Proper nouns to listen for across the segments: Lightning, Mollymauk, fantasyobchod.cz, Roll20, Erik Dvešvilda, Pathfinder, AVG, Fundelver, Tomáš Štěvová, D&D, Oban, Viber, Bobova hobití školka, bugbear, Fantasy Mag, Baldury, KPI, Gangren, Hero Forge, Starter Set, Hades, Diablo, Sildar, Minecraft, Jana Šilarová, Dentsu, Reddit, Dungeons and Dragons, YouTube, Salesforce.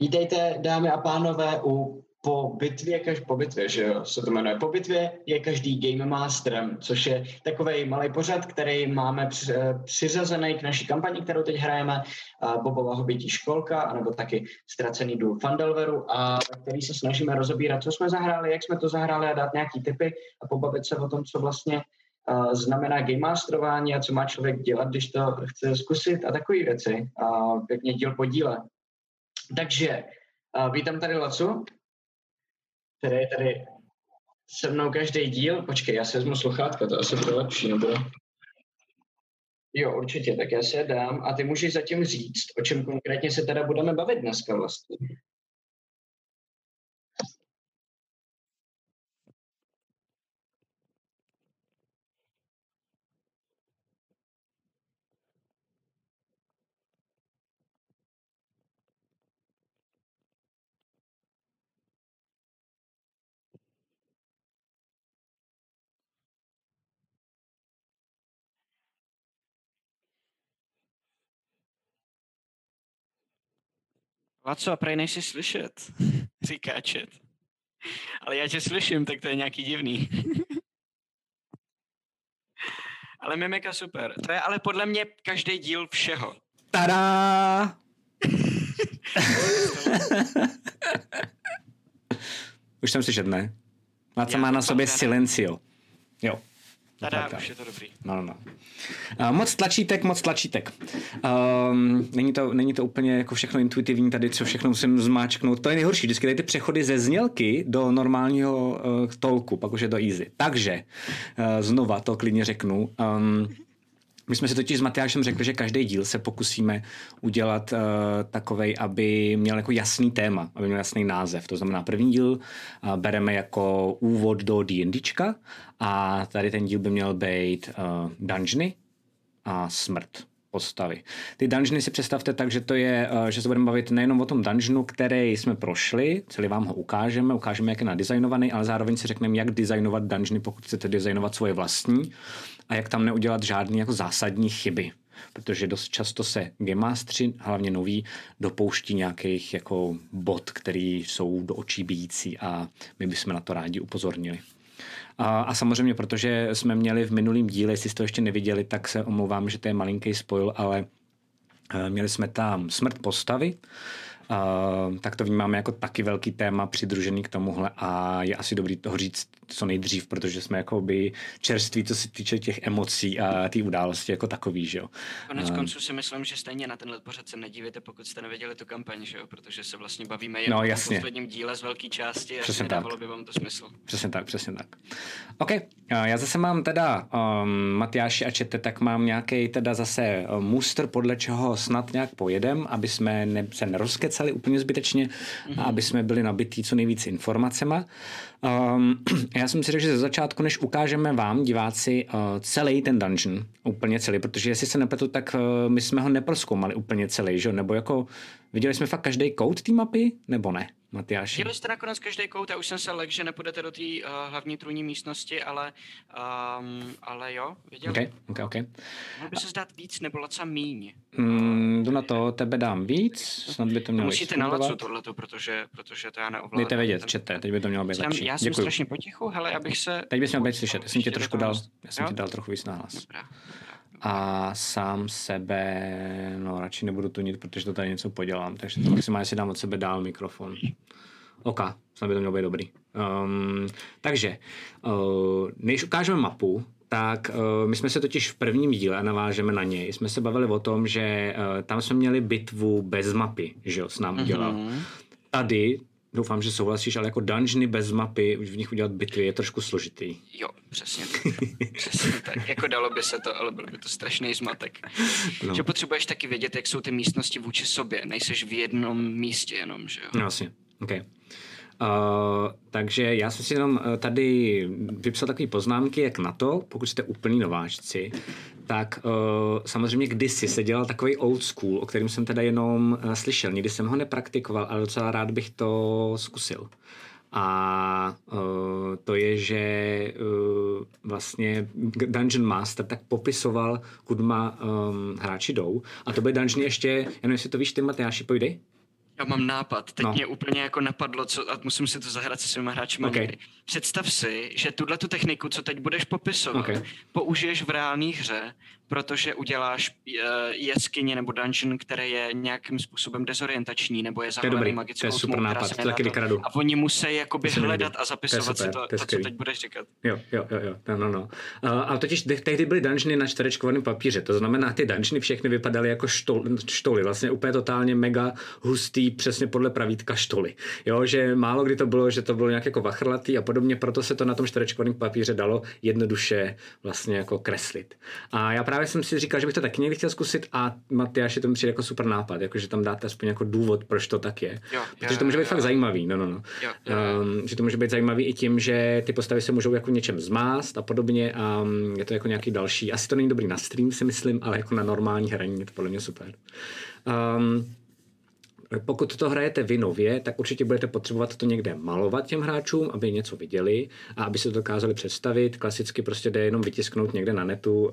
Vítejte, dámy a pánové, Po bitvě je každý Game Masterem, což je takovej malý pořad, který máme přiřazený k naší kampani, kterou teď hrajeme, Bobova hobití školka, anebo taky ztracený důl Fundelveru, a který se snažíme rozebírat, co jsme zahráli, jak jsme to zahráli a dát nějaký tipy a pobavit se o tom, co vlastně znamená Game Masterování a co má člověk dělat, když to chce zkusit a takové věci. Pěkně díl po díle. Takže vítám tady Lacu, který je tady se mnou každý díl. Počkej, já si vezmu sluchátka, to asi bude lepší, nebo? Jo, určitě, tak já si je dám. A ty můžeš zatím říct, o čem konkrétně se teda budeme bavit dneska vlastně. Laco, a prej nejsi slyšet, říká chat. Ale já tě slyším, tak to je nějaký divný. Ale mimika super. To je ale podle mě každý díl všeho. Tada! Už jsem slyšet, ne? Laco má na sobě silencio. Jo. Tada, už je to dobrý. No. Moc tlačítek. Není to úplně jako všechno intuitivní tady, co všechno musím zmáčknout. To je nejhorší, vždycky tady ty přechody ze znělky do normálního tolku, pak už je to easy. Takže, znova to klidně řeknu. My jsme si totiž s Matyášem řekli, že každý díl se pokusíme udělat takovej, aby měl jako jasný téma, aby měl jasný název. To znamená, první díl bereme jako úvod do D&Dčka a tady ten díl by měl být dungeony a smrt postavy. Ty dungeony si představte tak, že to je, že se budeme bavit nejenom o tom dungeonu, který jsme prošli, celý vám ho ukážeme, jak je nadizajnovaný, ale zároveň si řekneme, jak designovat dungeony, pokud chcete designovat svoje vlastní, a jak tam neudělat žádný jako zásadní chyby, protože dost často se Game Masteři, hlavně noví, dopouští nějakých jako bod, který jsou do očí bijící, a my bychom na to rádi upozornili. A samozřejmě, protože jsme měli v minulém díle, jestli jste to ještě neviděli, tak se omlouvám, že to je malinký spoil, ale měli jsme tam smrt postavy, tak to vnímáme jako taky velký téma přidružený k tomuhle a je asi dobrý toho říct co nejdřív, protože jsme jakoby čerství, co se týče těch emocí a té události jako takový, že jo. Koneckonců si myslím, že stejně na tenhle pořad se nedívíte, pokud jste nevěděli tu kampaň, že jo, protože se vlastně bavíme jen v posledním díle z velké části a nedávalo by vám to smysl. Přesně tak. OK, já zase mám teda Matyáši a Čete, tak mám nějaký teda zase muster, podle čeho snad nějak pojedem, aby jsme se nerozkecali úplně zbytečně a aby jsme byli nabití co nejvíc informacema. Já jsem si řekl, že ze začátku, než ukážeme vám, diváci, celý ten dungeon, úplně celý, protože jestli se nepletu, tak my jsme ho neprozkoumali úplně celý, že? Nebo jako viděli jsme fakt každý kout té mapy, nebo ne, Matyáši? Viděli jste nakonec každý kout, já už jsem se lekl, že nepůjdete do té hlavní trůní místnosti, ale jo, viděli. Okay. Mohl by se zdát víc, nebo Laca míň? Jdu na to, tebe dám víc, snad by to mělo Musíte na Lacu tohleto, protože to já neovládám. Dejte vědět, Čete, teď by to mělo být lepší. Já jsem strašně potichu, hele, abych se... Teď bys měl být slyšet, já jsem ti trošku dal, trochu víc nahlas. A sám sebe, no radši nebudu tunit, protože to tady něco podělám, takže to maximálně si dám od sebe dál mikrofon. OK, snad by to mělo být dobrý. Takže, než ukážeme mapu, tak my jsme se totiž v prvním díle, a navážeme na něj, jsme se bavili o tom, že tam jsme měli bitvu bez mapy, že jo, s námi udělal. Tady Doufám, že souhlasíš, ale jako dungeony bez mapy, v nich udělat bitvy je trošku složitý. Jo, přesně tak. Přesně tak. Jako dalo by se to, ale byl by to strašný zmatek. No. Že potřebuješ taky vědět, jak jsou ty místnosti vůči sobě. Nejseš v jednom místě jenom, že jo? No, asi. Okay. Takže já jsem si jenom tady vypsal takové poznámky, jak na to, pokud jste úplný nováčci, tak samozřejmě kdysi se dělal takový old school, o kterém jsem teda jenom slyšel. Nikdy jsem ho nepraktikoval, ale docela rád bych to zkusil. A to je, že vlastně Dungeon Master tak popisoval, kudma hráči jdou. A to by dungeon ještě, já nevím, jestli to víš, ty Matyáši, pojdi? Já mám nápad, teď mě úplně jako napadlo, co, a musím si to zahrát se svýma hráči. Okay. Představ si, že tuhle tu techniku, co teď budeš popisovat, použiješ v reálné hře, protože uděláš jeskyně nebo dungeon, který je nějakým způsobem dezorientační, nebo je zahalený magickou tmou, která se nedá to. A oni musí jakoby hledat a zapisovat to super, si to co teď budeš říkat. Jo. No. A totiž tehdy byly dungeony na čtverečkovaném papíře, to znamená, ty dungeony všechny vypadaly jako štoly, vlastně úplně totálně mega hustý, přesně podle pravítka štoly. Jo, že málo kdy to bylo, že to bylo nějak jako vachrlatý a podobně, proto se to na tom čtverečkovaném papíře dalo jednoduše vlastně jako kreslit. A já právě jsem si říkal, že bych to taky někdy chtěl zkusit a Matyáši to mi přijde jako super nápad, jakože tam dáte aspoň jako důvod, proč to tak je. Jo, protože to může být fakt zajímavý, že to může být zajímavý i tím, že ty postavy se můžou jako něčem zmást a podobně a je to jako nějaký další, asi to není dobrý na stream si myslím, ale jako na normální hraní je to podle mě super. Pokud to hrajete vy nově, tak určitě budete potřebovat to někde malovat těm hráčům, aby něco viděli a aby se to dokázali představit. Klasicky prostě jde jenom vytisknout někde na netu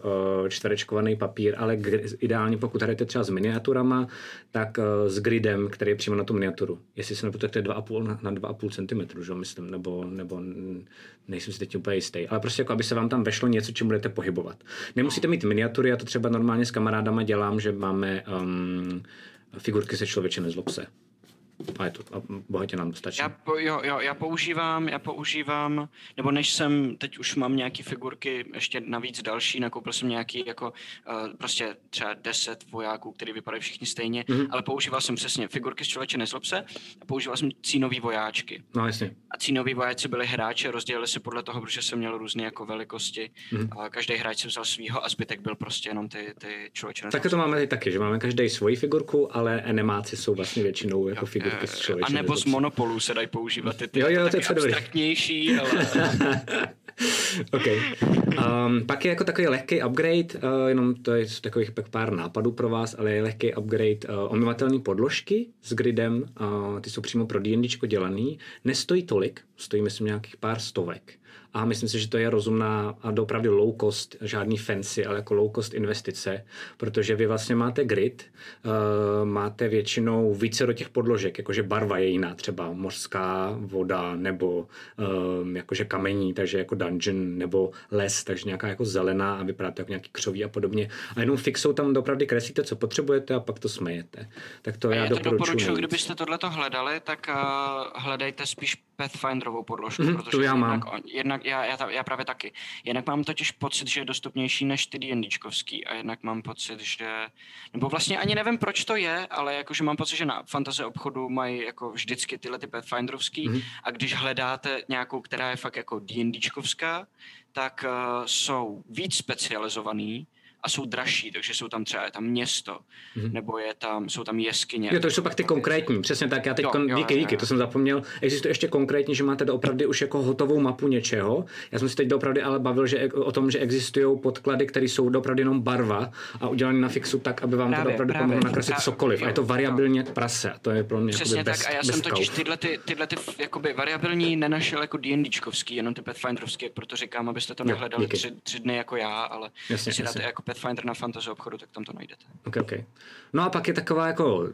čtverečkovaný papír, ale ideálně pokud hrajete třeba s miniaturama, tak s gridem, který je přímo na tu miniaturu. Jestli se nepotřebujete 2,5 cm, že myslím, nebo nejsem si teď úplně jistý, ale prostě jako aby se vám tam vešlo něco, čím budete pohybovat. Nemusíte mít miniatury, já to třeba normálně s kamarádama dělám, že máme figurky se člověče, nezlob se. A je to, a bohatě nám to stačí. Já používám, nebo než jsem, teď už mám nějaký figurky, ještě navíc další, nakoupil jsem nějaký jako prostě třeba 10 vojáků, který vypadají všichni stejně, ale používal jsem přesně figurky z člověče, nezlob se, a používal jsem cínový vojáčky. No jasně. A cínoví vojáci byli hráči, rozdělili se podle toho, protože jsem měl různé jako velikosti. A každý hráč si vzal svýho a zbytek byl prostě jenom ty člověče. Tak to máme taky, že máme každý svoji figurku, ale enemáci jsou vlastně většinou jako figurky. A nebo z Monopolu se dají používat ty taky abstraktnější, ale... Okay. Pak je jako takový lehký upgrade, jenom to je takových pár nápadů pro vás, ale je lehký upgrade omyvatelné podložky s gridem, ty jsou přímo pro D&Dčko dělaný, nestojí tolik, stojí myslím nějakých pár stovek. A myslím si, že to je rozumná a opravdu low cost, žádný fancy, ale jako low cost investice, protože vy vlastně máte grid, máte většinou více do těch podložek, jakože barva je jiná, třeba mořská voda nebo jakože kamení, takže jako dungeon nebo les, takže nějaká jako zelená a vypadá to jako nějaký křoví a podobně. A jenom fixou tam opravdu kreslíte, co potřebujete a pak to smejete. Tak to já doporučuji. Kdybyste tohleto hledali, tak hledejte spíš Pathfinderovou podložku, protože já mám. Jednak já právě taky. Jednak mám totiž pocit, že je dostupnější než ty D&Dčkovský a jednak mám pocit, že... Nebo vlastně ani nevím, proč to je, ale jakože mám pocit, že na fantasy obchodu mají jako vždycky tyhle ty Pathfinderovský a když hledáte nějakou, která je fakt jako D&Dčkovská, tak jsou víc specializovaný a jsou dražší, takže jsou tam třeba je tam město, nebo jsou tam jeskyně. Jo, to jsou pak ty konkrétní, přesně tak, já teď díky, to jsem zapomněl, existuje ještě konkrétní, že máte doopravdy už jako hotovou mapu něčeho, já jsem si teď doopravdy ale bavil že o tom, že existují podklady, které jsou doopravdy jenom barva a udělané na fixu tak, aby vám to doopravdy pomohlo nakreslit cokoliv a je to variabilní jak prase a to je pro mě přesně jakoby best. Přesně tak a já jsem totiž tyhle ty jakoby variabilní nenašel jako D&Dčkovský, jenom ty Pathfinderovský, proto říkám, abyste to nehledali 3 dny jako já, ale si dáte jako Finder na fantasy obchodu, tak tam to najdete. Okay. No a pak je taková jako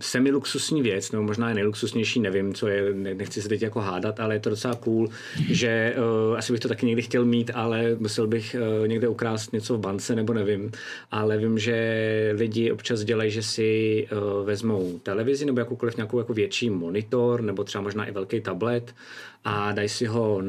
semiluxusní věc, nebo možná je nejluxusnější, nevím, co je, nechci se teď jako hádat, ale je to docela cool, že asi bych to taky někdy chtěl mít, ale musel bych někde ukrást něco v bance, nebo nevím, ale vím, že lidi občas dělají, že si vezmou televizi, nebo jakoukoliv nějakou jako větší monitor, nebo třeba možná i velký tablet a dají si ho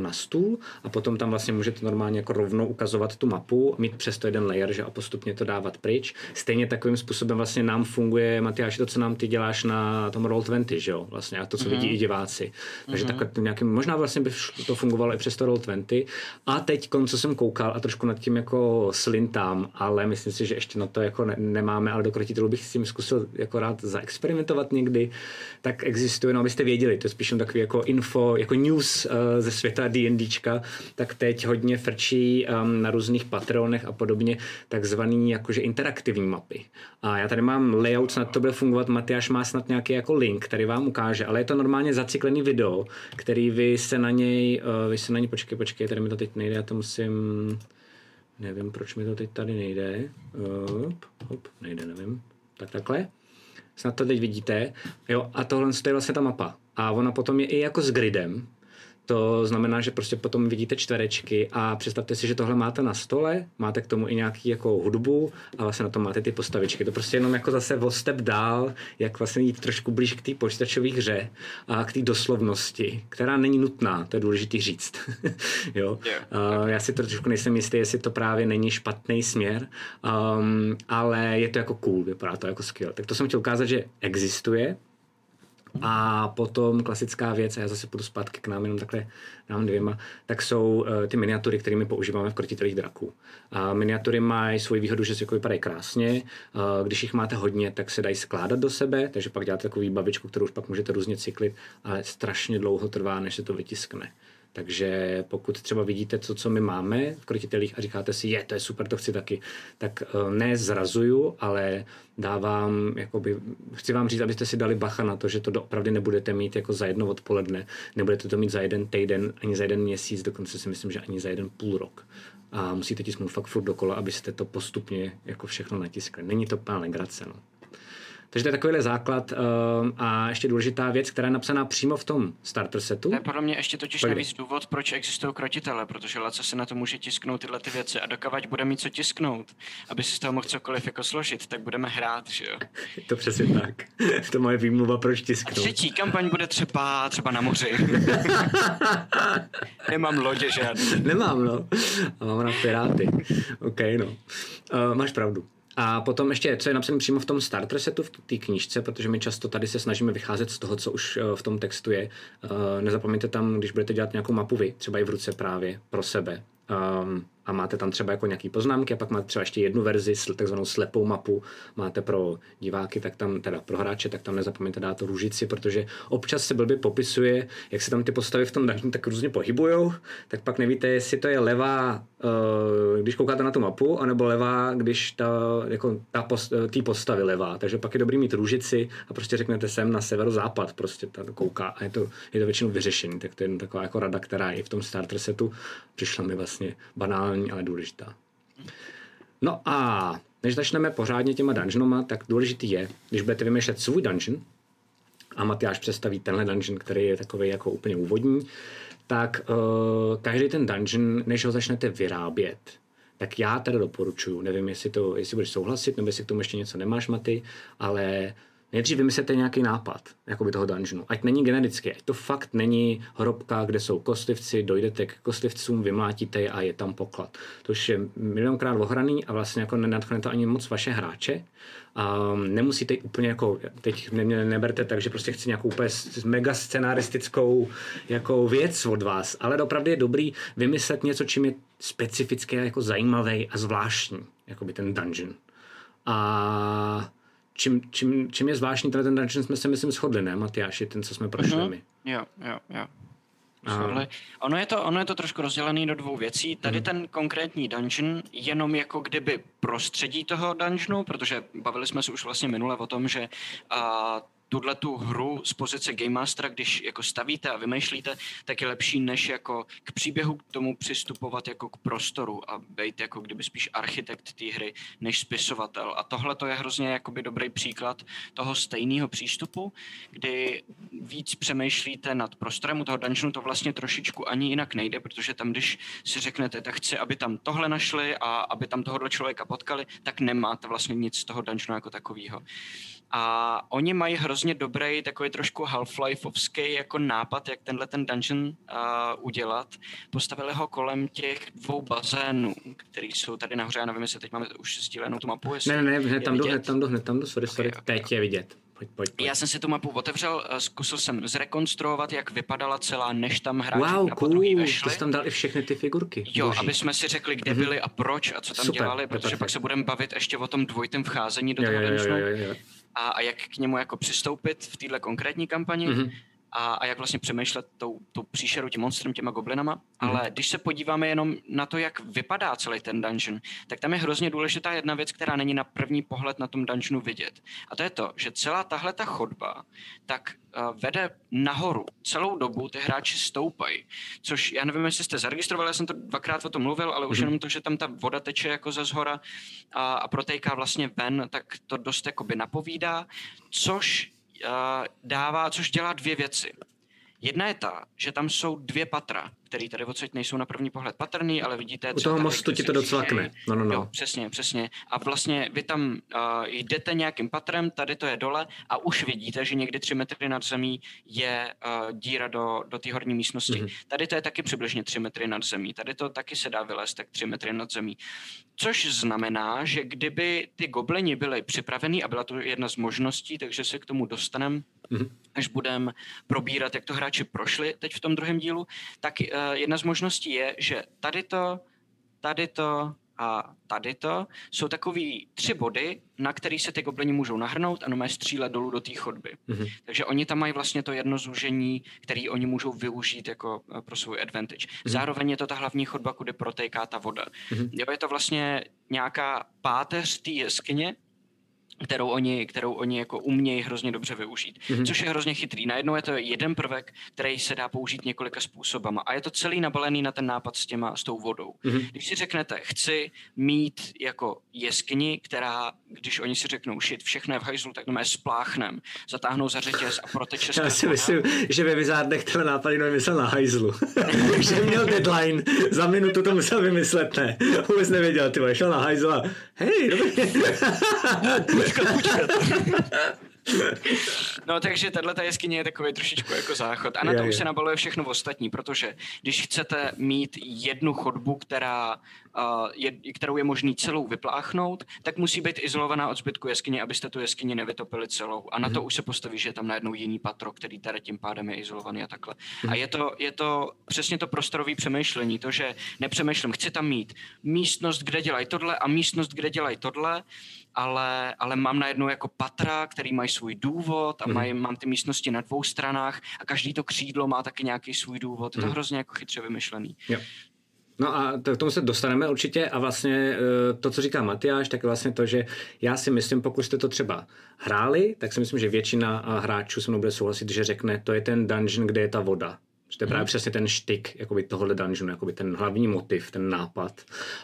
na stůl a potom tam vlastně můžete normálně jako rovnou ukazovat tu mapu budou mít přesto jeden layer, že, a postupně to dávat pryč. Stejně takovým způsobem vlastně nám funguje, Matyáši, to, co nám ty děláš na tom Roll20, že jo, vlastně, a to, co vidí i diváci. Takže takhle nějakým, možná vlastně by to fungovalo i přesto Roll20. A teď, co jsem koukal a trošku nad tím jako slintám, ale myslím si, že ještě na to jako nemáme, ale do Krotitelů bych s tím zkusil jako rád zaexperimentovat někdy, tak existuje, no abyste věděli, to je spíš takový jako info, jako news ze světa D&Dčka, tak teď hodně frčí na různých patronech a podobně takzvaný jakože interaktivní mapy. A já tady mám layout, snad to bude fungovat, Matyáš má snad nějaký jako link, který vám ukáže, ale je to normálně zacyklený video, který vy se na něj počkej, tady mi to teď nejde, já to musím, nevím, proč mi to teď tady nejde, nevím, tak takhle. Snad to teď vidíte. Jo, a tohle je vlastně ta mapa. A ona potom je i jako s gridem. To znamená, že prostě potom vidíte čtverečky a představte si, že tohle máte na stole, máte k tomu i nějaký jako hudbu a vlastně na tom máte ty postavičky. To prostě jenom jako zase o step dál, jak vlastně jít trošku blíž k té počítačové hře a k té doslovnosti, která není nutná, to je důležitý říct. Jo? Já si to trošku nejsem jistý, jestli to právě není špatný směr, ale je to jako cool, vypadá to jako skill. Tak to jsem chtěl ukázat, že existuje. A potom klasická věc, a já zase půjdu zpátky k nám, jenom takhle nám dvěma, tak jsou ty miniatury, které my používáme v Krotitelích draků. A miniatury mají svoji výhodu, že se jako vypadají krásně. Když jich máte hodně, tak se dají skládat do sebe, takže pak děláte takovou výbavičku, kterou už pak můžete různě cyklit, ale strašně dlouho trvá, než se to vytiskne. Takže pokud třeba vidíte to, co my máme v Krotitelích a říkáte si, to je super, to chci taky, tak nezrazuju, ale dávám, jakoby, chci vám říct, abyste si dali bacha na to, že to doopravdy nebudete mít jako za jedno odpoledne, nebudete to mít za jeden týden, ani za jeden měsíc, dokonce si myslím, že ani za jeden půl rok. A musíte tisknout fakt furt dokola, abyste to postupně jako všechno natiskli. Není to plná legrace, no. Takže to je takovýhle základ a ještě důležitá věc, která je napsaná přímo v tom starter setu. To je podle mě ještě totiž navíc důvod, proč existují krotitele, protože Laco se na to může tisknout tyhle ty věci a dokavať bude mít co tisknout, aby si z toho mohl cokoliv jako složit, tak budeme hrát, že jo? To přesně tak. To moje výmluva, proč tisknout. A třetí kampaň bude třeba na moři. Nemám lodě žádný. Nemám, no. A mám na piráty. Okej, no. Máš pravdu. A potom ještě, co je napsané přímo v tom starter setu, v té knížce, protože my často tady se snažíme vycházet z toho, co už v tom textu je. Nezapomeňte tam, když budete dělat nějakou mapu vy, třeba i v ruce právě pro sebe. A máte tam třeba jako nějaký poznámky a pak máte třeba ještě jednu verzi, takzvanou slepou mapu, máte pro diváky, tak tam teda pro hráče, tak tam nezapomeňte dát růžici, protože občas se blbě popisuje, jak se tam ty postavy v tom dungeonu tak různě pohybujou, tak pak nevíte, jestli to je levá, když koukáte na tu mapu, anebo levá, když ty postavy levá, takže pak je dobrý mít růžici a prostě řeknete sem na severozápad, prostě ta kouká a je to většinou vyřešený, tak to je taková jako rada, která i v tom starter setu přišla mi vlastně banální, ale důležitá. No a než začneme pořádně těma dungeonama, tak důležitý je, když budete vymýšlet svůj dungeon a Matyáš představí tenhle dungeon, který je takový jako úplně úvodní, tak každý ten dungeon, než ho začnete vyrábět, tak já teda doporučuji, nevím, jestli budeš souhlasit, nebo jestli k tomu ještě něco nemáš, Maty, ale nejdřív vymyslete nějaký nápad jakoby toho dungeonu. Ať není generický, ať to fakt není hrobka, kde jsou kostlivci, dojdete k kostlivcům, vymlátíte je a je tam poklad. To už je milionkrát ohraný a vlastně jako nenadchne to ani moc vaše hráče. Nemusíte úplně jako, teď mě neberte tak, že prostě chci nějakou úplně mega scenaristickou jako věc od vás, ale opravdu je dobrý vymyslet něco, čím je specifické a jako zajímavý a zvláštní, jakoby ten dungeon. A čím je zvláštní ten dungeon, jsme se myslím shodli, ne, Matyáši, ten, co jsme prošli my. Jo. Ono je to trošku rozdělené do dvou věcí. Tady ten konkrétní dungeon, jenom jako kdyby prostředí toho dungeonu, protože bavili jsme se už vlastně minule o tom, že tuhle tu hru z pozice Game Mastera, když jako stavíte a vymýšlíte, tak je lepší, než jako k příběhu k tomu přistupovat jako k prostoru a být jako kdyby spíš architekt té hry, než spisovatel. A tohle to je hrozně jakoby dobrý příklad toho stejného přístupu, kdy víc přemýšlíte nad prostorem. U toho dungeonu to vlastně trošičku ani jinak nejde, protože tam, když si řeknete, tak chci, aby tam tohle našli a aby tam tohohle člověka potkali, tak nemáte vlastně nic z toho dungeonu jako takového. A oni mají hrozně hrozně dobrý, takový trošku Half-Lifeovský jako nápad, jak tenhle ten dungeon udělat. Postavili ho kolem těch dvou bazénů, který jsou tady nahoře. Já nevím, jestli teď máme už sdílenou tu mapu. Ne, hned tam jdu, sorry, okay. Teď je vidět. Pojď. Já jsem si tu mapu otevřel, zkusil jsem zrekonstruovat, jak vypadala celá, než tam hráči na podruhý vešli. Ty jsi tam dal i všechny ty figurky. Jo, boží. Aby jsme si řekli, kde byli a proč a co tam dělali, protože pak se budeme bavit ještě o tom dvojitém vcházení do toho dungeonu a jak k němu jako přistoupit v této konkrétní kampani a jak vlastně přemýšlet tou příšeru, tím monstrem, těma goblinama. Ale když se podíváme jenom na to, jak vypadá celý ten dungeon, tak tam je hrozně důležitá jedna věc, která není na první pohled na tom dungeonu vidět. A to je to, že celá tahleta chodba tak vede nahoru. Celou dobu ty hráči stoupají, což já nevím, jestli jste zaregistrovali, já jsem to dvakrát o tom mluvil, ale už jenom to, že tam ta voda teče jako ze zhora a protejká vlastně ven, tak to dost jakoby napovídá, což dělá dvě věci. Jedna je ta, že tam jsou dvě patra, které tady odsaď nejsou na první pohled patrný, ale vidíte... U toho mostu ti to docela kne. No. Jo, přesně. A vlastně vy tam jdete nějakým patrem, tady to je dole a už vidíte, že někdy 3 metry nad zemí je díra do té horní místnosti. Tady to je taky přibližně 3 metry nad zemí. Tady to taky se dá vylézt tak 3 metry nad zemí. Což znamená, že kdyby ty goblini byly připraveny a byla to jedna z možností, takže se k tomu dostaneme, až budeme probírat, jak to hráči prošli teď v tom druhém dílu, tak jedna z možností je, že tady to a tady to jsou takový 3 body, na který se ty goblini můžou nahrnout a no mají střílet dolů do té chodby. Takže oni tam mají vlastně to jedno zúžení, který oni můžou využít jako pro svůj advantage. Zároveň je to ta hlavní chodba, kudy protéká ta voda. Jo, je to vlastně nějaká páteř té jeskyně, kterou oni jako umějí hrozně dobře využít. Což je hrozně chytrý. Najednou je to jeden prvek, který se dá použít několika způsobama. A je to celý nabalený na ten nápad s tou vodou. Když si řeknete, chci mít jako jeskyni, která, když oni si řeknou shit, všechno je v hajzlu, tak normálně spláchnem, zatáhnou za řetěz a proteče. Já si myslím, že ve Wizardech ten nápad jenom vymyslel na hajzlu. Že měl deadline, za minutu to musel vymyslet, ne. Vůbec nevěděl, ty šel na hajzlu a hej, no, takže tato jeskyně je takový trošičku jako záchod a na to už se nabaluje všechno ostatní, protože když chcete mít jednu chodbu, kterou je možný celou vypláchnout, tak musí být izolovaná od zbytku jeskyně, abyste tu jeskyni nevytopili celou. A na to už se postaví, že je tam najednou jiný patro, který tady tím pádem je izolovaný a takhle. A je to přesně to prostorové přemýšlení, to, že nepřemýšlím, chci tam mít místnost, kde dělají tohle a místnost, kde dělají tohle, ale mám najednou jako patra, který mají svůj důvod a mám ty místnosti na 2 stranách a každý to křídlo má taky nějaký svůj důvod. Je to hrozně jako chytře vymyšlený. Jo. No a k tomu se dostaneme určitě a vlastně to, co říká Matyáš, tak vlastně to, že já si myslím, pokud jste to třeba hráli, tak si myslím, že většina hráčů se mnou bude souhlasit, že řekne, to je ten dungeon, kde je ta voda. Že to je právě přesně ten štik jakoby tohohle dungeonu, jakoby ten hlavní motiv, ten nápad.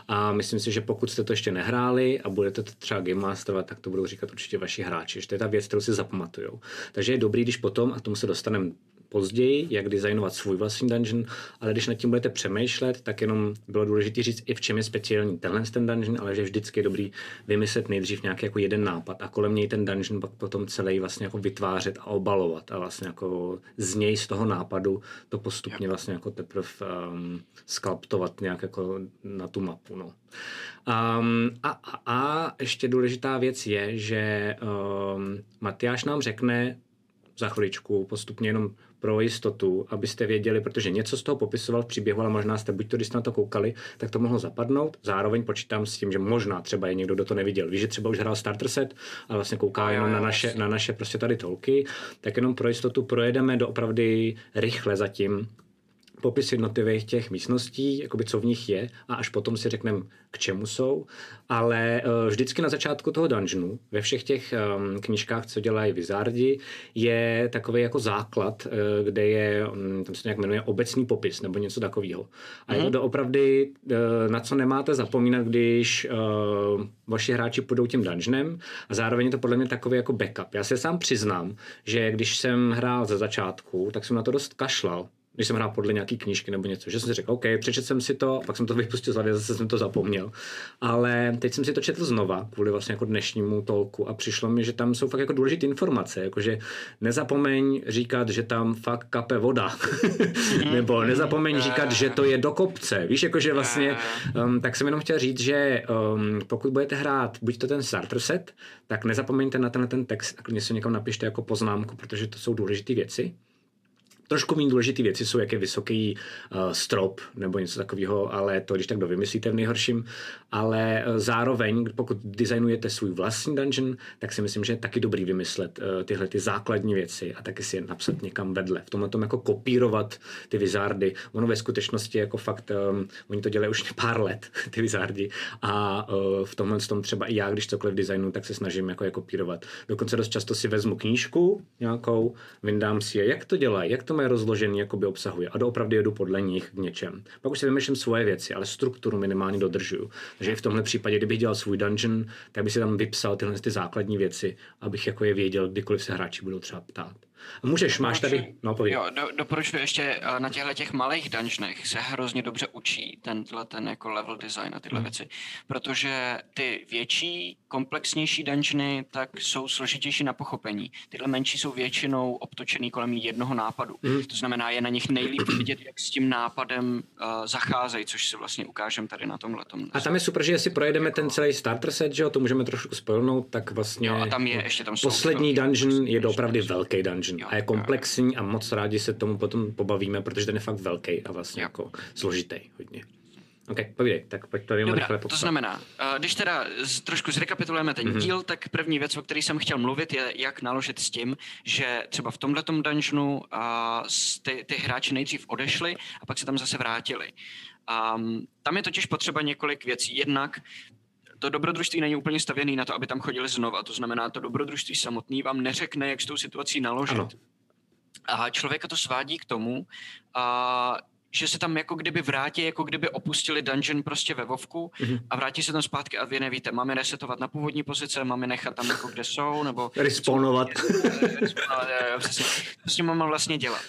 A myslím si, že pokud jste to ještě nehráli a budete to třeba game masterovat, tak to budou říkat určitě vaši hráči, že to je ta věc, kterou si zapamatujou. Takže je dobrý, když potom, a tomu se dostaneme později, jak designovat svůj vlastní dungeon, ale když nad tím budete přemýšlet, tak jenom bylo důležité říct i v čem je speciální tenhle ten dungeon, ale že vždycky je dobrý vymyslet nejdřív nějaký jako jeden nápad a kolem něj ten dungeon pak potom celý vlastně jako vytvářet a obalovat a vlastně jako z něj, z toho nápadu to postupně vlastně jako teprve skalptovat nějak jako na tu mapu, no. A ještě důležitá věc je, že Matyáš nám řekne za chviličku postupně jenom pro jistotu, abyste věděli, protože něco z toho popisoval v příběhu, ale možná jste buď to, když jste na to koukali, tak to mohlo zapadnout. Zároveň počítám s tím, že možná třeba je někdo, kdo to neviděl. Víš, že třeba už hrál Starter Set a vlastně kouká jenom na naše prostě tady tolky, tak jenom pro jistotu projedeme doopravdy rychle zatím popis jednotlivých těch místností, jakoby co v nich je a až potom si řekneme, k čemu jsou, ale vždycky na začátku toho dungeonu, ve všech těch knížkách, co dělají Wizardi, je takový jako základ, kde je, tam se to nějak jmenuje obecný popis nebo něco takového. A je to doopravdy, na co nemáte zapomínat, když vaši hráči půjdou tím dungeonem a zároveň je to podle mě takový jako backup. Já se sám přiznám, že když jsem hrál ze začátku, tak jsem na to dost kašlal. když jsem hrál podle nějaký knížky nebo něco, že jsem si řekl, OK, přečetl jsem si to, pak jsem to vypustil z hlavy, zase jsem to zapomněl. Ale teď jsem si to četl znova, kvůli vlastně jako dnešnímu tolku, a přišlo mi, že tam jsou fakt jako důležité informace, jakože nezapomeň říkat, že tam fakt kape voda. Nebo nezapomeň říkat, že to je do kopce. Víš, jakože vlastně, tak jsem jenom chtěl říct, že pokud budete hrát buď to ten starter set, tak nezapomeňte na ten text a klidně si někam napište jako poznámku, protože to jsou důležité věci. Trošku méně důležité věci jsou, jak je vysoký strop nebo něco takového, ale to když tak dovymyslíte v nejhorším. Ale zároveň, pokud designujete svůj vlastní dungeon, tak si myslím, že je taky dobrý vymyslet tyhle ty základní věci a taky si je napsat někam vedle. V tomhle tom jako kopírovat ty wizardy. Ono ve skutečnosti jako fakt, oni to dělají už pár let, ty wizardi. A v tomhle tom třeba i já, když cokoliv designu, tak se snažím jako je kopírovat. Dokonce dost často si vezmu knížku nějakou, vyndám si je, jak to dělají, jak to je rozložený, jakoby obsahuje. A doopravdy jedu podle nich v něčem. Pak už si vymýšlím svoje věci, ale strukturu minimálně dodržuju. Takže i v tomhle případě, kdybych dělal svůj dungeon, tak bych si tam vypsal tyhle ty základní věci, abych jako je věděl, kdykoliv se hráči budou třeba ptát. Můžeš, máš tady? No, pověď. Jo, doporučuji ještě, na těch malých dungeonech se hrozně dobře učí ten jako level design a tyhle věci, protože ty větší, komplexnější dungeony tak jsou složitější na pochopení. Tyhle menší jsou většinou obtočený kolem jednoho nápadu. To znamená, je na nich nejlíp vidět, jak s tím nápadem zacházejí, což si vlastně ukážem tady na tomhletom. A tam je super, že jestli projedeme ten celý starter set, že jo, to můžeme trošku spojnout, tak vlastně jo, a tam je, no, ještě tam poslední dungeon je doopravdy velký dungeon. A je komplexní a moc rádi se tomu potom pobavíme, protože ten je fakt velký a vlastně jako složitý hodně. OK, povídej, tak pojď to rychle popsat. To znamená, když teda trošku zrekapitulujeme ten díl, tak první věc, o který jsem chtěl mluvit, je, jak naložit s tím, že třeba v tomhletom dungeonu ty hráči nejdřív odešli a pak se tam zase vrátili. Tam je totiž potřeba několik věcí. Jednak to dobrodružství není úplně stavěné na to, aby tam chodili znova. To znamená, to dobrodružství samotné vám neřekne, jak s tou situací naložit. Ano. A člověka to svádí k tomu, že se tam jako kdyby vrátí, jako kdyby opustili dungeon prostě ve vovku a vrátí se tam zpátky a vy nevíte, máme resetovat na původní pozice, máme nechat tam jako kde jsou, nebo... Respawnovat. Co s tím mám vlastně dělat?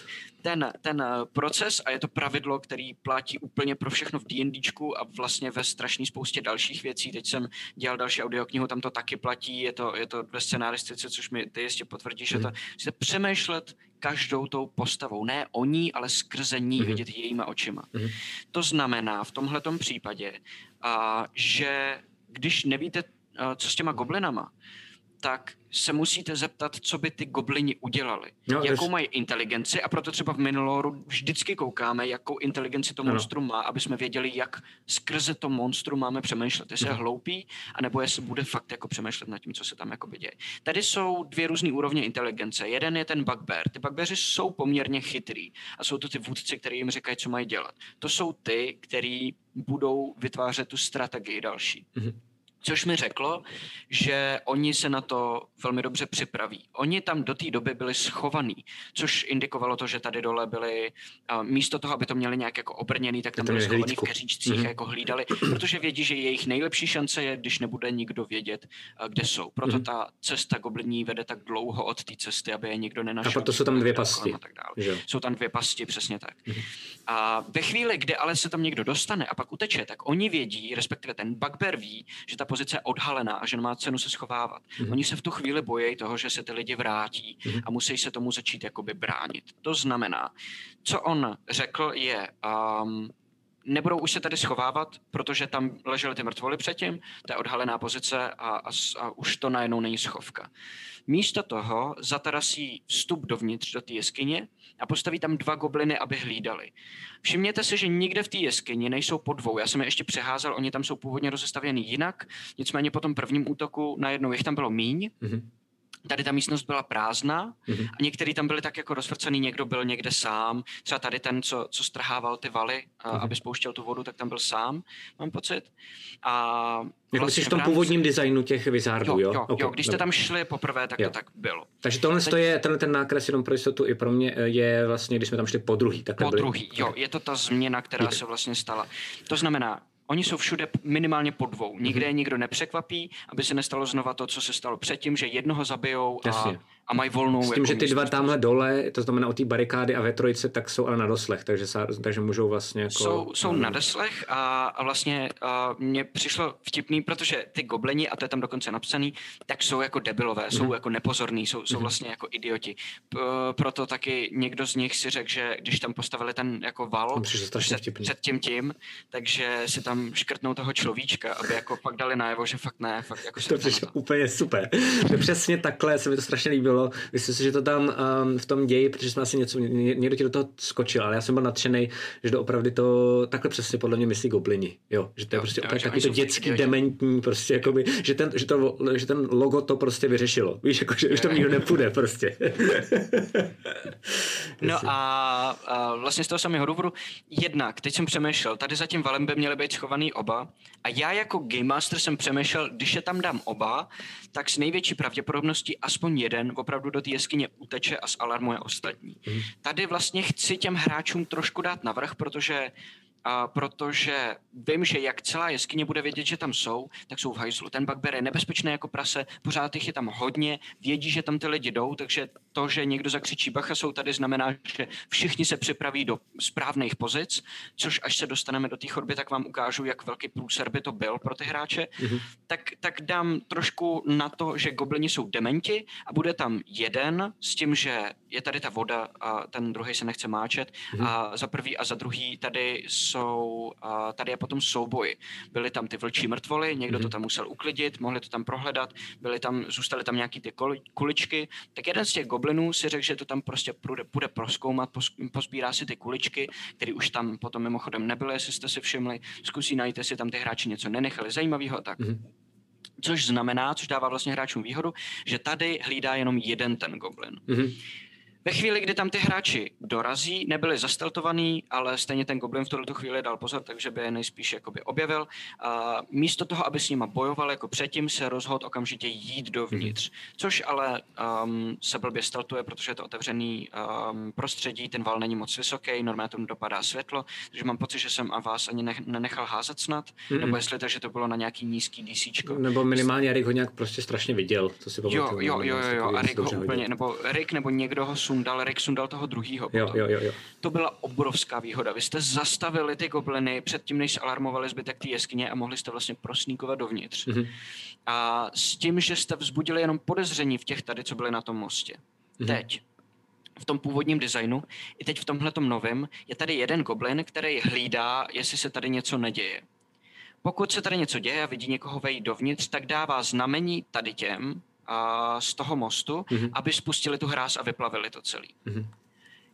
Ten proces, a je to pravidlo, který platí úplně pro všechno v D&Dčku a vlastně ve strašné spoustě dalších věcí. Teď jsem dělal další audioknihu, tam to taky platí, je to ve scenaristice, což mi ty jistě potvrdíš, že to se přemýšlet každou tou postavou, ne o ní, ale skrze ní, vidět jejíma očima. To znamená v tomhletom případě, že když nevíte, co s těma goblinama, tak se musíte zeptat, co by ty goblini udělali. No, jakou mají inteligenci, a proto třeba v Minoloru vždycky koukáme, jakou inteligenci to monstrum má, aby jsme věděli, jak skrze to monstrum máme přemýšlet. Jestli je hloupý, anebo jestli bude fakt jako přemýšlet nad tím, co se tam jako děje. Tady jsou dvě různé úrovně inteligence. Jeden je ten bugbear. Ty bugbeaři jsou poměrně chytrý a jsou to ty vůdci, kteří jim říkají, co mají dělat. To jsou ty, kteří budou vytvářet tu strategii další. Což mi řeklo, že oni se na to velmi dobře připraví. Oni tam do té doby byli schovaní, což indikovalo to, že tady dole byli, místo toho, aby to měli nějak jako obrněný, tak tam byli schovaní v keříčcích a jako hlídali, protože vědí, že jejich nejlepší šance je, když nebude nikdo vědět, kde jsou. Proto ta cesta gobliní vede tak dlouho od té cesty, aby je nikdo nenašel. A proto jsou tam dvě pasti. Jsou tam dvě pasti, přesně tak. A ve chvíli, kdy ale se tam někdo dostane a pak uteče, tak oni vědí, respektive ten bugbear ví, že ta pozice je odhalená a že nemá cenu se schovávat. Oni se v tu chvíli bojejí toho, že se ty lidi vrátí a musí se tomu začít jakoby bránit. To znamená, co on řekl je, nebudou už se tady schovávat, protože tam ležely ty mrtvoly předtím, to je odhalená pozice a už to najednou není schovka. Místo toho zatarasí vstup dovnitř do té jeskyně a postaví tam dva gobliny, aby hlídali. Všimněte si, že nikde v té jeskyni nejsou po dvou. Já jsem je ještě přeházel, oni tam jsou původně rozestavěný jinak, nicméně po tom prvním útoku najednou jich tam bylo míň. Tady ta místnost byla prázdná a některý tam byli tak jako rozvrcený, někdo byl někde sám. Třeba tady ten, co strhával ty valy, aby spouštěl tu vodu, tak tam byl sám, mám pocit. A jako vlastně v tom původním designu těch wizardů, jo? Okay, jo, když jste tam šli poprvé, tak to tak bylo. Takže tohle ten nákres jenom pro jistotu i pro mě je vlastně, když jsme tam šli podruhý. Jo, je to ta změna, která se vlastně stala. To znamená, oni jsou všude minimálně po dvou. Nikde nikdo nepřekvapí, aby se nestalo znova to, co se stalo předtím, že jednoho zabijou a a mají volnou. S tím, jako že ty dva tamhle dole, to znamená o té barikády a ve trojice, tak jsou ale na doslech, takže můžou vlastně jako... Jsou na doslech a vlastně mně přišlo vtipný, protože ty gobleni, a to je tam dokonce napsaný, tak jsou jako debilové, jsou jako nepozorní, jsou vlastně jako idioti. Proto taky někdo z nich si řekl, že když tam postavili ten jako val před tím, takže si tam škrtnou toho človíčka, aby jako pak dali najevo, že fakt ne, fakt jako... To přišlo úplně super. Přesně takhle se mi to strašně líbilo. Myslím si, že to tam v tom ději, protože jsme asi někdo ti do toho skočil, ale já jsem byl nadšenej, že to opravdu takhle přesně podle mě myslí goblini. Jo, že to je prostě takový to dětský dementní, prostě jakoby, že ten logo to prostě vyřešilo. Víš, jako, že už tam nikdo nepůjde prostě. No a vlastně z toho samého důvodu jednak, teď jsem přemýšlel, tady za tím valem by měly být schovaný oba a já jako Game Master jsem přemýšlel, když je tam dám oba, tak s největší pravděpodobností aspoň jeden opravdu do té jeskyně uteče a zalarmuje ostatní. Tady vlastně chci těm hráčům trošku dát navrch, protože vím, že jak celá jeskyně bude vědět, že tam jsou, tak jsou v hajzlu. Ten bugbear je nebezpečný jako prase, pořád jich je tam hodně, vědí, že tam ty lidi jdou, takže to, že někdo zakřičí bacha, jsou tady, znamená, že všichni se připraví do správných pozic, což až se dostaneme do té chodby, tak vám ukážu, jak velký průser by to byl pro ty hráče. Tak dám trošku na to, že goblini jsou dementi a bude tam jeden s tím, že je tady ta voda a ten druhý se nechce máčet a za prvý a za druhý tady je potom souboj. Byly tam ty vlčí mrtvoly, někdo to tam musel uklidit, mohli to tam prohledat, zůstaly tam nějaký ty kuličky, tak jeden z těch goblinů si řekl, že to tam prostě půjde proskoumat, pozbírá si ty kuličky, které už tam potom mimochodem nebyly, jestli jste si všimli, zkusí najít, jestli tam ty hráči něco nenechali zajímavého, tak... Což znamená, což dává vlastně hráčům výhodu, že tady hlídá jenom jeden ten goblin. Ve chvíli, kdy tam ty hráči dorazí, nebyli zasteltovaný, ale stejně ten goblin v tuto chvíli dal pozor, takže by je nejspíš jakoby objevil. A místo toho, aby s nima bojoval jako předtím, se rozhodl okamžitě jít dovnitř. Což ale se blbě steltuje, protože je to otevřený prostředí, ten val není moc vysoký, normálně tomu dopadá světlo, takže mám pocit, že jsem a vás ani nenechal házet snad, nebo jestli takže to bylo na nějaký nízký DCčko. Nebo minimálně Rick ho nějak prostě strašně viděl, to si pamatuju. Jo, a Rick ho úplně, nebo Rick nebo někdo ho Rick sundal toho druhýho. Jo. To byla obrovská výhoda. Vy jste zastavili ty gobliny předtím, než se alarmovali zbytek té jeskyně a mohli jste vlastně prosníkovat dovnitř. A s tím, že jste vzbudili jenom podezření v těch tady, co byly na tom mostě. Teď, v tom původním designu, i teď v tomhletom novém, je tady jeden goblin, který hlídá, jestli se tady něco neděje. Pokud se tady něco děje a vidí někoho vejít dovnitř, tak dává znamení tady těm, z toho mostu, aby spustili tu hráz a vyplavili to celý.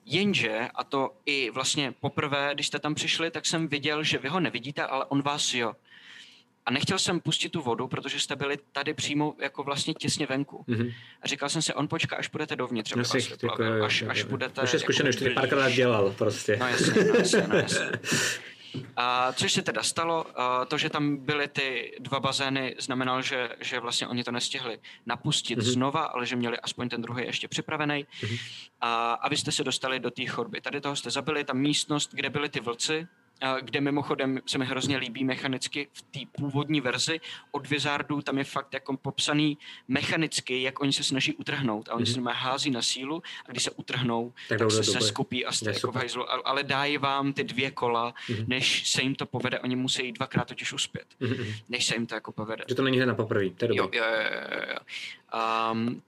Jenže, a to i vlastně poprvé, když jste tam přišli, tak jsem viděl, že vy ho nevidíte, ale on vás jo. A nechtěl jsem pustit tu vodu, protože jste byli tady přímo jako vlastně těsně venku. A říkal jsem si, on počká, až budete dovnitř. Až budete... Už je zkušený, už to párkrát dělal prostě. No jasně. Což se teda stalo, to, že tam byly ty dva bazény, znamenalo, že vlastně oni to nestihli napustit znova, ale že měli aspoň ten druhý ještě připravený. A vy jste se dostali do té chodby. Tady toho jste zabili, ta místnost, kde byly ty vlci, kde mimochodem se mi hrozně líbí mechanicky v té původní verzi od Wizardů, tam je fakt jako popsaný mechanicky, jak oni se snaží utrhnout a oni se hází na sílu a když se utrhnou, tak se seskupí a jste jako v hajzlu, ale dají vám ty 2 kola, než se jim to povede, oni musí 2krát totiž uspět, než se jim to jako povede. Že to není hned na poprvé, to je dobré. Jo.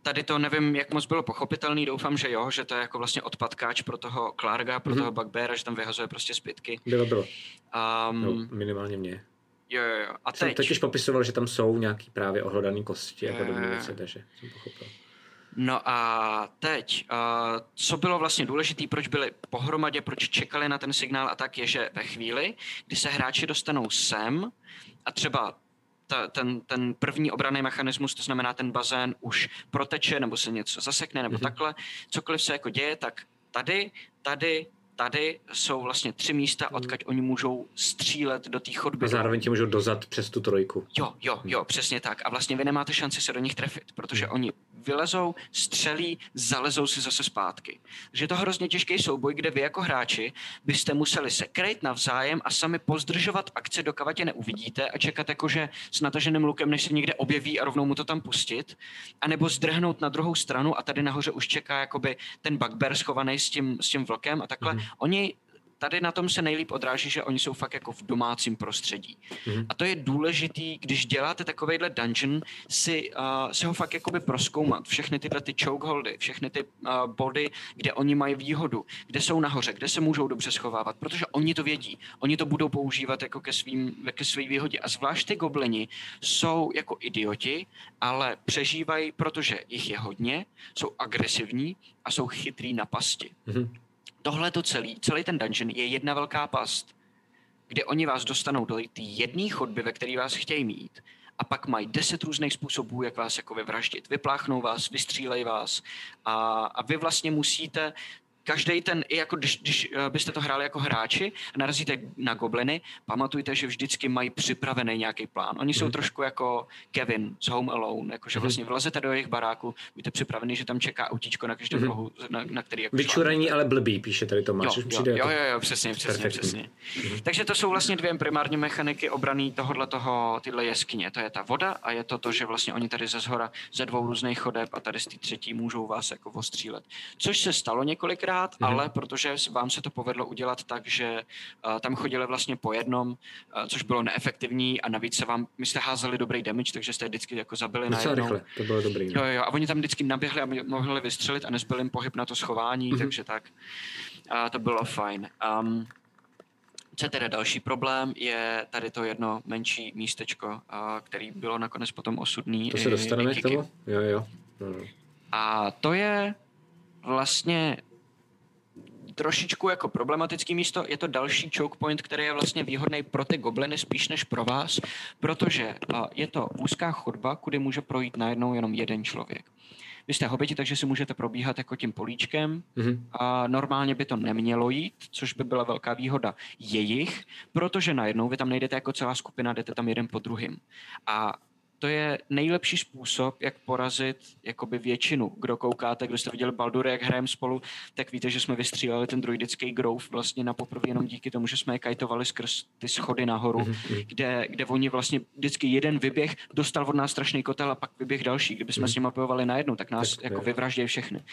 Tady to nevím, jak moc bylo pochopitelný, doufám, že jo, že to je jako vlastně odpadkáč pro toho Clarka, pro toho Bugbeara, že tam vyhazuje prostě zbytky. Bylo. No, minimálně mě. Jo. A teď? Jsem totiž popisoval, že tam jsou nějaký právě ohlodaný kosti a podobně věci, takže jsem pochopil. No a teď, co bylo vlastně důležité, proč byli pohromadě, proč čekali na ten signál a tak je, že ve chvíli, kdy se hráči dostanou sem a třeba ten první obranný mechanismus, to znamená ten bazén už proteče nebo se něco zasekne nebo takhle, cokoliv se jako děje, tak tady jsou vlastně 3 místa, odkud oni můžou střílet do té chodby. A zároveň ti můžou dozad přes tu trojku. Jo, přesně tak. A vlastně vy nemáte šanci se do nich trefit, protože oni vylezou, střelí, zalezou si zase zpátky. Takže je to hrozně těžký souboj, kde vy jako hráči byste museli se krejt navzájem a sami pozdržovat akce, dokavatě neuvidíte a čekat jakože s nataženým lukem, než se někde objeví a rovnou mu to tam pustit, anebo zdrhnout na druhou stranu a tady nahoře už čeká jakoby ten bugbear schovaný s tím vlkem a takhle. Oni tady na tom se nejlíp odráží, že oni jsou fakt jako v domácím prostředí. A to je důležitý, když děláte takovejhle dungeon, si ho fakt jakoby prozkoumat. Všechny tyhle ty chokeholdy, všechny ty body, kde oni mají výhodu, kde jsou nahoře, kde se můžou dobře schovávat, protože oni to vědí. Oni to budou používat jako ke své výhodě. A zvlášť ty goblini jsou jako idioti, ale přežívají, protože jich je hodně, jsou agresivní a jsou chytrý na pasti. Tohle to celý ten dungeon je jedna velká past, kde oni vás dostanou do té jedné chodby, ve které vás chtějí mít, a pak mají 10 různých způsobů, jak vás jako vyvraždit. Vypláchnou vás, vystřílej vás a vy vlastně musíte každý ten, i jako když byste to hráli jako hráči a narazíte na gobliny, pamatujte, že vždycky mají připravený nějaký plán. Oni jsou trošku jako Kevin z Home Alone, jakože vlastně vlezete do jejich baráku, buďte připraveni, že tam čeká autíčko na každém rohu, na který... Jako vyčuraní, ale blbý, píše tady Tomáš. Jo, přesně. Takže to jsou vlastně dvě primární mechaniky obrany tyhle jeskyně. To je ta voda a je to, že vlastně oni tady ze zhora ze dvou různých chodeb a tady z té třetí můžou vás jako ostřílet. Což se stalo několikrát, ale protože vám se to povedlo udělat tak, že tam chodili vlastně po jednom, což bylo neefektivní a navíc se vám, my jste házeli dobrý damage, takže jste vždycky jako zabili najednou. To bylo dobrý. Jo, a oni tam vždycky naběhli a mohli vystřelit a nezbyl jim pohyb na to schování, takže tak. To bylo fajn. Co teda další problém, je tady to jedno menší místečko, který bylo nakonec potom osudný. To se dostaneme k tomu? Jo. A to je vlastně trošičku jako problematický místo, je to další choke point, který je vlastně výhodný pro ty gobliny spíš než pro vás, protože je to úzká chodba, kudy může projít najednou jenom jeden člověk. Vy jste hobiti, takže si můžete probíhat jako tím políčkem. A normálně by to nemělo jít, což by byla velká výhoda jejich, protože najednou vy tam nejdete jako celá skupina, jdete tam jeden po druhým. A to je nejlepší způsob, jak porazit jakoby většinu. Kdo koukáte, kdo jste viděli Baldury, jak hrajeme spolu, tak víte, že jsme vystříleli ten druidický grove vlastně na poprvé jenom díky tomu, že jsme je kajtovali skrz ty schody nahoru, kde oni vlastně vždycky jeden vyběh, dostal od nás strašný kotel a pak vyběh další. Kdyby jsme s nimi bojovali najednou, tak nás jako vyvraždějí všechny.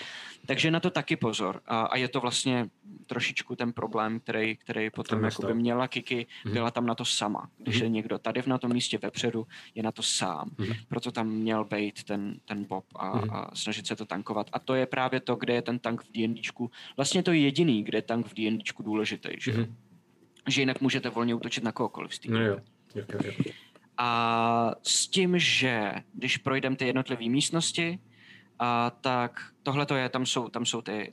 Takže na to taky pozor. A je to vlastně trošičku ten problém, který potom jakoby měla Kiki, byla tam na to sama. Když je někdo tady na tom místě vepředu, je na to sám. Proto tam měl být ten Bob a snažit se to tankovat. A to je právě to, kde je ten tank v D&Dčku. Vlastně to je jediný, kde je tank v D&Dčku důležitý, že jinak můžete volně útočit na kohokoliv z týmu. No jo. A s tím, že když projdeme ty jednotlivé místnosti, tak tohle to je, tam jsou ty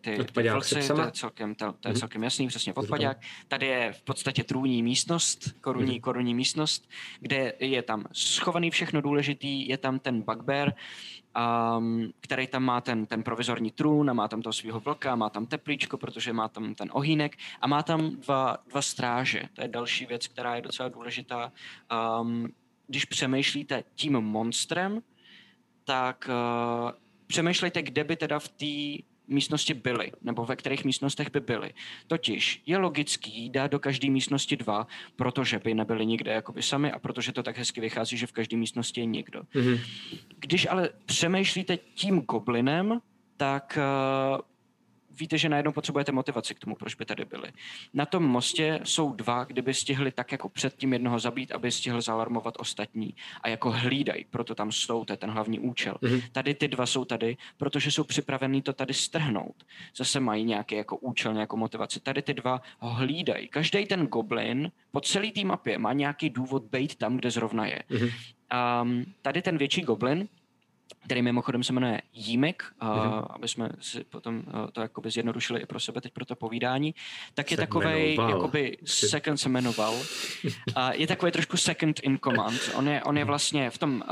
vlci, to je celkem jasný, přesně podpadák. Tady je v podstatě trůní místnost, korunní místnost, kde je tam schovaný všechno důležitý, je tam ten bugbear, který tam má ten provizorní trůn a má tam toho svého vlka, má tam teplíčko, protože má tam ten ohýnek a má tam dva stráže. To je další věc, která je docela důležitá. Když přemýšlíte tím monstrem, tak... přemýšlejte, kde by teda v té místnosti byly, nebo ve kterých místnostech by byly. Totiž je logický dát do každé místnosti 2, protože by nebyly nikde jakoby sami a protože to tak hezky vychází, že v každé místnosti je někdo. Když ale přemýšlíte tím goblinem, tak víte, že najednou potřebujete motivaci k tomu, proč by tady byli. Na tom mostě jsou 2, kdyby stihli tak jako předtím jednoho zabít, aby stihl zalarmovat ostatní a jako hlídají, proto tam jsou, to je ten hlavní účel. Tady ty 2 jsou tady, protože jsou připravení to tady strhnout. Zase mají nějaký jako účel, nějakou motivaci. Tady ty 2 ho hlídají. Každý ten goblin po celý té mapě má nějaký důvod být tam, kde zrovna je. Tady ten větší goblin, který mimochodem se jmenuje Jímek, aby jsme si potom to jakoby zjednodušili i pro sebe teď pro to povídání, tak je takovej, jakoby second se jmenoval, je takový trošku second in command. On je vlastně v tom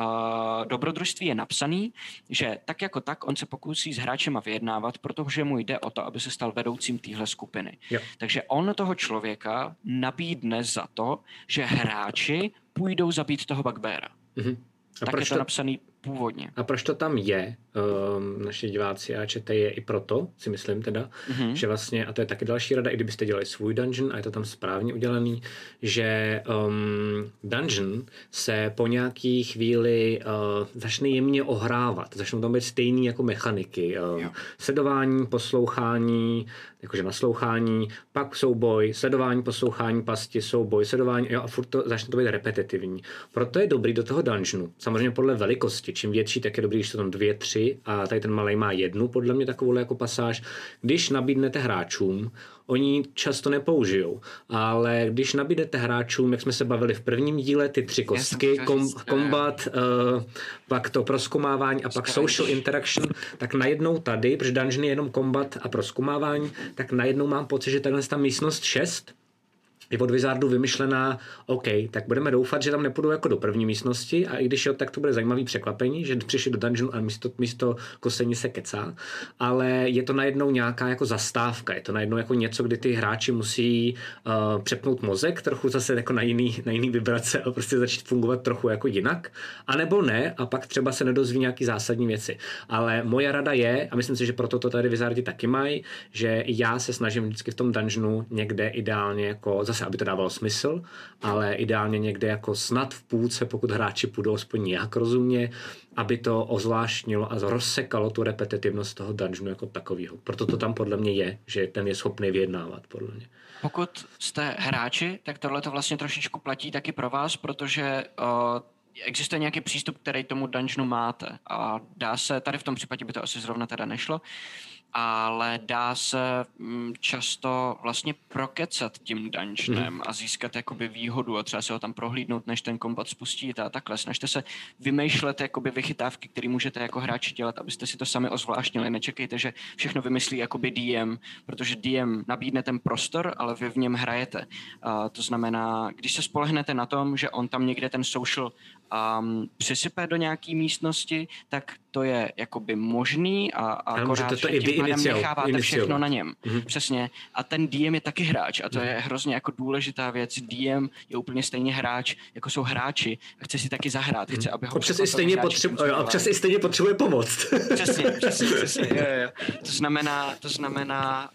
dobrodružství je napsaný, že tak jako tak on se pokusí s hráčema vyjednávat, protože mu jde o to, aby se stal vedoucím téhle skupiny. Takže on toho člověka nabídne za to, že hráči půjdou zabít toho bugbeara. Tak je to napsaný původně. A proč to tam je? Naši diváci a čete je i proto, si myslím teda, že vlastně, a to je taky další rada, i kdybyste dělali svůj dungeon a je to tam správně udělaný, že dungeon se po nějaký chvíli začne jemně ohrávat. Začnou tam být stejný jako mechaniky. Sledování, poslouchání, jakože naslouchání, pak souboj, sledování, poslouchání, pasti, souboj, sledování, jo, a furt to začne to být repetitivní. Proto je dobrý do toho dungeonu, samozřejmě podle velikosti, čím větší, tak je dobrý, když jsou tam 2, 3 a tady ten malej má 1, podle mě takovouhle jako pasáž. Když nabídnete hráčům, oni často nepoužijou, ale když nabídnete hráčům, jak jsme se bavili v prvním díle, ty 3 kostky, kombat, pak to proskumávání a pak social interaction, tak najednou tady, protože dungeon je jenom kombat a proskumávání, tak najednou mám pocit, že tahle ta místnost 6 je od Wizardu vymyšlená, OK, tak budeme doufat, že tam nepůjdu jako do první místnosti a i když jo, tak to bude zajímavý překvapení, že přišli do dungeonu a místo kosení se kecá, ale je to najednou nějaká jako zastávka, je to najednou jako něco, kdy ty hráči musí přepnout mozek, trochu zase jako na jiný vibrace a prostě začít fungovat trochu jako jinak, anebo ne a pak třeba se nedozví nějaký zásadní věci. Ale moje rada je, a myslím si, že proto to tady Wizardi taky mají, že já se snažím vždycky v tom dungeonu někde ideálně jako aby to dávalo smysl, ale ideálně někde jako snad v půlce, pokud hráči půjdou aspoň nějak rozumně, aby to ozvláštnilo a rozsekalo tu repetitivnost toho dungeonu jako takového. Proto to tam podle mě je, že ten je schopný vyjednávat, podle mě. Pokud jste hráči, tak tohle to vlastně trošičku platí taky pro vás, protože existuje nějaký přístup, který tomu dungeonu máte a dá se, tady v tom případě by to asi zrovna teda nešlo, ale dá se často vlastně prokecat tím dungeonem a získat jakoby výhodu a třeba se ho tam prohlídnout, než ten kombat spustíte a takhle. Snažte se vymýšlet jakoby vychytávky, které můžete jako hráči dělat, abyste si to sami ozvláštnili. Nečekejte, že všechno vymyslí jakoby DM, protože DM nabídne ten prostor, ale vy v něm hrajete. A to znamená, když se spolehnete na tom, že on tam někde ten social přisype do nějaký místnosti, tak to je jakoby možný a akorát, že tím pádem necháváte všechno na něm. Přesně. A ten DM je taky hráč a to je hrozně jako důležitá věc. DM je úplně stejně hráč, jako jsou hráči a chce si taky zahrát. Chce, aby ho občas i stejně potřebuje pomoc. Přesně. To znamená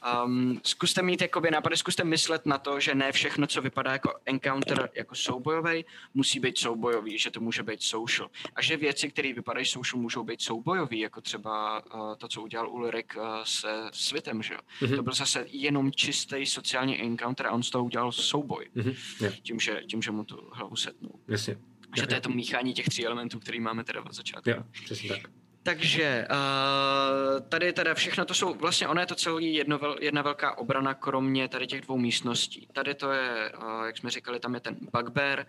zkuste mít jakoby nápady, zkuste myslet na to, že ne všechno, co vypadá jako encounter, jako soubojový, musí být soubojový, že to může být social. A že věci, které vypadají social, můžou být soubojový, jako třeba to, co udělal Ulrik se světem, že jo. To byl zase jenom čistý sociální encounter a on z toho udělal souboj. Tím, že mu tu hlavu setnul. Jasně. Že to je to míchání těch 3 elementů, který máme teda od začátku. Jo, přesně tak. Takže tady teda všechno to jsou, vlastně ono je to celý jedna velká obrana, kromě tady těch 2 místností. Tady to je, jak jsme říkali, tam je ten bugbear,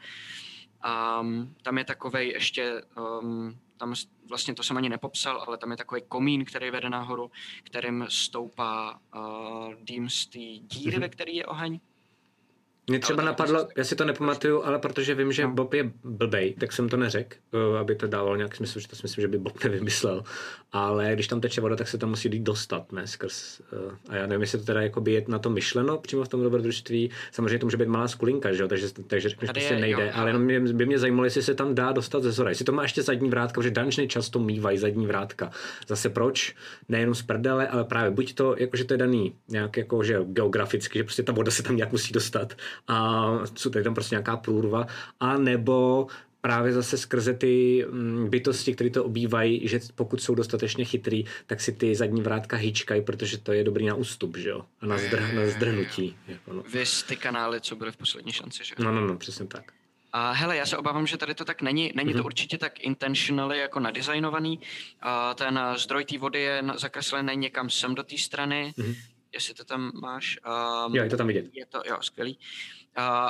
tam je takovej ještě, tam vlastně to jsem ani nepopsal, ale tam je takový komín, který vede nahoru, kterým stoupá dým z té díry, ve který je oheň. Mě třeba napadlo, já si to nepamatuju, ale protože vím, že Bob je blbej, tak jsem to neřekl, aby to dávalo nějaký smysl, že to si myslím, že by Bob nevymyslel. Ale když tam teče voda, tak se tam musí jít dostat, ne? Skrz, a já nevím, jestli to teda jakoby je na to myšleno přímo v tom dobrodružství. Samozřejmě to může být malá skulinka, že jo? Takže řekneš, že se nejde. Jo, ale jenom by mě zajímalo, jestli se tam dá dostat ze zora. Jestli to má ještě zadní vrátka, protože dungeony často mývají zadní vrátka. Zase proč? Nejenom z prdele, ale právě buď to, jakože to je daný nějak jako, že geograficky, že prostě ta voda se tam nějak musí dostat. A jsou tady tam prostě nějaká průrva, a nebo právě zase skrze ty bytosti, které to obývají, že pokud jsou dostatečně chytrý, tak si ty zadní vrátka hýčkají, protože to je dobrý na ústup, že jo? A na zdrhnutí. Jako no. Vys ty kanály, co byly v poslední šanci, že jo? No, přesně tak. A hele, já se obávám, že tady to tak není. Není to určitě tak intentionally jako nadizajnovaný. A ten zdroj té vody je zakreslený někam sem do té strany. Jestli to tam máš. Jo, je to tam vidět. Je to, jo, skvělý.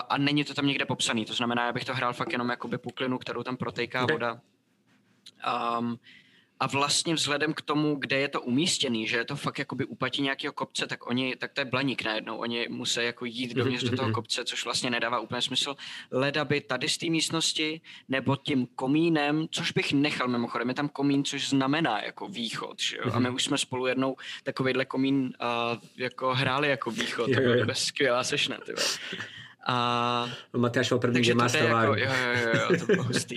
A není to tam někde popsaný, to znamená, já bych to hrál fakt jenom jakoby puklinu, kterou tam protéká voda. A vlastně vzhledem k tomu, kde je to umístěný, že je to fakt jakoby upatí nějakého kopce, tak to je blaník najednou. Oni musí jako jít dovnitř do toho kopce, což vlastně nedává úplně smysl. Leda by tady z té místnosti nebo tím komínem, což bych nechal mimochodem, je tam komín, což znamená jako východ. Že jo? A my už jsme spolu jednou takovejhle komín jako hráli jako východ. To byla skvělá sešna, ty vole. Matyáš opravdu, že má strování. To bylo hustý.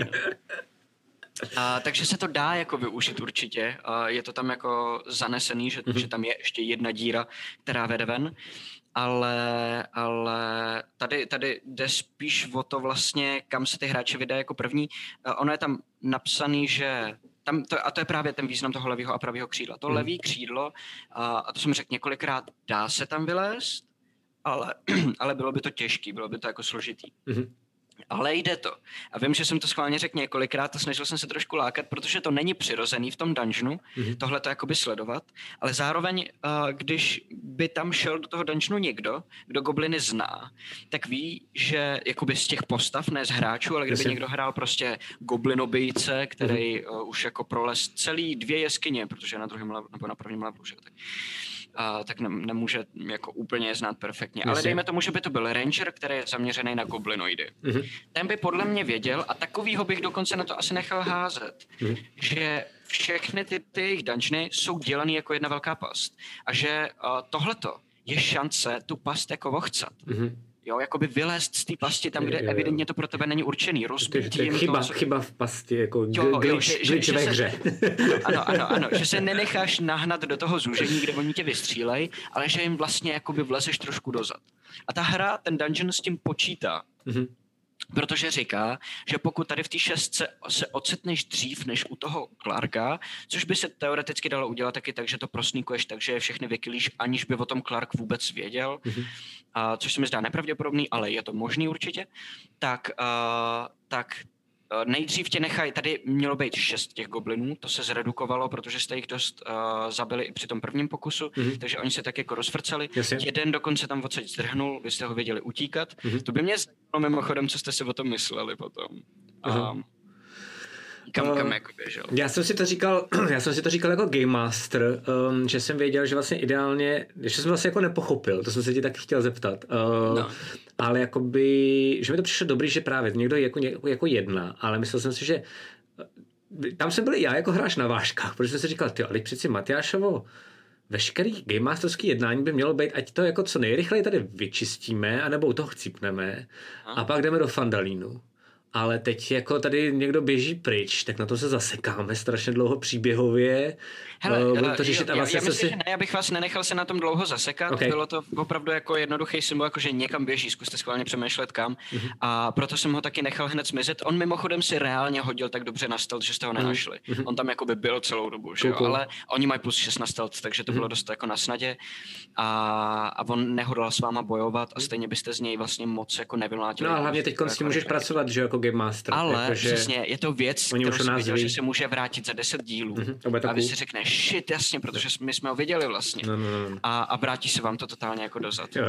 Takže se to dá jako využít určitě. Je to tam jako zanesený, že tam je ještě jedna díra, která vede ven. Ale tady jde spíš o to vlastně, kam se ty hráči vydají jako první. Ono je tam napsaný, že tam to je právě ten význam toho levýho a pravýho křídla. To levý křídlo, a to jsem řekl několikrát, dá se tam vylézt, ale bylo by to těžký, bylo by to jako složitý. Mm-hmm. Ale jde to. A vím, že jsem to schválně řekl několikrát a snažil jsem se trošku lákat, protože to není přirozený v tom dungeonu, tohle to jakoby sledovat, ale zároveň, když by tam šel do toho dungeonu někdo, kdo gobliny zná, tak ví, že jakoby z těch postav, ne z hráčů, ale kdyby někdo hrál prostě goblinobijce, který už jako prolez celý 2 jeskyně, protože na druhém nebo na prvním levelu, tak nemůže jako úplně znát perfektně. Ale dejme tomu, že by to byl ranger, který je zaměřený na goblinoidy. Ten by podle mě věděl, a takovýho bych dokonce na to asi nechal házet, že všechny ty jejich dungeony jsou dělaný jako jedna velká past. A že tohleto je šance tu past jako vochcat. Jo, jakoby vylézt z té pasti tam, kde evidentně to pro tebe není určený. To je chyba v pasti, jako glitch ve hře. Ano, že se nenecháš nahnat do toho zúžení, kde oni tě vystřílej, ale že jim vlastně jakoby vlezeš trošku dozad. A ta hra, ten dungeon s tím počítá. Protože říká, že pokud tady v té 6 se ocitneš dřív než u toho Clarka, což by se teoreticky dalo udělat taky tak, že to prosníkuješ, takže je všechny vykylíš, aniž by o tom Clark vůbec věděl, což se mi zdá nepravděpodobný, ale je to možný určitě, tak nejdřív tě nechají, tady mělo být 6 těch goblinů, to se zredukovalo, protože jste jich dost zabili i při tom prvním pokusu, takže oni se tak jako rozfrcali. Jeden dokonce tam odsaď zdrhnul, vy jste ho věděli utíkat. To by mě zajímalo mimochodem, co jste si o tom mysleli potom. Kam jako běžel. Já jsem si to říkal jako game master, že jsem věděl, že vlastně ideálně, ještě jsem vlastně jako nepochopil, to jsem se ti taky chtěl zeptat, ale jakoby, že mi to přišlo dobrý, že právě někdo je jako jedna, ale myslel jsem si, že tam jsem byl i já jako hráč na vážkách, protože jsem si říkal, ale přeci Matyášovo veškerý game masterský jednání by mělo být, ať to jako co nejrychleji tady vyčistíme, anebo u toho chcípneme a pak jdeme do Fandalínu. Ale teď jako tady někdo běží pryč, tak na to se zasekáme strašně dlouho příběhově. Hele, to řešit, já myslím, že ne, abych vás nenechal se na tom dlouho zasekat. Okay. Bylo to opravdu jako jednoduchý symbol, jako že někam běží, zkuste schválně přemýšlet kam. A proto jsem ho taky nechal hned zmizet. On mimochodem si reálně hodil tak dobře na stealth, že jste ho nenašli. On tam jakoby byl celou dobu, že jo? Ale oni mají plus 6 na stealth, takže to bylo dost jako na snadě. A on nehodlal s váma bojovat a stejně byste z něj vlastně moc jako nevymlátili. No a hlavně teď s tím můžeš pracovat, že jako game master. Ale jakože přesně, je to věc, kterou jsem viděl, že se může vrátit za 10 dílů. A vy si řekneš, shit, jasně, protože my jsme ho viděli vlastně. No. A vrátí se vám to totálně jako dozad. Jo.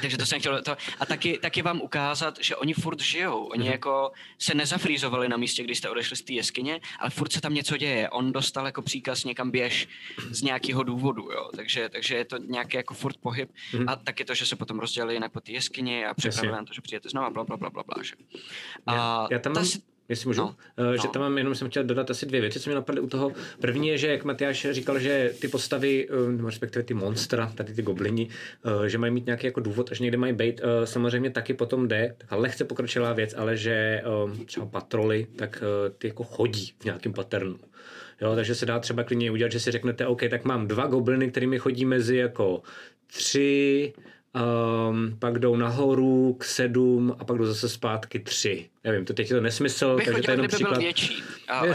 Takže to jsem chtěl. A taky vám ukázat, že oni furt žijou. Oni jako se nezafrýzovali na místě, když jste odešli z té jeskyně, ale furt se tam něco děje. On dostal jako příkaz někam běž z nějakého důvodu. Jo. Takže je to nějaký jako furt pohyb. A taky to, že se potom rozdělili jinak po té jeskyni a připravili na to, že přijete znova, blablabla. Já tam mám, jestli můžu, že tam mám, jenom jsem chtěl dodat asi 2 věci, co mě napadly u toho. První je, že jak Matyáš říkal, že ty postavy, respektive ty monstra, tady ty goblini, že mají mít nějaký jako důvod, až někde mají být, samozřejmě taky potom jde, taková lehce pokročilá věc, ale že třeba patroly, tak ty jako chodí v nějakém paternu. Jo, takže se dá třeba klidně udělat, že si řeknete, OK, tak mám 2 gobliny, kterými chodí mezi jako 3, pak jdou nahoru k 7 a pak jdou zase zpátky 3. Nevím, to teď je to nesmysl, bych takže to je jenom příklad. Já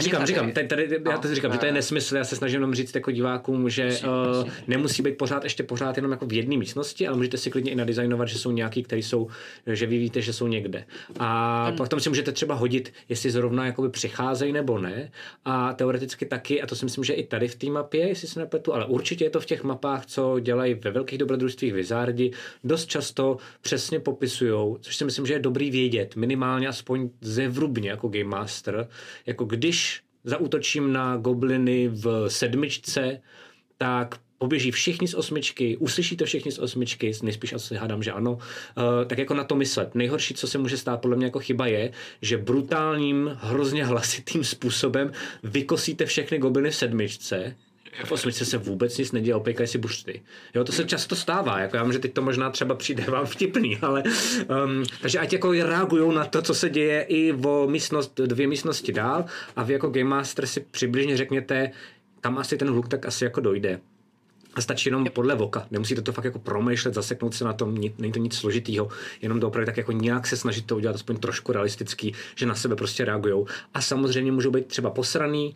říkám, že to je nesmysl, já se snažím jenom říct jako divákům, že nemusí být pořád jenom jako v jedné místnosti, ale můžete si klidně i nadizajnovat, že jsou nějaký, který jsou, že vy víte, že jsou někde. A potom si můžete třeba hodit, jestli zrovna jakoby přicházejí nebo ne. A teoreticky taky, a to si myslím, že i tady v té mapě, jestli se nepletu, ale určitě je to v těch mapách, co dělají ve velkých dobrodružstvích Wizardi, dost často přesně popisujou, což si myslím, že je dobrý vědět, minimálně aspoň zevrubně jako game master, jako když zaútočím na gobliny v 7, tak poběží všichni z 8, uslyší to všichni z 8, nejspíš asi hádám, že ano, tak jako na to myslet. Nejhorší, co se může stát, podle mě jako chyba je, že brutálním, hrozně hlasitým způsobem vykosíte všechny gobliny v 7, v osmičce se vůbec nic nedělá, opěkají si bušty. Jo, to se často stává, jako já vím, že teď to možná třeba přijde vám vtipný, ale takže ať jako reagujou na to, co se děje i o místnost, dvě místnosti dál a vy jako Game Master si přibližně řekněte, tam asi ten hluk tak asi jako dojde. A stačí jenom podle voka. Nemusíte to fakt jako promýšlet, zaseknout se na tom, není to nic složitýho, jenom to opravdu tak jako nějak se snažit to udělat aspoň trošku realistický, že na sebe prostě reagujou. A samozřejmě můžou být třeba posraný,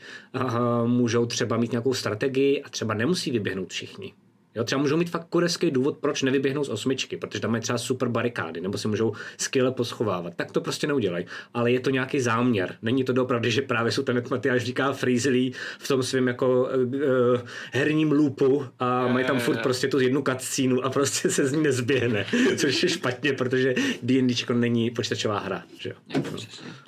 můžou třeba mít nějakou strategii a třeba nemusí vyběhnout všichni. Jo, třeba můžou mít fakt kurevský důvod, proč nevyběhnou z osmičky, protože tam mají třeba super barikády, nebo si můžou skille poschovávat. Tak to prostě neudělají. Ale je to nějaký záměr. Není to doopravdy, že právě jsou ten Matyáš říká frýzlí v tom svém jako herním loopu a mají tam furt prostě tu jednu cutscénu a prostě se z ní nezběhne. Což je špatně, protože D&Dčko není počítačová hra. Že?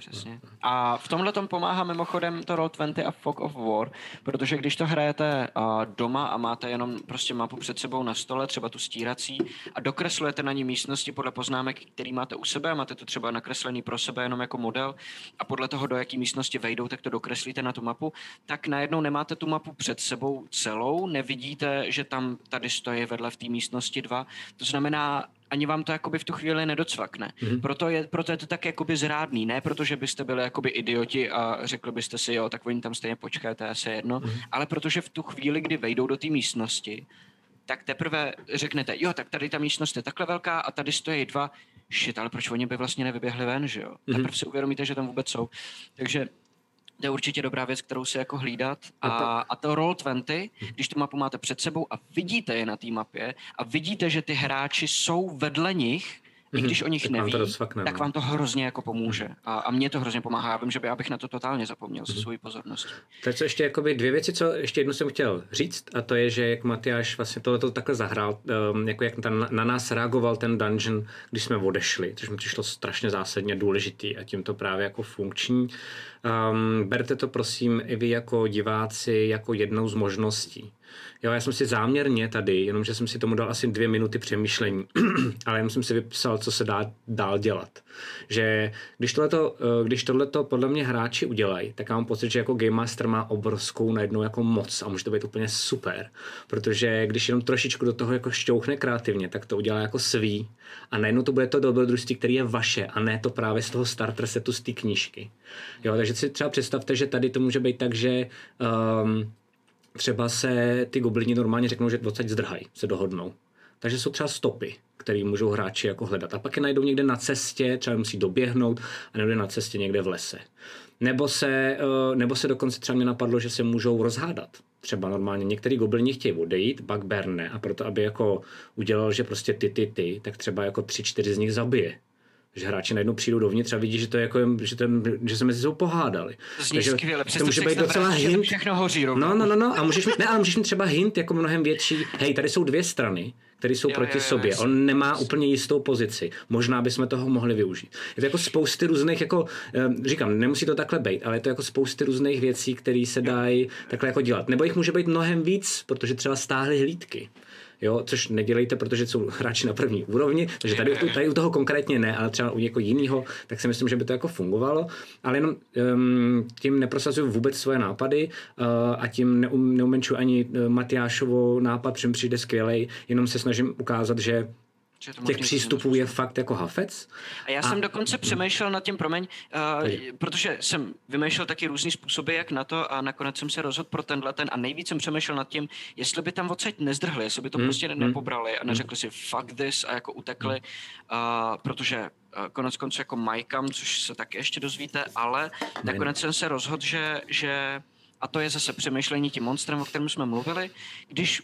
Přesně. A v tomhle tom pomáhá mimochodem to Roll20 a Fog of War, protože když to hrajete doma a máte jenom prostě mapu před sebou na stole, třeba tu stírací, a dokreslujete na ní místnosti podle poznámek, který máte u sebe, máte to třeba nakreslený pro sebe jenom jako model a podle toho, do jaký místnosti vejdou, tak to dokreslíte na tu mapu, tak najednou nemáte tu mapu před sebou celou, nevidíte, že tam tady stojí vedle v té místnosti dva, to znamená, ani vám to jakoby v tu chvíli nedocvakne. Mm-hmm. Proto je to tak jakoby zrádný, ne protože byste byli jakoby idioti a řekli byste si, jo, tak oni tam stejně počkají, to je asi jedno, ale protože v tu chvíli, kdy vejdou do té místnosti, tak teprve řeknete, jo, tak tady ta místnost je takhle velká a tady stojí dva, shit, ale proč oni by vlastně nevyběhli ven, že jo? Mm-hmm. Teprve si uvědomíte, že tam vůbec jsou. Takže to je určitě dobrá věc, kterou si jako hlídat. A to Roll20, když tu mapu máte před sebou a vidíte je na té mapě a vidíte, že ty hráči jsou vedle nich, i když o nich neví, tak vám to hrozně jako pomůže. A mě to hrozně pomáhá. Já vím, že bych na to totálně zapomněl se svojí pozorností. Takže ještě jakoby dvě věci, co ještě jednu jsem chtěl říct, a to je, že jak Matyáš vlastně tohleto takhle zahrál, jako jak na nás reagoval ten dungeon, když jsme odešli, což mi přišlo strašně zásadně důležitý a tím to právě jako funkční. Berte to prosím i vy jako diváci jako jednou z možností. Jo, já jsem si záměrně tady, jenomže jsem si tomu dal asi 2 minuty přemýšlení, ale jenom jsem si vypsal, co se dá dál dělat. Že když tohleto podle mě hráči udělají, tak mám pocit, že jako Game Master má obrovskou najednou jako moc a může to být úplně super, protože když jenom trošičku do toho jako šťouchne kreativně, tak to udělá jako svý a najednou to bude to dobrodružství, který je vaše a ne to právě z toho starter setu z té knížky. Jo, takže si třeba představte, že tady to může být tak, že třeba se ty goblini normálně řeknou, že odsaď zdrhají, se dohodnou. Takže jsou třeba stopy, které můžou hráči jako hledat. A pak je najdou někde na cestě, třeba musí doběhnout a nejde na cestě někde v lese. Nebo se dokonce třeba mě napadlo, že se můžou rozhádat. Třeba normálně některý goblini chtějí odejít, pak berne a proto, aby jako udělal, že prostě ty, tak třeba jako 3-4 z nich zabije. Že hráči najednou přijdou dovnitř a vidí, že to je jako že se mezi sebou pohádali. Takže skvěle, to může být docela hint. Všechno hoří rovnou. No, a můžeš mít třeba hint jako mnohem větší. Hej, tady jsou dvě strany, které jsou proti sobě. On nemá úplně jistou pozici. Možná bychom toho mohli využít. Je to jako spousty různých jako říkám, nemusí to takhle být, ale je to jako spousty různých věcí, které se dají takhle jako dělat. Nebo jich může být mnohem víc, protože třeba stáhli hlídky. Jo, což nedělejte, protože jsou hráči na první úrovni, takže tady u toho konkrétně ne, ale třeba u někoho jiného, tak si myslím, že by to jako fungovalo, ale jenom tím neprosazuju vůbec svoje nápady a tím neumenčuji ani Matyášovo nápad, protože mi přijde skvělej, jenom se snažím ukázat, že těch přístupů je fakt jako hafec. A já jsem dokonce přemýšlel nad tím, protože jsem vymýšlel taky různý způsoby, jak na to a nakonec jsem se rozhodl pro tenhle a nejvíc jsem přemýšlel nad tím, jestli by tam odsaď nezdrhli, jestli by to prostě nepobrali a neřekli si fuck this a jako utekli, protože koneckonců jako majkam, což se taky ještě dozvíte, ale nakonec jsem se rozhodl, že a to je zase přemýšlení tím monstrem, o kterém jsme mluvili, když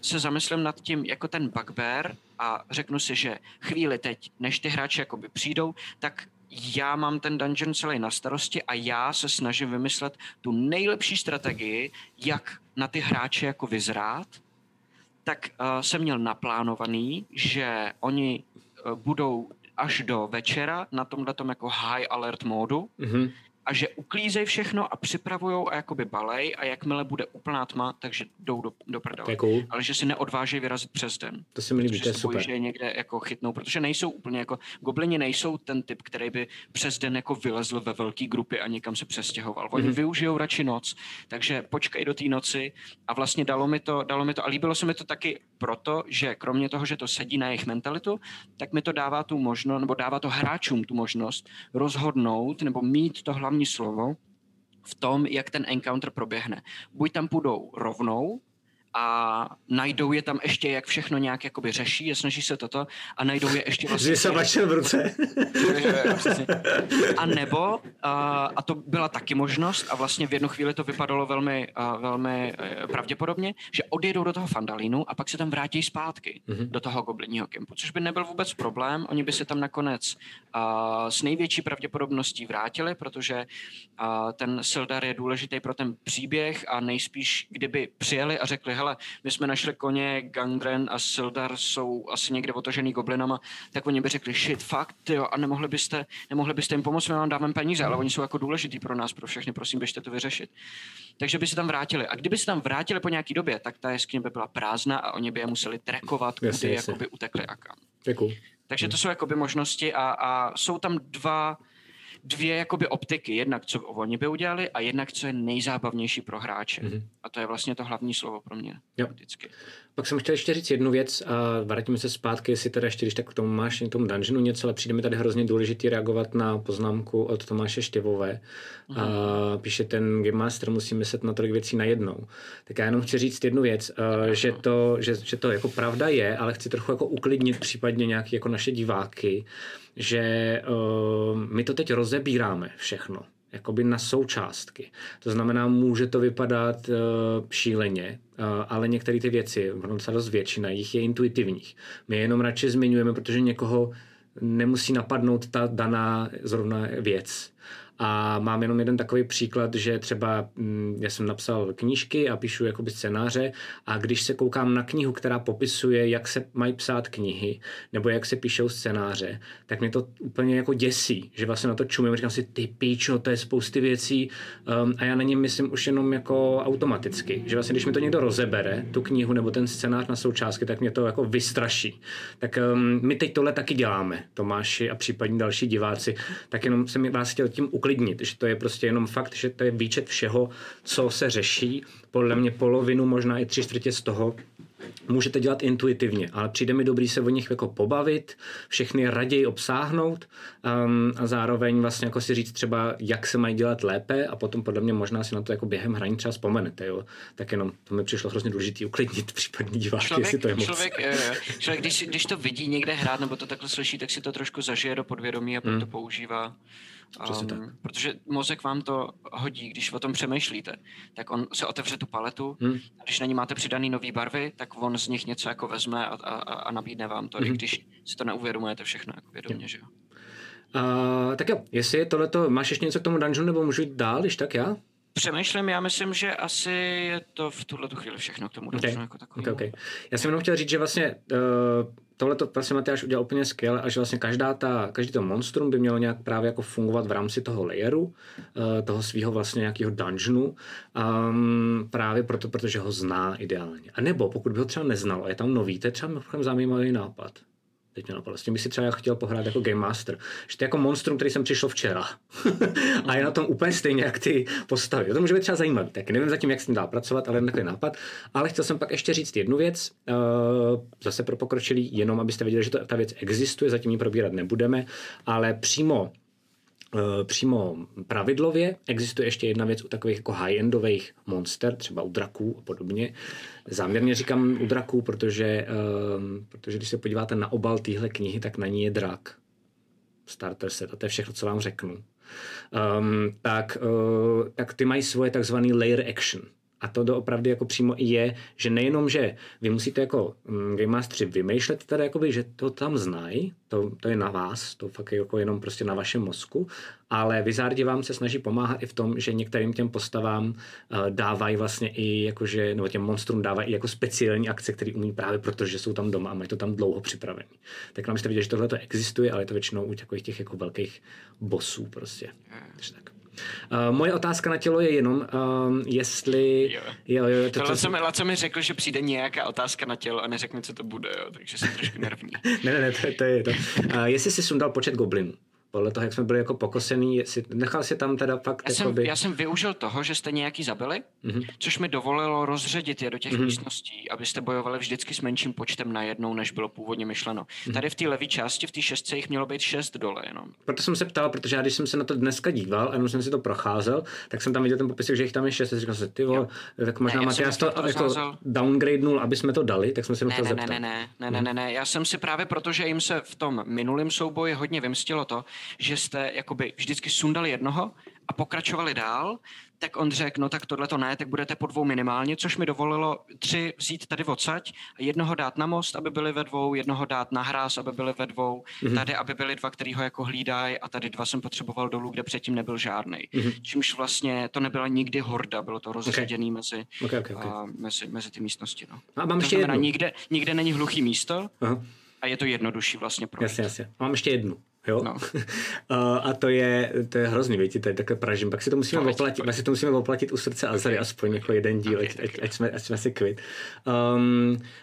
se zamyslím nad tím jako ten bugbear a řeknu si, že chvíli teď, než ty hráči jakoby přijdou, tak já mám ten dungeon celý na starosti a já se snažím vymyslet tu nejlepší strategii, jak na ty hráče jako vyzrát, tak jsem měl naplánovaný, že oni budou až do večera na tomhletom jako high alert módu, a že uklízejí všechno a připravujou a jakoby balej a jakmile bude úplná tma, takže jdou do prdele. Cool. Ale že si neodvážejí vyrazit přes den. To se mi líbí, to je super. Bojí, že je někde jako chytnou, protože nejsou úplně jako, goblini nejsou ten typ, který by přes den jako vylezl ve velké grupy a někam se přestěhoval. Oni využijou radši noc, takže počkej do té noci a vlastně dalo mi to a líbilo se mi to taky proto, že kromě toho, že to sedí na jejich mentalitu, tak mi to dává tu možnost, nebo dává to hráčům tu možnost rozhodnout nebo mít to hlavní slovo v tom, jak ten encounter proběhne. Buď tam půjdou rovnou a najdou je tam ještě, jak všechno nějak jakoby řeší, je snaží se toto a najdou je ještě vlastně... Zvěsavačem v ruce. A nebo, a to byla taky možnost a vlastně v jednu chvíli to vypadalo velmi pravděpodobně, že odjedou do toho Fandalínu a pak se tam vrátí zpátky do toho goblinního kempu, což by nebyl vůbec problém, oni by se tam nakonec s největší pravděpodobností vrátili, protože ten Sildar je důležitý pro ten příběh a nejspíš, kdyby přijeli a řekli, hele, my jsme našli koně, Gangren a Sildar jsou asi někde otožený goblinama, tak oni by řekli, shit, fakt, jo, a nemohli byste jim pomoct, my vám dáme peníze, ale oni jsou jako důležitý pro nás, pro všechny, prosím, běžte to vyřešit. Takže by se tam vrátili. A kdyby se tam vrátili po nějaký době, tak ta jeskyně by byla prázdná a oni by je museli trackovat, kudy jakoby utekli a kam. Děkuju. Takže to jsou jakoby možnosti a jsou tam dvě jakoby optiky, jednak co oni by udělali a jednak co je nejzábavnější pro hráče. A to je vlastně to hlavní slovo pro mě. Jo. Pak jsem chtěl ještě říct jednu věc a vrátíme se zpátky, jestli teda ještě když tak k tomu máš, k tomu dungeonu něco, ale přijde mi tady hrozně důležitý reagovat na poznámku od Tomáše Štěvové. A píše ten Game Master, musí myslet na tolik věcí najednou. Tak já jenom chci říct jednu věc, že to jako pravda je, ale chci trochu jako uklidnit případně nějaký jako naše diváky, že my to teď rozebíráme všechno, jakoby na součástky. To znamená, může to vypadat šíleně, ale některé ty věci, dost většina jich je intuitivních. My jenom radši zmiňujeme, protože někoho nemusí napadnout ta daná zrovna věc. A mám jenom jeden takový příklad, že třeba já jsem napsal knížky a píšu jakoby scénáře a když se koukám na knihu, která popisuje, jak se mají psát knihy nebo jak se píšou scénáře, tak mě to úplně jako děsí, že vlastně na to čumím, říkám si ty píčo, to je spousty věcí a já na ně myslím už jenom jako automaticky, že vlastně když mi to někdo rozebere, tu knihu nebo ten scénář na součástky, tak mě to jako vystraší. Tak my teď tohle taky děláme, Tomáši a případně další diváci, tak jenom jsem vás chtěl tím uklidnit, že to je prostě jenom fakt, že to je výčet všeho, co se řeší. Podle mě polovinu, možná i 3/4 z toho můžete dělat intuitivně, ale přijde mi dobrý se o nich jako pobavit, všechny raději obsáhnout a zároveň vlastně jako si říct třeba, jak se mají dělat lépe a potom podle mě možná si na to jako během hraní třeba vzpomenete, jo. Tak jenom to mi přišlo hrozně důležitý uklidnit případně diváky, jestli to je moc. Člověk když to vidí někde hrát nebo to takhle slyší, tak si to trošku zažije do podvědomí a potom to používá. Protože mozek vám to hodí, když o tom přemýšlíte, tak on se otevře tu paletu a když na ní máte přidaný nový barvy, tak on z nich něco jako vezme a nabídne vám to, i když si to neuvědomujete všechno jako vědomě, že jo. Tak jo, jestli je tohleto, máš ještě něco k tomu dungeonu, nebo můžu jít dál, když tak já? Přemýšlím, já myslím, že asi je to v tuhletu chvíli všechno k tomu dungeonu jako takový. Okay. Já jsem jenom chtěl říct, že vlastně... Tohle to vlastně Matyáš udělal úplně skvěle a že vlastně každý to monstrum by mělo nějak právě jako fungovat v rámci toho layeru, toho svého vlastně nějakého dungeonu, právě proto, protože ho zná ideálně. A nebo pokud by ho třeba neznal a je tam nový, to je třeba zajímavý nápad. Teď mě napadlo, s tím bych si třeba chtěl pohrát jako Game Master. Že to je jako monstrum, který jsem přišel včera. A je na tom úplně stejně, jak ty postavy. To může být třeba zajímavý. Tak nevím zatím, jak s tím dá pracovat, ale jen takový nápad. Ale chtěl jsem pak ještě říct jednu věc. Zase pro pokročilí, jenom abyste věděli, že ta věc existuje, zatím ji probírat nebudeme, ale přímo pravidlově existuje ještě jedna věc u takových jako high-endových monster, třeba u draků a podobně. Záměrně říkám u draků, protože když se podíváte na obal téhle knihy, tak na ní je drak. Starter set a to je všechno, co vám řeknu. Tak ty mají svoje takzvaný layer action. A to doopravdy jako přímo i je, že nejenom, že vy musíte jako Game Mastery vymýšlet teda jakoby, že to tam znají, to je na vás, to fakt je jako jenom prostě na vašem mozku, ale Wizardi vám se snaží pomáhat i v tom, že některým těm postavám dávají vlastně i jakože, nebo těm monstrum dávají i jako speciální akce, které umí právě proto, že jsou tam doma a mají to tam dlouho připravený. Tak nám jste viděli, že tohle to existuje, ale je to většinou u takových těch jako velkých bossů prostě. Takže tak. Moje otázka na tělo je jenom, jestli... Jo, Laco mi řekl, že přijde nějaká otázka na tělo a neřekne, co to bude, jo, takže jsem trošku nervní. Ne, to je to. Jestli jsi sundal počet goblinů? Podle toho, jak jsme byli jako pokosený, nechal si tam teda fakt... Já jsem využil toho, že jste nějaký zabili, což mi dovolilo rozředit je do těch místností, abyste bojovali vždycky s menším počtem najednou, než bylo původně myšleno. Tady v té levé části, v té šestce, jich mělo být 6 dole jenom. Proto jsem se ptal, protože já když jsem se na to dneska díval a jenom jsem si to procházel, tak jsem tam viděl ten popis, že jich tam je 6. Říkal jsem, ty vole, tak možná Matyáš to jako downgradenul, aby jsme to dali, tak jsem se musel zeptat. Ne. Já jsem si právě proto, že jim se v tom minulém souboji hodně vymstilo to, že jste jakoby vždycky sundali jednoho a pokračovali dál, tak on řekl, no tak tohle to ne, tak budete po dvou minimálně, což mi dovolilo 3 vzít tady odsaď a jednoho dát na most, aby byli ve dvou, jednoho dát na hráz, aby byli ve dvou, tady, aby byli 2, který ho jako hlídají a tady 2 jsem potřeboval dolů, kde předtím nebyl žádnej. Čímž vlastně to nebyla nikdy horda, bylo to rozředěné mezi ty místnosti. No. A mám to ještě znamená, nikde není hluchý místo a je to jednodušší vlastně pro. Jasně. A mám ještě jednu. Jo? No. A to je hrozný, víte, tady takhle pražím. Pak si to musíme oplatit u srdce Azary, aspoň jako jeden díl, ať jsme si kvit.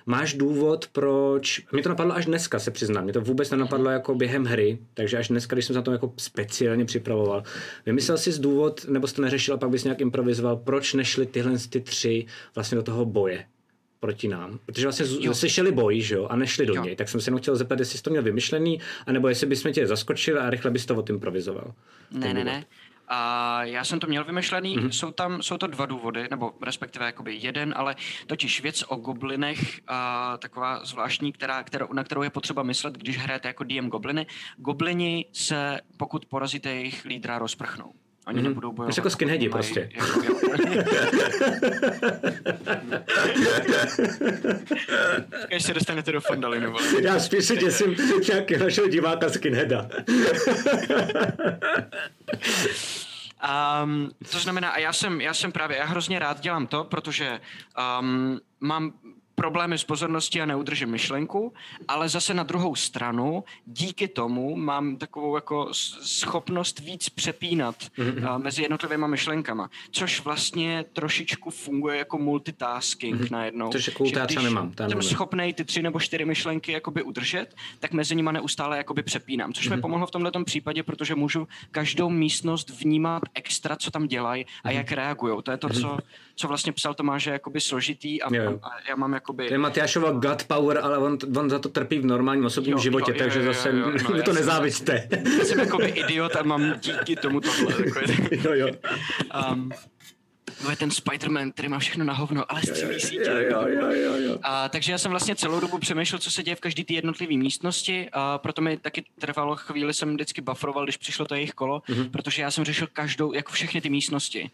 Máš důvod, proč... Mě to napadlo až dneska, se přiznám. Mě to vůbec nenapadlo jako během hry, takže až dneska, když jsem se na to jako speciálně připravoval. Vymyslel jsi důvod, nebo jsi to neřešil a pak bys nějak improvizoval, proč nešli tyhle ty 3 vlastně do toho boje proti nám, protože vlastně slyšeli boj, že jo, a nešli do něj, tak jsem se jenom chtěl zeptat, jestli jsi to měl vymyšlený, anebo jestli bysme tě zaskočili a rychle bys to odimprovizoval. Ne. A já jsem to měl vymyšlený, jsou to 2 důvody, nebo respektive jakoby 1, ale totiž věc o goblinech, taková zvláštní, na kterou je potřeba myslet, když hrajete jako DM gobliny. Goblini se, pokud porazíte jejich lídra, rozprchnou. Oni nebudou bojovat. Jako skinheadi prostě. Když se dostanete do Fandalinu. Já spíš se děsím nějakého našeho diváka skinheada. To znamená, a já hrozně rád dělám to, protože mám problémy s pozorností a neudržím myšlenku, ale zase na druhou stranu díky tomu mám takovou jako schopnost víc přepínat mezi jednotlivými myšlenkama, což vlastně trošičku funguje jako multitasking najednou. Což je cool, já třeba nemám. Jsem schopnej ty 3 nebo 4 myšlenky jakoby udržet, tak mezi nima neustále jakoby přepínám, což mi pomohlo v tomhletom případě, protože můžu každou místnost vnímat extra, co tam dělají a jak reagujou. To je to, co vlastně psal Tomáš, že je jakoby složitý a já mám jako to je Matyášova god power, ale on za to trpí v normálním osobním životě, takže zase mi to nezávisíte. Já jsem jakoby idiot a mám díky tomu tohle. Jo. To je ten Spider-Man, který má všechno na hovno, ale střílí sítě. Takže já jsem vlastně celou dobu přemýšlel, co se děje v každé té jednotlivé místnosti, a proto mi taky trvalo chvíli, jsem vždycky bufferoval, když přišlo to jejich kolo, protože já jsem řešil každou, jako všechny ty místnosti,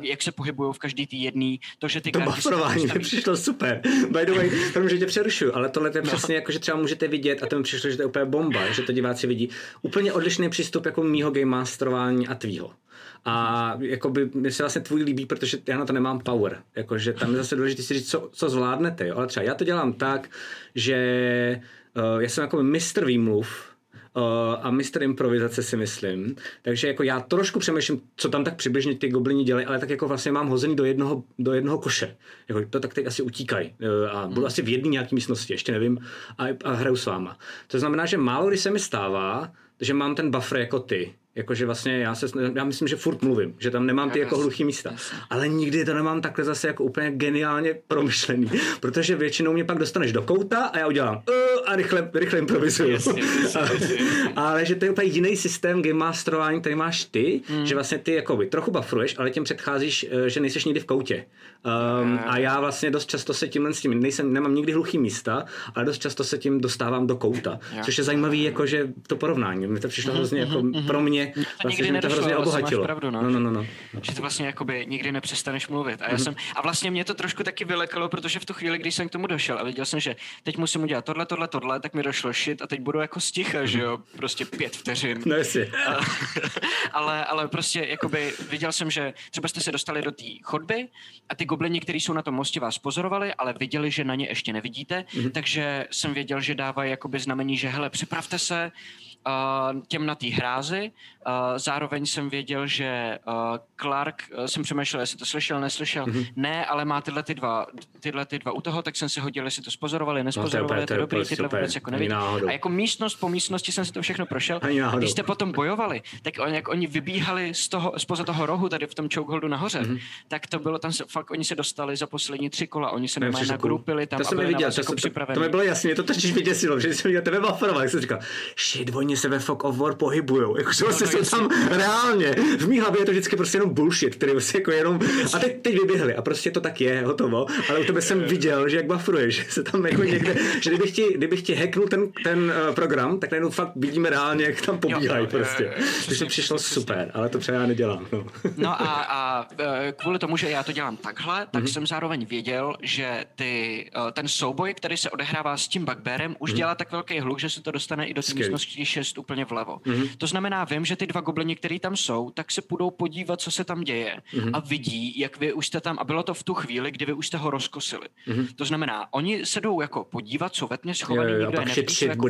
jak se pohybují v každé té jedné, to, že ty karty... To bufferování mi přišlo super. By the way, protože tě přerušuju, ale tohle je přesně jako, že třeba můžete vidět, a to mi přišlo, že to je úplně bomba, že to diváci vidí. Úplně odlišný přístup jako mýho game masterování a tvýho. A jakoby mi se vlastně tvůj líbí, protože já na to nemám power, jakože tam je zase důležité si říct, co zvládnete, jo? Ale třeba já to dělám tak, že já jsem jako mistr výmluv a mistr improvizace, si myslím, takže jako já trošku přemýšlím, co tam tak přibližně ty goblini dělají, ale tak jako vlastně mám hozený do jednoho koše, jako to tak teď asi utíkají a budu asi v jedné nějaké místnosti, ještě nevím, a hraju s váma. To znamená, že málo kdy se mi stává, že mám ten buffer jako ty. Jakože vlastně já myslím, že furt mluvím, že tam nemám ty jako hluchý místa. Ale nikdy to nemám takhle zase jako úplně geniálně promyšlený, protože většinou mě pak dostaneš do kouta a já udělám a rychle improvizuju. Jasně. Ale že to je úplně jiný systém game masterování, který máš ty, že vlastně ty jako trochu bufferuješ, ale tím předcházíš, že nejseš nikdy v koutě. A já vlastně dost často se tímhle s tím, nemám nikdy hluchý místa, ale dost často se tím dostávám do kouta. Což je zajímavý, jakože to porovnání. Mě to přišlo hrozně jako pro mě. Vlastně mě to hrozně obohatilo. Pravdu, no. Že to vlastně jakoby nikdy nepřestaneš mluvit. A, já jsem, a vlastně mě to trošku taky vylekalo, protože v tu chvíli, když jsem k tomu došel a viděl jsem, že teď musím udělat tohle, tak mi došlo shit a teď budu jako sticha, že jo, prostě 5 vteřin. No jestli. Ale prostě jakoby viděl jsem, že třeba jste se dostali do té chodby a ty goblini, kteří jsou na tom mostě, vás pozorovali, ale viděli, že na ně ještě nevidíte, takže jsem věděl, že dávají jakoby znamení, že hele, připravte se. těmnatý hrázy. Zároveň jsem věděl, že Clark, jsem přemýšlel, jestli to slyšel, neslyšel. Mm-hmm. Ne, ale má tyhle dva u toho, tak jsem se hodil, jestli to spozorovali, nespozorovali, no, to je dobrý, tyhle vůbec jako nevidím. A jako místnost po místnosti jsem si to všechno prošel. A když jste potom bojovali, tak oni vybíhali spoza toho rohu tady v tom chokeholdu nahoře, mm-hmm. tak to bylo tam, fakt oni se dostali za poslední 3 kola, oni se normálně nagrupili tam, aby na vás jako připraveni. To mi bylo jasně, to totiž vyděsilo, že jsem tebe buffroval, jak jsem říkal, shit, oni se ve Fog of War pohybujou, jako no, se jsou tam reálně, v mý hlavě je to vždycky prostě jenom bullshit, který prostě jako jenom, a teď vyběhli a prostě to tak je, hotovo, ale u tebe jsem viděl, že jak buffruješ, že se tam jako někde, že kdybych ti hacknul ten program, tak najednou fakt vidíme reálně, jak tam pobíhají prostě. Když to přišlo super, ale to třeba já nedělám. No a kvůli tomu, že já to dělám takhle, tak jsem zároveň věděl, že ten souboj, který se odehrává s tím bugbearem, už dělá tak velký hluk, že se to dostane i do místnosti 6 úplně vlevo. To znamená, vím, že ty dva gobliny, který tam jsou, tak se půjdou podívat, co se tam děje a vidí, jak vy už jste tam, a bylo to v tu chvíli, kdy vy už jste ho rozkosili. To znamená, oni se jdou jako podívat, co ve tmě schovaný, nikdo je nevidí, jako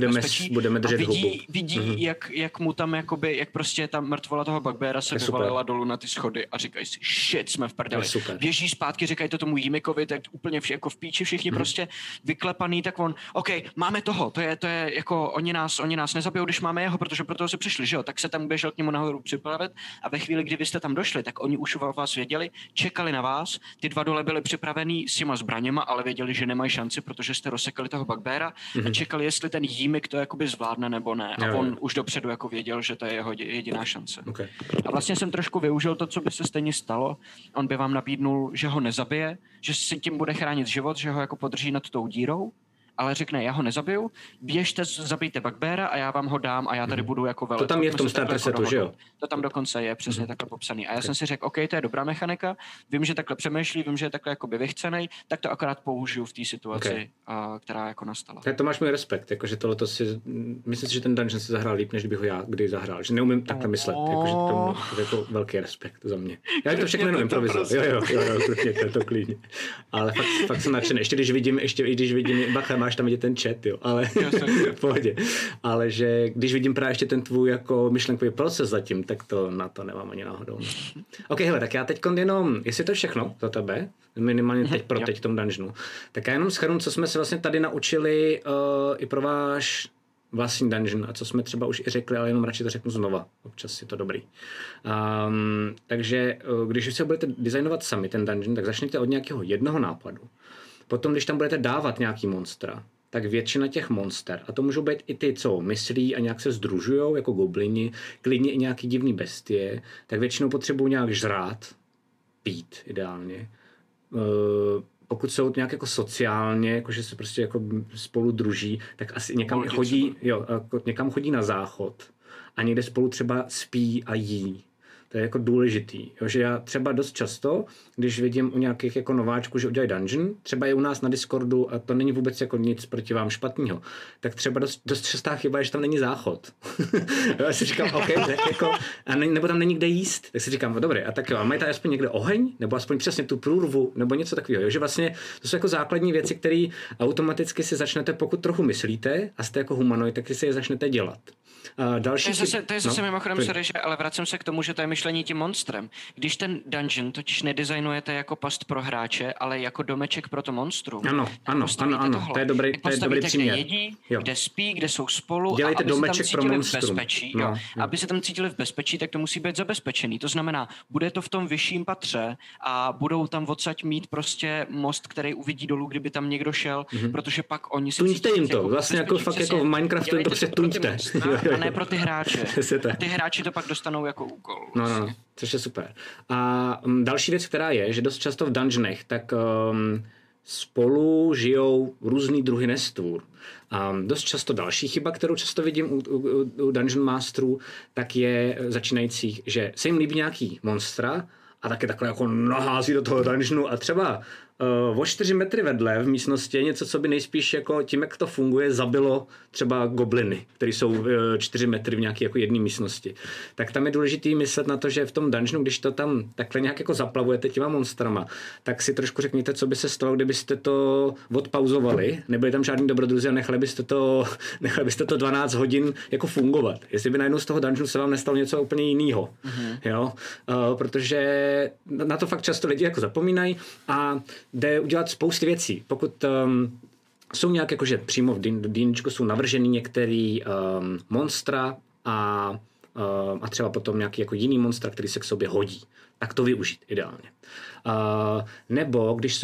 budeme držet hubu. Vidí jak mu tam jakoby, jak prostě ta mrtvola toho bugbeara se vyvalila dolů na ty schody a říkají si, shit, jsme v prdeli. Běží zpátky, říkají to tomu Jimikovi, tak úplně jako v píči, všichni prostě vyklepaný, tak on, OK, máme toho, to je jako oni nás nezabijou, když máme jeho, protože pro toho si přišli, že jo, tak se tam běžel k němu nahoru připravit a ve chvíli, kdy vy jste tam došli, tak oni už o vás věděli, čekali na vás, ty dva dole byli připravení s těma zbraněma, ale věděli, že nemají šanci, protože jste rozsekali toho bugbeara a čekali, jestli ten Jímik to jakoby zvládne nebo ne. A on už dopředu jako věděl, že to je jeho jediná šance. Okay. A vlastně jsem trošku využil to, co by se stejně stalo. On by vám nabídnul, že ho nezabije, že si tím bude chránit život, že ho jako podrží nad tou dírou, ale řekne, já ho nezabiju, běžte, zabijte bugbeara a já vám ho dám a já tady budu jako velet. To tam je v tom starter setu, že jo? To tam dokonce je přesně takhle popsaný. A já jsem si řekl, OK, to je dobrá mechanika, vím, že takhle přemýšlí, vím, že je takhle jakoby vychcenej, tak to akorát použiju v té situaci, která jako nastala. To máš můj respekt, jakože tohleto si, myslím si, že ten dungeon si zahrál líp, než kdybych ho já kdy zahrál, že neumím takhle myslet, jakože to je jako velký respekt za mě. Já to všechno jenom improvizoval. Jo, to klidně. Ale fakt jsem nadšený, ještě když vidím máš tam vidět ten chat, jo, ale v pohodě. Ale že když vidím právě ještě ten tvůj jako myšlenkový proces zatím, tak to na to nemám ani náhodou. OK, hele, tak já teď jenom, jestli to všechno za tebe, minimálně teď v tom dungeonu, tak já jenom shrnu, co jsme se vlastně tady naučili i pro váš vlastní dungeon a co jsme třeba už i řekli, ale jenom radši to řeknu znova. Občas je to dobrý. Takže když už se budete designovat sami ten dungeon, tak začněte od nějakého jednoho nápadu. Potom, když tam budete dávat nějaký monstra, tak většina těch monster, a to můžou být i ty, co myslí a nějak se združujou, jako goblini, klidně i nějaký divný bestie, tak většinou potřebují nějak žrát, pít ideálně. Pokud jsou nějak jako sociálně, jakože se prostě jako spolu druží, tak asi někam chodí na záchod a někde spolu třeba spí a jí. To je jako důležitý, jo, že já třeba dost často, když vidím u nějakých jako nováčků, že udělají dungeon, třeba je u nás na Discordu a to není vůbec jako nic proti vám špatného, tak třeba dost častá chyba je, že tam není záchod. Já si říkám, OK, jako, nebo tam není kde jíst, tak si říkám, no, dobré, a tak jo, a mají tam aspoň někde oheň, nebo aspoň přesně tu průrvu, nebo něco takového, jo, že vlastně to jsou jako základní věci, které automaticky si začnete, pokud trochu myslíte a jste jako humanoid, tak si je začnete dělat. To je zase mimochodem, sorry, že, ale vracím se k tomu, že to je myšlení tím monstrem. Když ten dungeon totiž nedesignujete jako past pro hráče, ale jako domeček pro to monstrum. Ano, to je dobrý příměr. Kde jedí, kde spí, kde jsou spolu, dělejte a aby se tam cítili v bezpečí. Aby se tam cítili v bezpečí, tak to musí být zabezpečený. To znamená, bude to v tom vyšším patře a budou tam odsaď mít prostě most, který uvidí dolů, kdyby tam někdo šel, protože pak oni se tuňte jim to, vlastně jako fakt jako v Minecraftu to se tuňte. A ne pro ty hráče. Ty hráči to pak dostanou jako úkol. No, což je super. A další věc, která je, že dost často v dungeonech, tak spolu žijou různý druhy nestvůr. Dost často další chyba, kterou často vidím u dungeon masterů, tak je začínajících, že se jim líbí nějaký monstra a taky takhle jako nahází do toho dungeonu a třeba O 4 metry vedle v místnosti je něco, co by nejspíš jako tím, jak to funguje, zabilo třeba gobliny, které jsou 4 metry v nějaké jako jedné místnosti. Tak tam je důležitý myslet na to, že v tom dungeonu, když to tam takhle nějak jako zaplavujete těma monstrama, tak si trošku řekněte, co by se stalo, kdybyste to odpauzovali, nebyli tam žádný dobrodruzi a nechali byste to 12 hodin jako fungovat. Jestli by najednou z toho dungeonu se vám nestalo něco úplně jiného. Jo? Protože na to fakt často lidi jako zapomínají a jde udělat spousty věcí. Pokud jsou nějak jakože přímo v dýničku jsou navrženy některé monstra a třeba potom nějaký jako jiný monstra, který se k sobě hodí. Tak to využít ideálně. Nebo když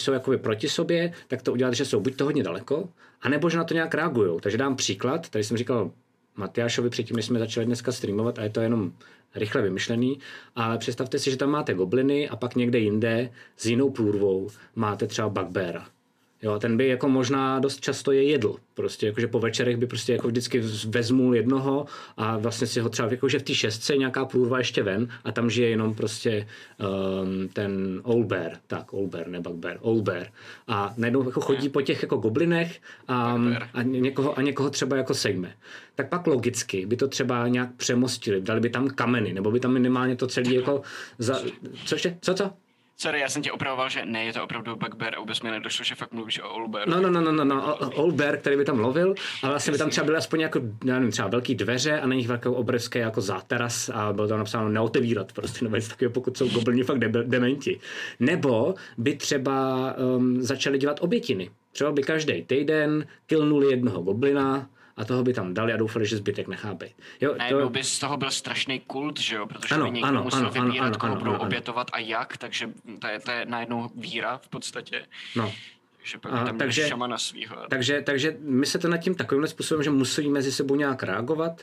jsou jakoby proti sobě, tak to udělat, že jsou buď to hodně daleko, anebo že na to nějak reagujou. Takže dám příklad, tady jsem říkal Matyášovi předtím, než jsme začali dneska streamovat a je to jenom rychle vymyšlený, ale představte si, že tam máte gobliny a pak někde jinde s jinou průrvou máte třeba bugbeara. Jo, ten by jako možná dost často je jedl. Prostě jakože po večerech by prostě jako vždycky vezmul jednoho a vlastně si ho třeba jakože v té 6 nějaká průrva ještě ven a tam žije jenom prostě ten old bear. A najednou jako chodí po těch jako goblinech a někoho třeba jako sejme. Tak pak logicky by to třeba nějak přemostili, dali by tam kameny, nebo by tam minimálně to celý jako Sorry, já jsem tě opravoval, že ne, je to opravdu bugbear a vůbec mi nedošlo, že fakt mluvíš o oldbearu. No, oldbear, který by tam lovil, ale vlastně by tam třeba byly aspoň jako, já nevím, třeba velký dveře a na nich velké obrovské jako záteras a bylo tam napsáno neotevírat prostě, nebo něco takového, pokud jsou goblini fakt dementi. Nebo by třeba začali dělat obětiny. Třeba by každý týden killnuli jednoho goblina, a toho by tam dali a doufali, že zbytek nechápej. Najednou by z toho byl strašný kult, že jo? Protože by někdo musel vybírat, koho budou obětovat a jak, takže to je najednou víra v podstatě. No. Že pak tam takže, šamana svýho. Takže my se to nad tím takovýmhle způsobem, že musí mezi sebou nějak reagovat.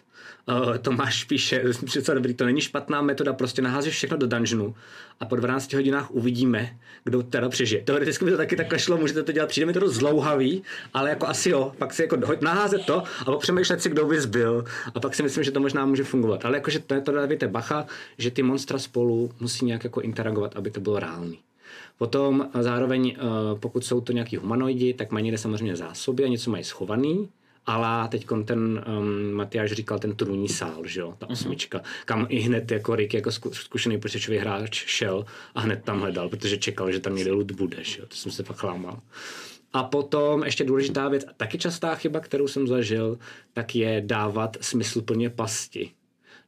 To máš píše, přece dobrý, to není špatná metoda, prostě naházíš všechno do dungeonu a po 12 hodinách uvidíme, kdo teda přežije. Teoreticky by to taky takhle šlo, můžete to dělat, přijde mi to dost zlouhavý, ale jako asi jo, pak si jako naházet to a přemýšlet si, kdo by zbyl a pak si myslím, že to možná může fungovat. Ale jakože to dávajte bacha, že ty monstra spolu musí nějak jako interagovat, aby to bylo reálný. Potom zároveň, pokud jsou to nějaký humanoidi, tak mají někde samozřejmě zásoby a něco mají schovaný, ale teď ten Matyáš říkal ten trůní sál, že jo, ta 8, kam i hned jako Rick jako zkušený počítačový hráč šel a hned tam hledal, protože čekal, že tam někde loot bude, že jo, to jsem se pak chlámal. A potom ještě důležitá věc, a taky častá chyba, kterou jsem zažil, tak je dávat smysluplně pasti.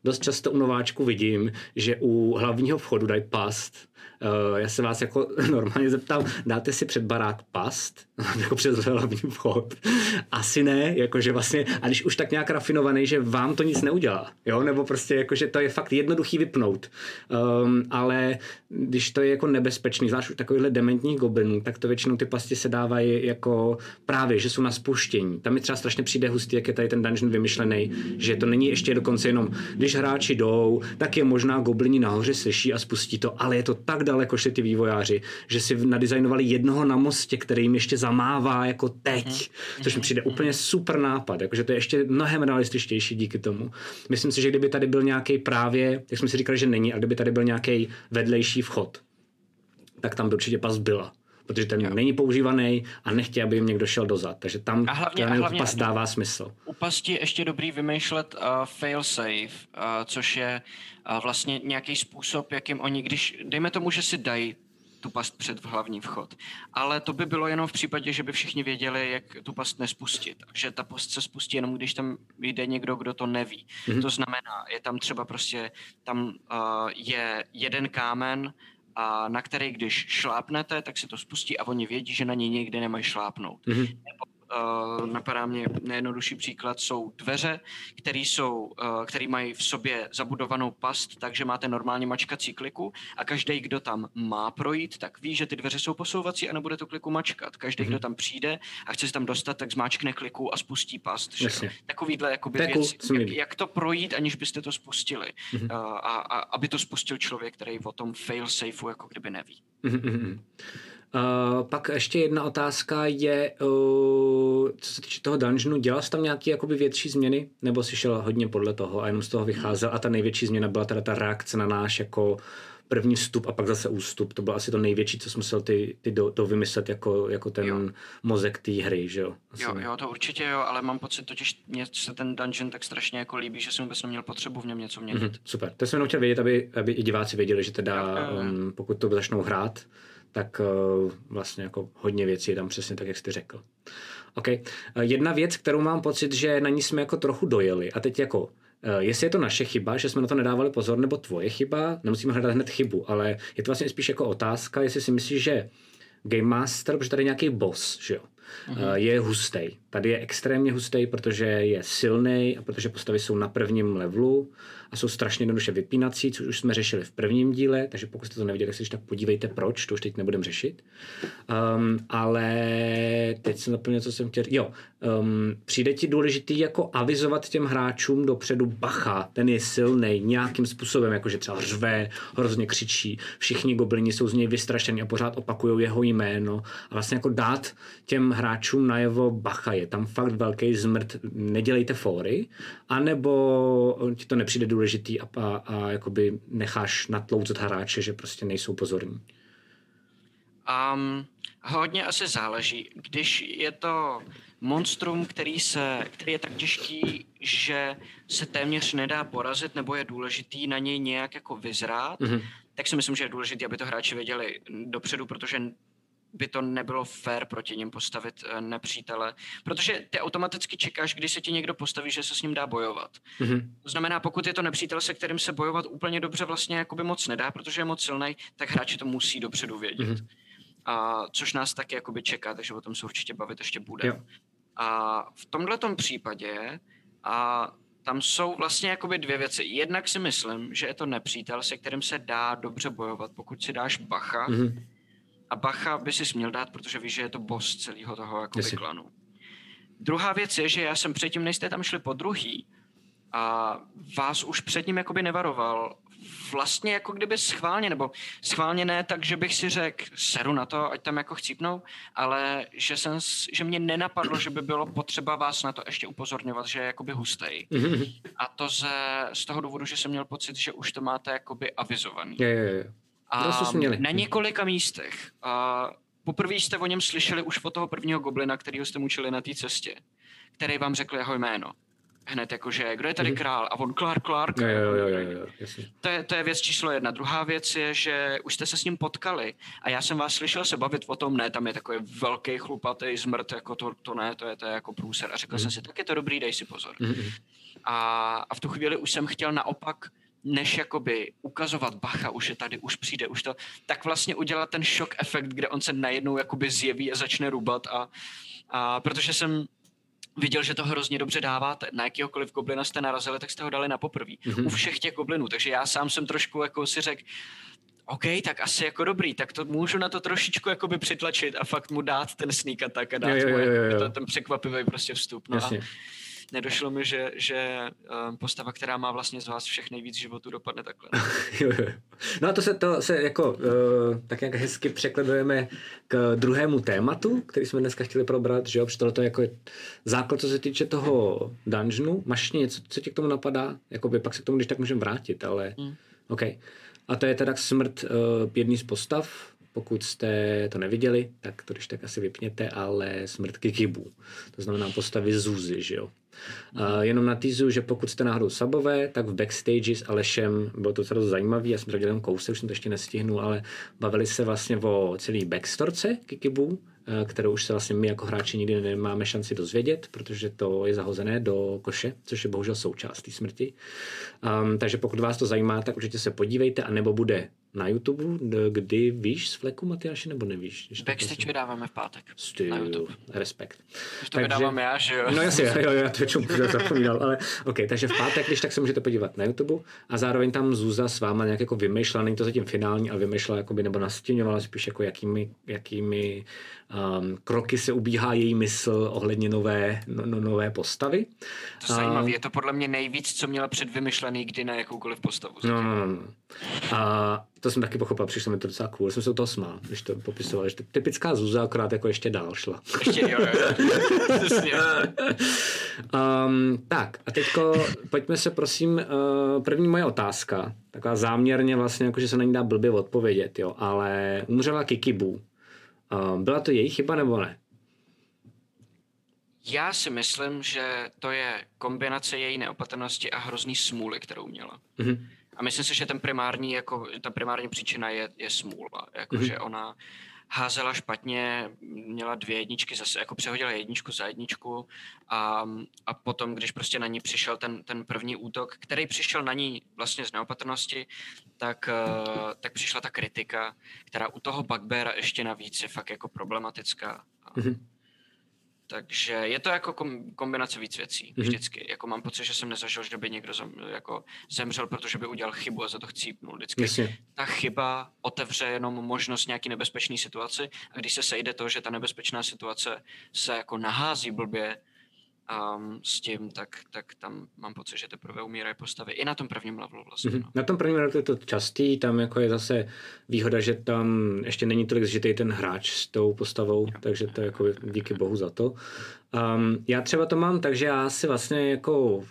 Dost často u nováčku vidím, že u hlavního vchodu dají past. Já se vás jako normálně zeptám, dáte si před barák past? Jako přes hlavní vchod? Asi ne, jakože vlastně, a když už tak nějak rafinovaný, že vám to nic neudělá, jo? Nebo prostě jakože to je fakt jednoduchý vypnout. Ale když to je jako nebezpečný, zvlášť u takovýchhle dementních goblinů, tak to většinou ty pasti se dávají jako právě, že jsou na spuštění. Tam mi třeba strašně přijde hustý, jak je tady ten dungeon vymyšlený, že to není ještě dokonce jenom, když hráči jdou, tak je možná goblini nahoře slyší a spustí to, ale je to tak daleko šli ty vývojáři, že si nadizajnovali jednoho na mostě, který jim ještě zamává jako teď, což mi přijde úplně super nápad, jakože to je ještě mnohem realističtější díky tomu. Myslím si, že kdyby tady byl nějaký právě, jak jsme si říkali, že není, ale kdyby tady byl nějaký vedlejší vchod, tak tam by určitě pas byla, protože ten není používaný a nechtěl, aby jim někdo šel dozad, takže tam hlavně pas dává smysl. U pasti je ještě dobrý vymýšlet failsafe, což je vlastně nějaký způsob, jakým oni, když, dejme tomu, že si dají tu past před hlavní vchod, ale to by bylo jenom v případě, že by všichni věděli, jak tu past nespustit, takže ta past se spustí jenom, když tam jde někdo, kdo to neví. To znamená, je tam třeba prostě, tam je jeden kámen, a na který, když šlápnete, tak se to spustí a oni vědí, že na něj někde nemají šlápnout. Nebo napadá mě nejjednodušší příklad, jsou dveře, které mají v sobě zabudovanou past, takže máte normálně mačkací kliku a každý, kdo tam má projít, tak ví, že ty dveře jsou posouvací a nebude tu kliku mačkat. Každý, kdo tam přijde a chce se tam dostat, tak zmáčkne kliku a spustí past. Takovýhle věci, jak to projít, aniž byste to spustili. A aby to spustil člověk, který o tom failsafeu jako kdyby neví. Pak ještě jedna otázka je, co se týče toho dungeonu, dělal jsi tam nějaké větší změny, nebo jsi šel hodně podle toho a jenom z toho vycházel a ta největší změna byla teda ta reakce na náš jako první vstup a pak zase ústup. To bylo asi to největší, co jsem musel ty vymyslet jako ten mozek té hry, že jo? Asi. Jo, to určitě jo, ale mám pocit, totiž mě se ten dungeon tak strašně jako líbí, že jsem vůbec neměl potřebu v něm něco měnit. Super, to jsem jenom chtěl vědět, aby i diváci věděli, že teda pokud to začnou hrát, tak vlastně jako hodně věcí je tam přesně tak, jak jsi řekl. Okay. Jedna věc, kterou mám pocit, že na ní jsme jako trochu dojeli a teď jako jestli je to naše chyba, že jsme na to nedávali pozor, nebo tvoje chyba, nemusíme hledat hned chybu, ale je to vlastně spíš jako otázka, jestli si myslíš, že Game Master, protože tady nějaký boss, že jo, je hustej. Tady je extrémně hustej, protože je silnej a protože postavy jsou na prvním levelu a jsou strašně jednoduše vypínací, což už jsme řešili v prvním díle, takže pokud jste to neviděli, tak se tak podívejte proč, to už teď nebudem řešit. Ale teď jsem naplnil, co jsem chtěl. Jo, přijde ti důležitý jako avizovat těm hráčům dopředu bacha, ten je silnej nějakým způsobem, jakože třeba řve, hrozně křičí, všichni goblini jsou z něj vystrašení a pořád opakujou jeho jméno a vlastně jako dát těm hráčům najevo bacha, je tam fakt velký zmrt, nedělejte fóry, anebo ti to nepřijde důležitý a jakoby necháš natloucat hráče, že prostě nejsou pozorní. Hodně asi záleží. Když je to monstrum, který je tak těžký, že se téměř nedá porazit, nebo je důležitý na něj nějak jako vyzrát, tak si myslím, že je důležitý, aby to hráči věděli dopředu, protože by to nebylo fér proti nim postavit nepřítele, protože ty automaticky čekáš, když se ti někdo postaví, že se s ním dá bojovat. To znamená, pokud je to nepřítel, se kterým se bojovat úplně dobře vlastně jakoby moc nedá, protože je moc silnej, tak hráči to musí dopředu vědět. A což nás taky jakoby čeká, takže o tom se určitě bavit ještě bude. Jo. A v tomhletom případě tam jsou vlastně jakoby dvě věci. Jednak si myslím, že je to nepřítel, se kterým se dá dobře bojovat, pokud si dáš bacha, a bacha by si směl dát, protože víš, že je to boss celého toho jakoby klanu. Druhá věc je, že já jsem předtím, než jste tam šli po druhý, a vás už předtím jakoby nevaroval. Vlastně jako kdyby schválně, nebo schválně ne, takže bych si řekl, seru na to, ať tam jako chcípnou, ale že mě nenapadlo, že by bylo potřeba vás na to ještě upozorňovat, že je jakoby hustej. A to z toho důvodu, že jsem měl pocit, že už to máte jakoby avizovaný. A na několika místech. Poprvé jste o něm slyšeli už od toho prvního goblina, kterýho jste mučili na té cestě, který vám řekl jeho jméno. Hned jakože, kdo je tady král? A on Clark. To je věc číslo jedna. Druhá věc je, že už jste se s ním potkali a já jsem vás slyšel se bavit o tom, ne, tam je takový velký chlupatý zmrt, jako to je jako průser. A řekl jsem si, tak je to dobrý, dej si pozor. A v tu chvíli už jsem chtěl naopak, než jakoby ukazovat bacha, už je tady, už přijde, už to, tak vlastně udělat ten šok efekt, kde on se najednou jakoby zjeví a začne rubat a protože jsem viděl, že to hrozně dobře dáváte. Na jakýhokoliv goblina jste narazili, tak jste ho dali na poprví. U všech těch goblinů, takže já sám jsem trošku jako si řekl, OK, tak asi jako dobrý, tak to můžu na to trošičku jakoby přitlačit a fakt mu dát ten sneak attack a dát mu ten překvapivý prostě vstup. No a nedošlo mi, že postava, která má vlastně z vás všech nejvíc životů, dopadne takhle. No a to se jako tak nějak hezky překladujeme k druhému tématu, který jsme dneska chtěli probrat, že jo, protože tohle to jako je základ, co se týče toho dungeonu. Máš něco, co ti k tomu napadá? Jakoby pak se k tomu, když tak můžeme vrátit, ale OK. A to je teda smrt jedný z postav. Pokud jste to neviděli, tak to když tak asi vypněte, ale smrt Kikibů. To znamená postavy Zuzi, že jo. Jenom natýzu, že pokud jste náhodou sabové, tak v backstage s Alešem, bylo to docela zajímavé, já jsem dělal kousek, už jsem to ještě nestihnul, ale bavili se vlastně o celý backstorce Kikibů, kterou už se vlastně my jako hráči nikdy nemáme šanci dozvědět, protože to je zahozené do koše, což je bohužel součást té smrti. Takže pokud vás to zajímá, tak určitě se podívejte, anebo bude na YouTube, kdy víš z fleku, Matyáši, nebo nevíš? Backstage vydáváme v pátek na YouTube. Respekt. To vydávám já, že jo? No jasně, já to většinou zapomínal, ale OK, takže v pátek, když tak se můžete podívat na YouTube a zároveň tam Zuza s váma nějak jako vymýšlela, není to zatím finální, ale vymýšlela jakoby, nebo nastěňovala spíš jako jakými kroky se ubíhá její mysl ohledně nové postavy. To zajímavé, je to podle mě nejvíc, co měla předvymyšlený kdy na jakoukoliv postavu. To jsem taky pochopil, přišlo mi to docela cool. Jsem se u toho smál, když to popisoval. Že typická Zuza akorát jako ještě dál šla. Ještě jo. Tak a teďko pojďme se prosím, první moje otázka, taková záměrně vlastně, jakože se na ní dá blbě odpovědět, jo, ale umřela Kikibu. Byla to její chyba nebo ne? Já si myslím, že to je kombinace její neopatrnosti a hrozný smůly, kterou měla. Mm-hmm. A myslím si, že ta primární příčina je smůla, jakože ona házela špatně, měla 2 jedničky zase, jako přehodila 1 za 1 a potom, když prostě na ní přišel ten první útok, který přišel na ní vlastně z neopatrnosti, tak přišla ta kritika, která u toho bugbeara ještě navíc je fakt jako problematická. Mm-hmm. Takže je to jako kombinace víc věcí vždycky. Jako mám pocit, že jsem nezažil, že by někdo zemřel, protože by udělal chybu a za to chcípnul. Vždycky ta chyba otevře jenom možnost nějaký nebezpečné situaci a když se sejde to, že ta nebezpečná situace se jako nahází blbě s tím, tak tam mám pocit, že teprve umírají postavy. I na tom prvním levelu vlastně. No. Na tom prvním levelu je to častý, tam jako je zase výhoda, že tam ještě není tolik zžitej ten hráč s tou postavou, takže to jako díky bohu za to. Já třeba to mám, takže já si vlastně jako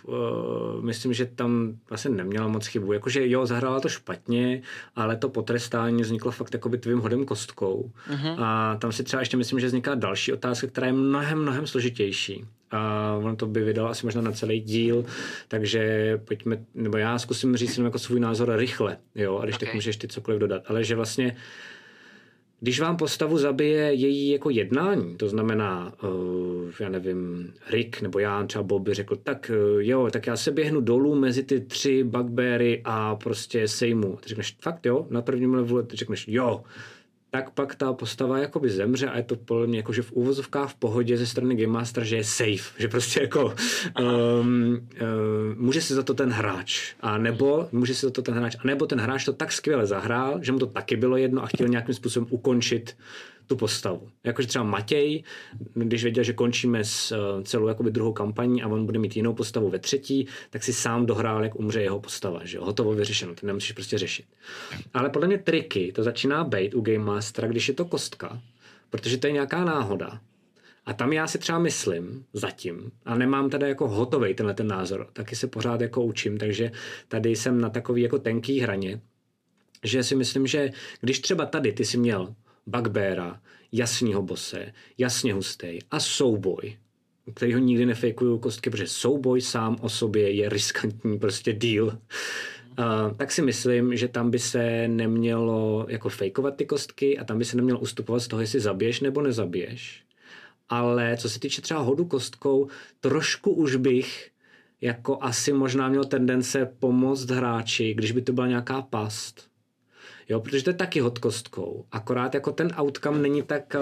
myslím, že tam vlastně neměla moc chybu. Jakože jo, zahrála to špatně, ale to potrestání vzniklo fakt jakoby tvým hodem kostkou. A tam si třeba ještě myslím, že vzniká další otázka, která je mnohem složitější. A ono to by vydalo asi možná na celý díl, takže pojďme, nebo já zkusím říct jenom jako svůj názor rychle, jo, a když tak můžeš ty cokoliv dodat, ale že vlastně když vám postavu zabije její jako jednání, to znamená, já nevím, Rick nebo já třeba Bob by řekl, tak jo, tak já se běhnu dolů mezi ty 3 bugbeary a prostě sejmu. Ty řekneš, fakt jo, na prvním levelu ty řekneš, jo, tak pak ta postava jakoby zemře a je to podle mě jakože v úvozovkách v pohodě ze strany Game Mastera, že je safe, že prostě jako může si za to ten hráč a nebo ten hráč to tak skvěle zahrál, že mu to taky bylo jedno a chtěl nějakým způsobem ukončit tu postavu. Jakože třeba Matěj, když věděl, že končíme s celou jakoby druhou kampaní a on bude mít jinou postavu ve 3., tak si sám dohrál, jak umře jeho postava, že jo, hotovo, vyřešeno, ty nemusíš prostě řešit. Ale podle mě triky, to začíná bejt u Game Mastera, když je to kostka, protože to je nějaká náhoda. A tam já si třeba myslím zatím, a nemám tady jako hotovej tenhle ten názor, taky se pořád jako učím, takže tady jsem na takový jako tenký hraně, že si myslím, že když třeba tady ty si měl bugbeara, jasnýho bose, jasně hustej a souboj, kterýho nikdy nefejkuju kostky, protože souboj sám o sobě je riskantní prostě deal, tak si myslím, že tam by se nemělo jako fejkovat ty kostky a tam by se nemělo ustupovat z toho, jestli zabiješ nebo nezabiješ. Ale co se týče třeba hodu kostkou, trošku už bych jako asi možná měl tendence pomoct hráči, když by to byla nějaká past. Jo, protože to je taky hod kostkou, akorát jako ten outcome není tak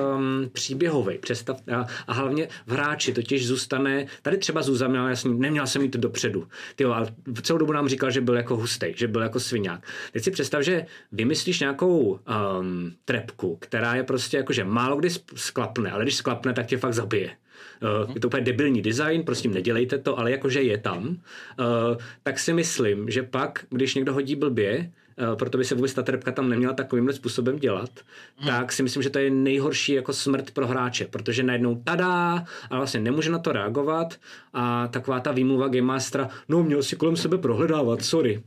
příběhový. A hlavně v hráči totiž zůstane, tady třeba Zúza měla jasný, neměl jsem jít dopředu. Tyjo, ale celou dobu nám říkal, že byl jako hustej, že byl jako sviňák. Teď si představ, že vymyslíš nějakou trepku, která je prostě jako, že málo kdy sklapne, ale když sklapne, tak tě fakt zabije. Je to úplně debilní design, prostě nedělejte to, ale jakože je tam. Tak si myslím, že pak, když někdo hodí blbě, proto by se vůbec ta trpka tam neměla takovýmhle způsobem dělat, tak si myslím, že to je nejhorší jako smrt pro hráče, protože najednou tada, a vlastně nemůže na to reagovat a taková ta výmluva Game Mastera, no měl si kolem sebe prohledávat, sorry.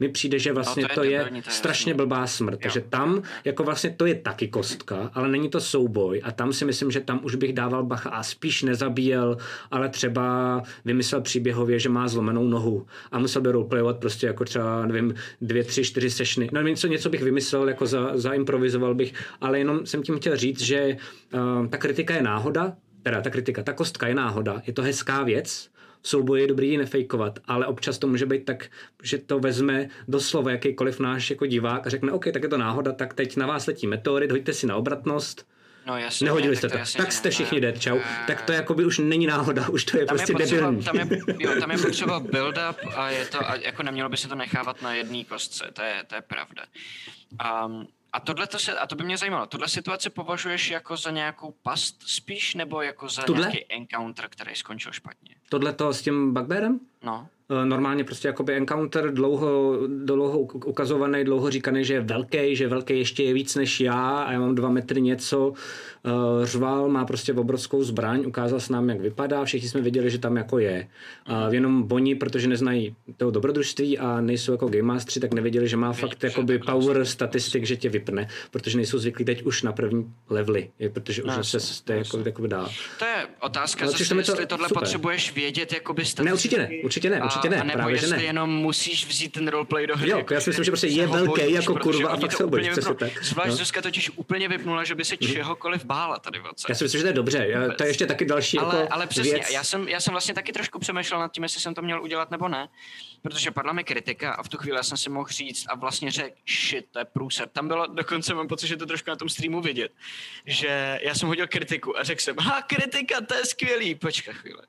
Mi přijde, že vlastně no, to je strašně blbá smrt, takže tam jako vlastně to je taky kostka, ale není to souboj a tam si myslím, že tam už bych dával bacha a spíš nezabíjel, ale třeba vymyslel příběhově, že má zlomenou nohu a musel by roleplayovat prostě jako třeba, nevím, 2, 3, 4 sešny. No něco bych vymyslel, jako zaimprovizoval bych, ale jenom jsem tím chtěl říct, že ta kostka je náhoda, je to hezká věc, souboj je dobrý ji nefejkovat, ale občas to může být tak, že to vezme doslova jakýkoliv náš jako divák a řekne, OK, tak je to náhoda, tak teď na vás letí meteorit, hoďte si na obratnost. No, jasně, nehodili jste to. Tak jste všichni dead, čau. Tak to jakoby už není náhoda, už to je tam prostě debilní. Tam je potřeba build-up a je to, jako nemělo by se to nechávat na jedné kostce, to je pravda. A to by mě zajímalo, tuhle situaci považuješ jako za nějakou past spíš, nebo jako za nějaký encounter, který skončil špatně? Tohle to s tím bugbearem? No. normálně prostě jakoby encounter dlouho ukazovaný, dlouho říkaný, že je velký, ještě je víc než já a já mám 2 metry něco. Řval má prostě obrovskou zbraň, ukázal se nám, jak vypadá, všichni jsme věděli, že tam jako je. Jenom boni, protože neznají toho dobrodružství a nejsou jako game mastery, tak nevěděli, že má fakt jakoby power statistik, že tě vypne, protože nejsou zvyklí teď už na první levely, protože už se jakoby dá. To je otázka, zase, jestli tohle super. Potřebuješ vědět jakoby statistiky. Ne, určitě ne. A nebo právě, jestli ne. Jenom musíš vzít ten roleplay do hry. Jo, já si myslím, že prostě je velký jako kurva a pak se obojíš. Zvlášť Zuzka totiž úplně vypnula, že by se čehokoliv bála tady voce. Já si myslím, že to je dobře. To je ještě taky další ale, jako ale přesně, věc. Já jsem vlastně taky trošku přemýšlel nad tím, jestli jsem to měl udělat nebo ne, protože padla mi kritika a v tu chvíli jsem si mohl říct a vlastně řekl, shit, to je průser. Tam bylo, dokonce mám pocit, že to trošku na tom streamu vidět, že já jsem hodil kritiku a řekl jsem, ha, kritika, to je skvělý, počkej chvíli.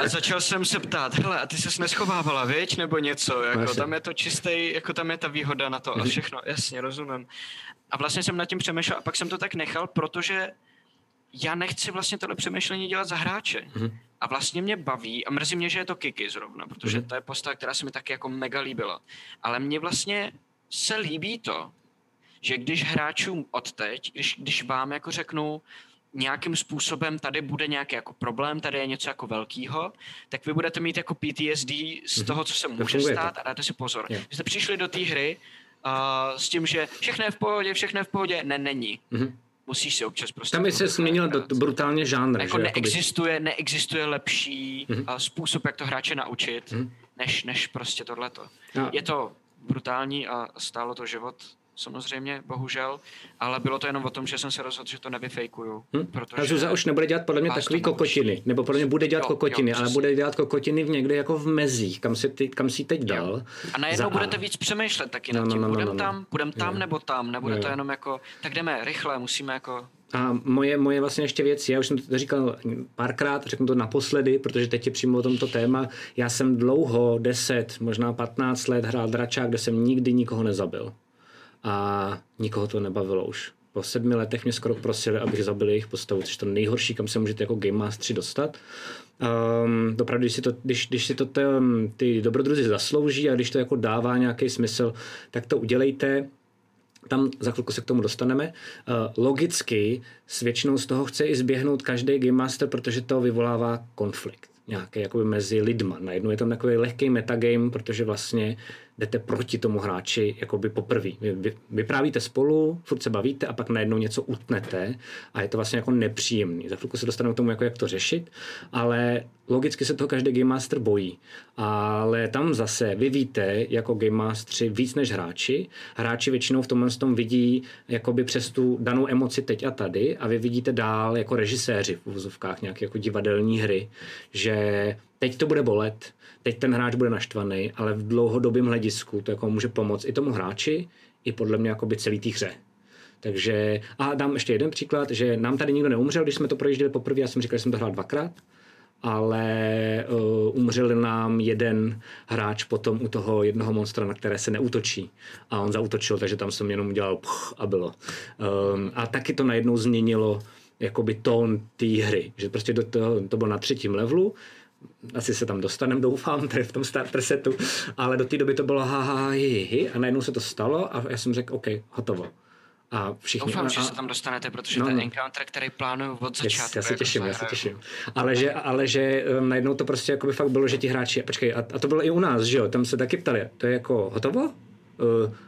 A začal jsem se ptát, hele, a ty ses neschovávala, viď, nebo něco, jako tam je to čistý, jako tam je ta výhoda na to a všechno, jasně, rozumím. A vlastně jsem nad tím přemýšlel a pak jsem to tak nechal, protože já nechci vlastně tohle přemýšlení dělat za hráče. A vlastně mě baví a mrzí mě, že je to Kiki zrovna, protože to je postava, která se mi taky jako mega líbila. Ale mně vlastně se líbí to, že když hráčům odteď, když vám jako řeknu, nějakým způsobem tady bude nějaký jako problém, tady je něco jako velkýho, tak vy budete mít jako PTSD z toho, co se může stát a dáte si pozor. Yeah. Vy jste přišli do té hry s tím, že všechno je v pohodě, ne, není. Musíš si občas prostě... Tam se změnil brutálně žánr. Jako neexistuje lepší způsob, jak to hráče naučit, než prostě tohleto. No. Je to brutální a stálo to život. Samozřejmě, bohužel, ale bylo to jenom o tom, že jsem se rozhodl, že to nevyfejkuju. A Zuza už nebude dělat podle mě takový kokotiny, nebo podle mě bude dělat kokotiny, ale bude dělat kokotiny v někde jako v mezích, kam si teď dal. Jo. A najednou budete víc přemýšlet taky nad tím, budem tam nebo tam, nebude to jenom jako, tak jdeme rychle, musíme jako... A moje vlastně ještě věc, já už jsem to říkal párkrát, řeknu to naposledy, protože teď je přímo o tomto téma, já jsem dlouho, 10, možná 15 let hrál dračák, kde jsem nikdy nikoho nezabil. A nikoho to nebavilo už. Po 7 letech mě skoro prosili, abych zabil jejich postavu, což je to nejhorší, kam se můžete jako game mastery dostat. Dopravdu, když si to ty dobrodruzi zaslouží a když to jako dává nějaký smysl, tak to udělejte. Tam za chvilku se k tomu dostaneme. Logicky s většinou z toho chce i zběhnout každý game master, protože to vyvolává konflikt. Nějaké jakoby mezi lidma. Najednou je tam takový lehký metagame, protože vlastně jdete proti tomu hráči jakoby poprvé. Vyprávíte spolu, furt se bavíte a pak najednou něco utnete a je to vlastně jako nepříjemný. Za chvilku se dostaneme k tomu, jako jak to řešit, ale logicky se toho každý game master bojí. Ale tam zase vy víte jako game mastři víc než hráči. Hráči většinou v tomhle tom vidí jakoby přes tu danou emoci teď a tady a vy vidíte dál jako režiséři v uvozovkách nějaké jako divadelní hry, že teď to bude bolet, teď ten hráč bude naštvaný, ale v dlouhodobém hledisku to jako může pomoct i tomu hráči, i podle mě jakoby celý té hře. Takže, a dám ještě jeden příklad, že nám tady nikdo neumřel, když jsme to projížděli poprvé, já jsem říkal, že jsem to hrál 2krát, ale umřel nám jeden hráč potom u toho jednoho monstra, na které se neútočí. A on zaútočil, takže tam jsem jenom udělal a bylo. A taky to najednou změnilo jakoby tón té hry, že prostě do toho, to bylo na 3. levelu, asi se tam dostanem, doufám, tady v tom starter setu, ale do té doby to bylo a najednou se to stalo a já jsem řekl, OK, hotovo. A všichni, doufám, že se tam dostanete, protože ten encounter, který plánuju od začátku. Já se těším. Ale že najednou to prostě jakoby fakt bylo, že ti hráči, a to bylo i u nás, že jo, tam se taky ptali, to je jako hotovo?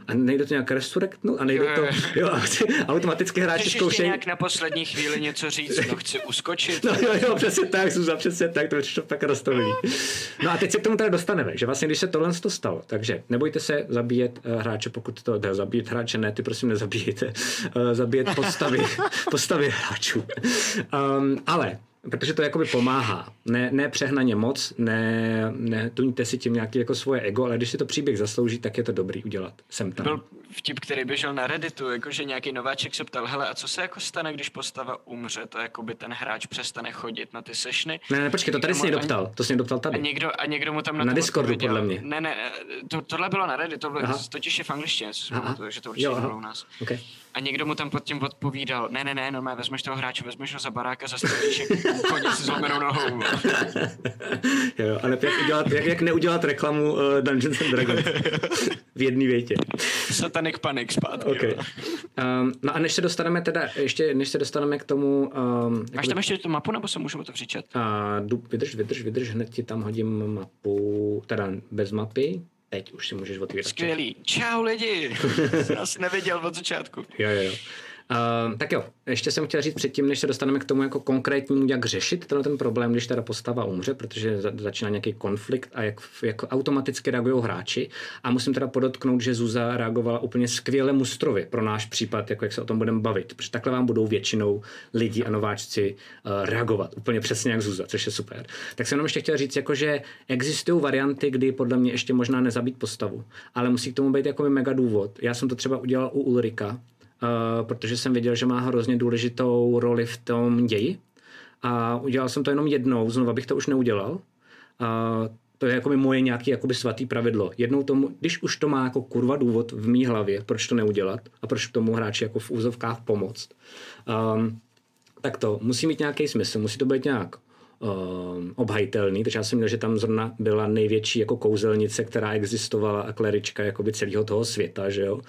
A nejde to nějak resurrectnout? A nejde to... Jo, automaticky hráči zkoušejí... Chceš ještě nějak na poslední chvíli něco říct? No, chci uskočit. No, přesně tak, Zuzá, přesně tak, to je to tak roztomilý. No a teď se k tomu tady dostaneme, že vlastně, když se tohle stalo, takže nebojte se zabíjet hráče, pokud to jde zabíjet hráče, ne, ty prosím nezabíjejte, zabíjet postavy hráčů. Ale... Protože to jakoby pomáhá. Ne přehnaně moc, ne tuňte si tím nějaký jako svoje ego, ale když si to příběh zaslouží, tak je to dobrý udělat. Jsem tam. Byl vtip, který běžel na Redditu, jakože nějaký nováček se ptal, hele, a co se jako stane, když postava umře? To jakoby ten hráč přestane chodit na ty sešny. Ne, počkej, to tady si někdo ptal. To si někdo ptal tady. A někdo mu tam na Discordu odpověděl. Podle mě. Ne, tohle bylo na Redditu, totiž je v angličtině, takže to určitě bylo u nás. Okay. A někdo mu tam pod tím odpovídal, ne, normálně vezmeš toho hráče, vezmeš ho za barák a zastavíš, koně si zlomenou nohou. Jo, ale jak neudělat reklamu Dungeons and Dragons v jedné větě. Satanic Panic zpátky. Okay. No a než se dostaneme teda, ještě než se dostaneme k tomu... Máš tam ještě tu mapu, nebo se můžeme to přičet? Vydrž, hned ti tam hodím mapu, teda bez mapy. Teď už si můžeš otvírat. Skvělý. Čau lidi! Jsem asi nevěděl od začátku. Jo. Tak jo, ještě jsem chtěl říct předtím, než se dostaneme k tomu jako konkrétnímu, jak řešit tenhle ten problém, když teda postava umře, protože začíná nějaký konflikt a jak automaticky reagují hráči. A musím teda podotknout, že Zuza reagovala úplně skvěle mustrově pro náš případ, jako jak se o tom budeme bavit, protože takhle vám budou většinou lidi a nováčci reagovat úplně přesně jak Zuza, což je super. Tak jsem jenom ještě chtěl říct, jako, že existují varianty, kdy podle mě ještě možná nezabít postavu, ale musí k tomu být jako mega důvod. Já jsem to třeba udělal u Ulrika. Protože jsem viděl, že má hrozně důležitou roli v tom ději a udělal jsem to jenom jednou, znova bych to už neudělal. To je jako moje nějaké jakoby svatý pravidlo. Jednou tomu, když už to má jako kurva důvod v mý hlavě, proč to neudělat a proč tomu hráči jako v úzovkách pomoct, tak to musí mít nějaký smysl, musí to být nějak obhajitelný, takže já jsem měl, že tam zrovna byla největší jako kouzelnice, která existovala a klerička jakoby celého toho světa, že jo.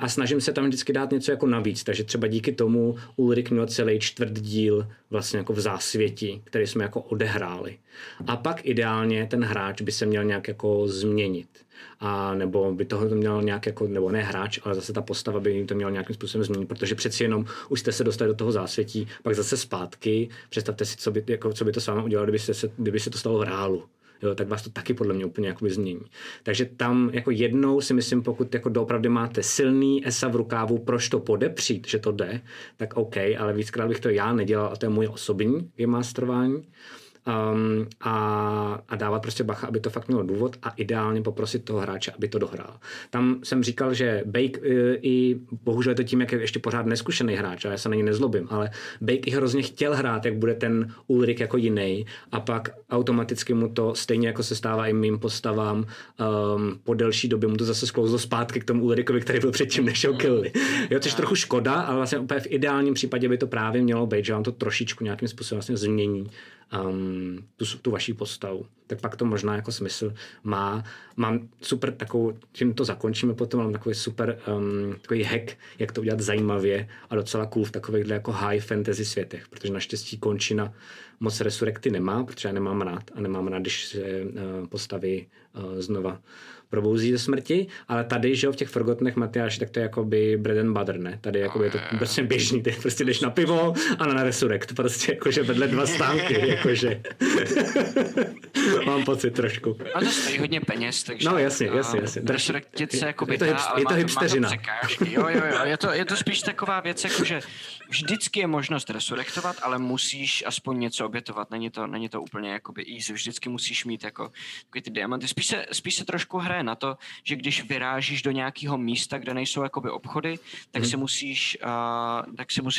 A snažím se tam vždycky dát něco jako navíc, takže třeba díky tomu Ulrik měl celý čtvrt díl vlastně jako v zásvětí, který jsme jako odehráli. A pak ideálně ten hráč by se měl nějak jako změnit. A nebo by toho měl nějak jako, nebo ne hráč, ale zase ta postava by jim to měla nějakým způsobem změnit, protože přeci jenom už jste se dostali do toho zásvětí, pak zase zpátky, představte si, co by to s vámi udělalo, kdyby se to stalo v reálu. Jo, tak vás to taky podle mě úplně jakoby změní. Takže tam jako jednou si myslím, pokud jako doopravdy máte silný esa v rukávu, proč to podepřít, že to jde, tak OK, ale víckrát bych to já nedělal a to je moje osobní vymasterování. A dávat prostě bacha, aby to fakt mělo důvod a ideálně poprosit toho hráče, aby to dohrál. Tam jsem říkal, že Bake i bohužel je to tím, jak je ještě pořád neskušený hráč a já se na něj nezlobím, ale Bake i hrozně chtěl hrát, jak bude ten Ulrik jako jiný a pak automaticky mu to, stejně jako se stává i mým postavám, po delší době mu to zase sklouzlo zpátky k tomu Ulrikovi, který byl předtím, než ho killli. Jo, což trochu škoda, ale vlastně úplně v ideálním případě by to právě mělo být, že vám to trošičku nějakým způsobem vlastně změní tu vaší postavu. Tak pak to možná jako smysl má. Mám super takovou, tím to zakončíme potom, mám takový super takový hack, jak to udělat zajímavě a docela cool v takovýchhle jako high fantasy světech, protože naštěstí končina moc resurrekty nemá, protože já nemám rád a nemám rád, když se postavy znova probouzí ze smrti, ale tady, že jo, v těch Forgottenech, Matyáši, tak to je jakoby bread and butter, ne? Tady jakoby je to prostě běžný, ty prostě jdeš na pivo a na resurrect, prostě jakože vedle dva stánky, jakože. Mám pocit trošku. A to stojí hodně peněz, takže... No jasně. Resurrectit se jakoby dá, ale má to překážky. Jo, je to spíš taková věc, jakože vždycky je možnost resurrektovat, ale musíš aspoň něco obětovat. Není to úplně jakoby easy, vždycky musíš mít jako ty diamanty. Spíš se trošku hraje na to, že když vyrážíš do nějakého místa, kde nejsou jakoby obchody, tak se musíš...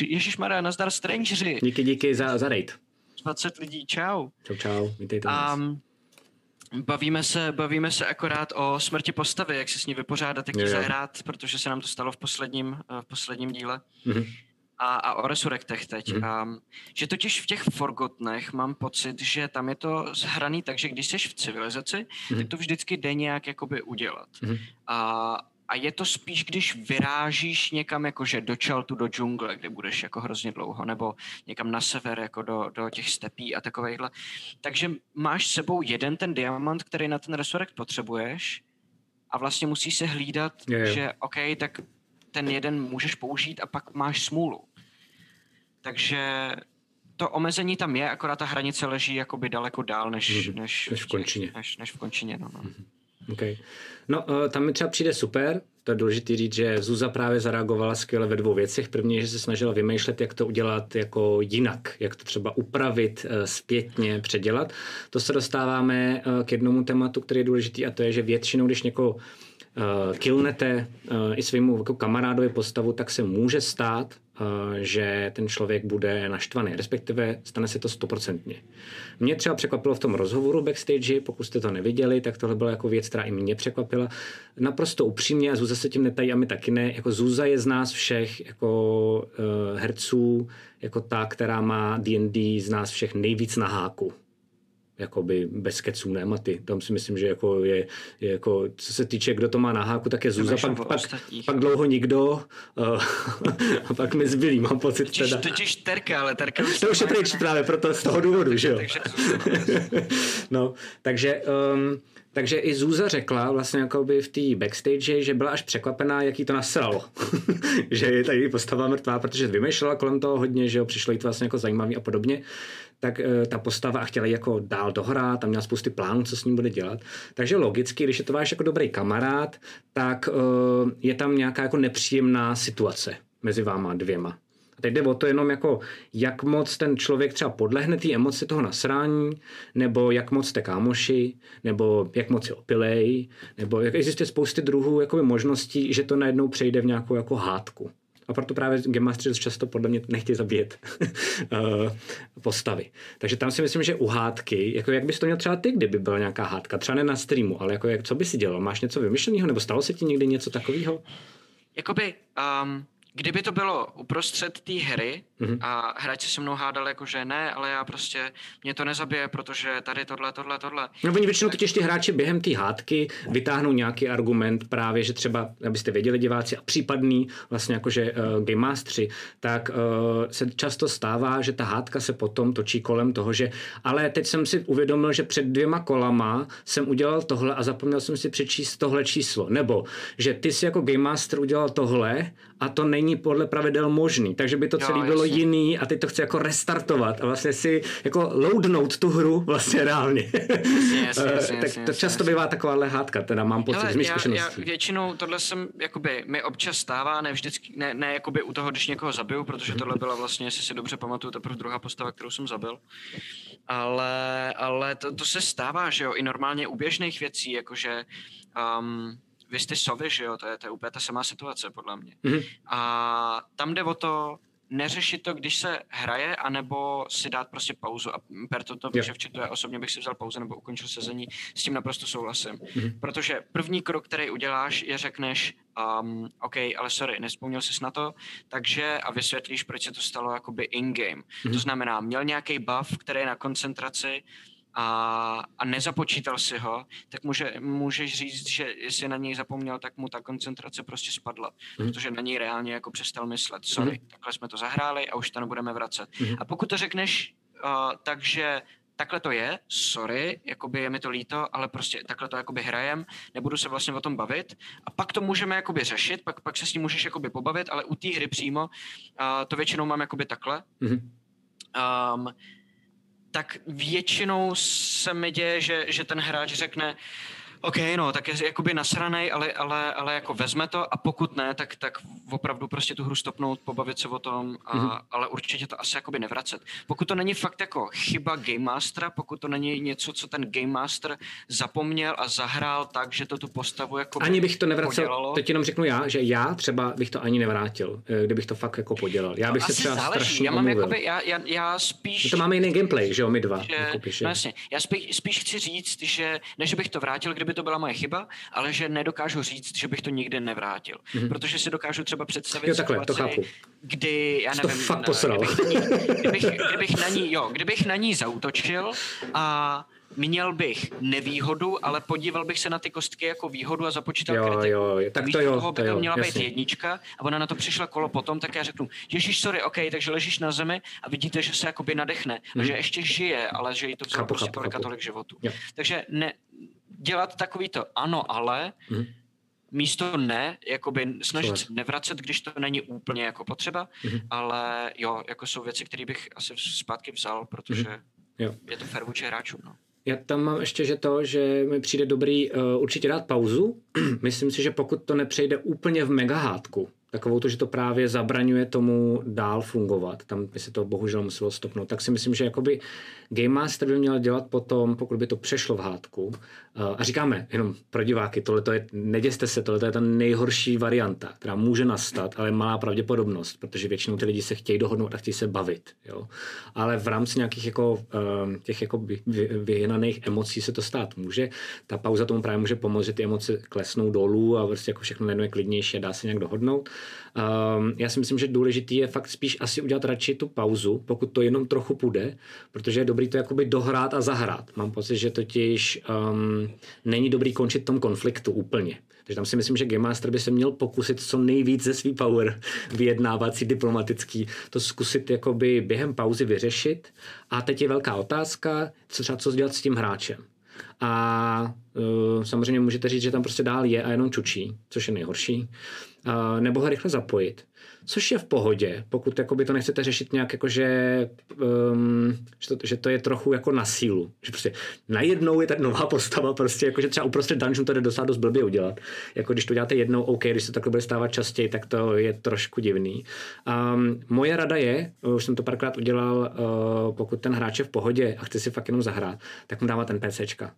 Ježišmarja, nazdar strangeři! Díky za raid. 20 lidí, čau, vítejte nás. Bavíme se akorát o smrti postavy, jak se s ní vypořádat, jak ji zahrát, protože se nám to stalo v posledním díle. Mm-hmm. A o resurrectech teď. Mm-hmm. Že totiž v těch Forgottenech mám pocit, že tam je to zhraný tak, že když jsi v civilizaci, tak to vždycky jde nějak jakoby udělat. Mm-hmm. A je to spíš, když vyrážíš někam jakože do Chaltu, do džungle, kde budeš jako hrozně dlouho, nebo někam na sever, jako do těch stepí a takovejhle. Takže máš s sebou jeden ten diamant, který na ten resurrect potřebuješ a vlastně musíš se hlídat, že OK, tak ten jeden můžeš použít a pak máš smůlu. Takže to omezení tam je, akorát ta hranice leží jakoby daleko dál, než v končině. Než v končině, no. Mm-hmm. Okay. No, tam mi třeba přijde super, to je důležité říct, že Zuza právě zareagovala skvěle ve dvou věcech. První je, že se snažila vymýšlet, jak to udělat jako jinak, jak to třeba upravit, zpětně předělat. To se dostáváme k jednomu tématu, který je důležitý, a to je, že většinou, když někoho killnete i svému jako kamarádovi postavu, tak se může stát, že ten člověk bude naštvaný, respektive stane se to 100%. Mě třeba překvapilo v tom rozhovoru backstage, pokud jste to neviděli, tak tohle byla jako věc, která i mě překvapila. Naprosto upřímně, a Zúza se tím netají a my taky ne, jako Zúza je z nás všech jako herců, jako ta, která má D&D z nás všech nejvíc na háku. Jakoby bez keců, ne Maty. Tam si myslím, že jako je jako, co se týče, kdo to má na háku, tak je Zúza, pak dlouho nikdo a pak mi zbylí, mám pocit. Totiž Terka, ale Terka už... To už je pryč právě proto, z toho důvodu, že jo? No, takže i Zúza řekla vlastně jakoby v té backstage, že byla až překvapená, jaký to nasralo. Že je tady postava mrtvá, protože vymýšlela kolem toho hodně, že jo, přišlo jí to vlastně jako zajímavý a podobně. Tak ta postava a chtěla ji jako dál dohrát, tam měla spousty plánů, co s ním bude dělat. Takže logicky, když je to váš jako dobrý kamarád, tak je tam nějaká jako nepříjemná situace mezi váma dvěma. A teď jde o to jenom jako, jak moc ten člověk třeba podlehne té emoci toho nasrání, nebo jak moc jste kámoši, nebo jak moc je opilej, nebo jak existuje spousty druhů jakoby možností, že to najednou přejde v nějakou jako hádku. A proto právě Game Masters často podle mě nechtějí zabíjet postavy. Takže tam si myslím, že u hádky, jako jak bys to měl třeba ty, kdyby byla nějaká hádka, třeba ne na streamu, ale jako jak, co by si dělal? Máš něco vymyšleného, nebo stalo se ti někdy něco takového? Jakoby, kdyby to bylo uprostřed té hry a hráči se mnou hádali jako, že ne, ale já prostě, mě to nezabije, protože tady tohle. No oni většinou totiž ty hráči během té hádky vytáhnou nějaký argument právě, že třeba, abyste věděli diváci a případný vlastně jakože game mastery, tak se často stává, že ta hádka se potom točí kolem toho, že ale teď jsem si uvědomil, že před 2 kolama jsem udělal tohle a zapomněl jsem si přečíst tohle číslo, nebo že ty jsi jako game master udělal tohle a to není podle pravidel možný, takže by to celé bylo jiný a teď to chce jako restartovat a vlastně si jako loadnout tu hru vlastně reálně. Jasně, tak to často bývá takováhle hádka, teda mám pocit z mých zkušeností. Já většinou tohle jsem, jakoby, mi občas stává, ne vždycky, ne jakoby u toho, když někoho zabiju, protože tohle byla vlastně, jestli si dobře pamatuju, teprve druhá postava, kterou jsem zabil, ale to se stává, že jo, i normálně u běžných věcí, jakože vy jste sovy, že jo, to je úplně ta samá situace, podle mě. A tam jde o to, neřešit to, když se hraje, anebo si dát prostě pauzu. A Perto to píše v chatu, já osobně bych si vzal pauzu nebo ukončil sezení, s tím naprosto souhlasím. Protože první krok, který uděláš, je řekneš, OK, ale sorry, nespomněl jsi na to, takže a vysvětlíš, proč se to stalo jakoby in-game. To znamená, měl nějaký buff, který je na koncentraci, a nezapočítal si ho, tak můžeš říct, že jestli na něj zapomněl, tak mu ta koncentrace prostě spadla, protože na něj reálně jako přestal myslet. Sorry, takhle jsme to zahráli a už to nebudeme vracet. A pokud to řekneš, takže takhle to je, sorry, jakoby je mi to líto, ale prostě takhle to jakoby hrajem, nebudu se vlastně o tom bavit a pak to můžeme jakoby řešit, pak se s tím můžeš jakoby pobavit, ale u té hry přímo to většinou mám jakoby takhle. Tak většinou se mi děje, že ten hráč řekne OK, no, tak je jakoby nasranej, ale jako vezme to a pokud ne, tak opravdu prostě tu hru stopnout, pobavit se o tom, ale určitě to asi jakoby nevracet. Pokud to není fakt jako chyba Game Mastera, pokud to není něco, co ten Game Master zapomněl a zahrál tak, že to tu postavu jako ani bych to nevracel, podělalo. Teď jenom řeknu já, že já třeba bych to ani nevrátil, kdybych to fakt jako podělal. Já bych se třeba záleží. Strašně já mám omluvil. Jakoby, já spíš... No to máme jiný gameplay, že jo, my dva. Že, no jasně, já spíš chci říct, že než bych to vrátil, kdyby to byla moje chyba, ale že nedokážu říct, že bych to nikdy nevrátil. Protože si dokážu třeba představit situaci, kdy, já nevím, kdybych na ní zaútočil a měl bych nevýhodu, ale podíval bych se na ty kostky jako výhodu a započítal kritiku. To měla být 1 a ona na to přišla kolo potom, tak já řeknu, ježíš, sorry, OK, takže ležíš na zemi a vidíte, že se jakoby nadechne a že ještě žije, ale že jí to vzalo prostě tolik životů. Takže dělat takový to ano, ale místo ne, jakoby snažit se nevracet, když to není úplně jako potřeba, ale jo, jako jsou věci, které bych asi zpátky vzal, protože je to fair vůči hráčů, no. Já tam mám ještě, že mi přijde dobrý určitě dát pauzu. Myslím si, že pokud to nepřejde úplně v mega hádku, takovou to, že to právě zabraňuje tomu dál fungovat. Tam by se to bohužel muselo stopnout. Tak si myslím, že jakoby Game Master by měl dělat potom, pokud by to přešlo v hádku. A říkáme jenom pro diváky, tohleto je, neděste se, tohleto je ta nejhorší varianta, která může nastat, ale malá pravděpodobnost, protože většinou ty lidi se chtějí dohodnout a chtějí se bavit. Jo? Ale v rámci nějakých jako, těch jako vyhnaných emocí se to stát může. Ta pauza tomu právě může pomoct, že ty emoce klesnou dolů a vlastně jako všechno najednou je klidnější a dá se nějak dohodnout. Já si myslím, že důležitý je fakt spíš asi udělat radši tu pauzu, pokud to jenom trochu půjde, protože je dobrý to jakoby dohrát a zahrát. Mám pocit, že totiž není dobrý končit tom konfliktu úplně. Takže tam si myslím, že Game Master by se měl pokusit co nejvíc ze svý power vyjednávací, diplomatický, to zkusit jakoby během pauzy vyřešit. A teď je velká otázka, co dělat s tím hráčem. A samozřejmě můžete říct, že tam prostě dál je a jenom čučí, což je nejhorší, nebo ho rychle zapojit, což je v pohodě, pokud jakoby to nechcete řešit nějak jako, že to je trochu jako na sílu, že prostě najednou je ta nová postava prostě, jako že třeba uprostřed dungeon to jde dostat dost blbě udělat, jako když to děláte jednou, OK, když se takhle bude stávat častěji, tak to je trošku divný. Moje rada je, už jsem to párkrát udělal, pokud ten hráč je v pohodě a chce si fakt jenom zahrát, tak mu dávat NPCčka.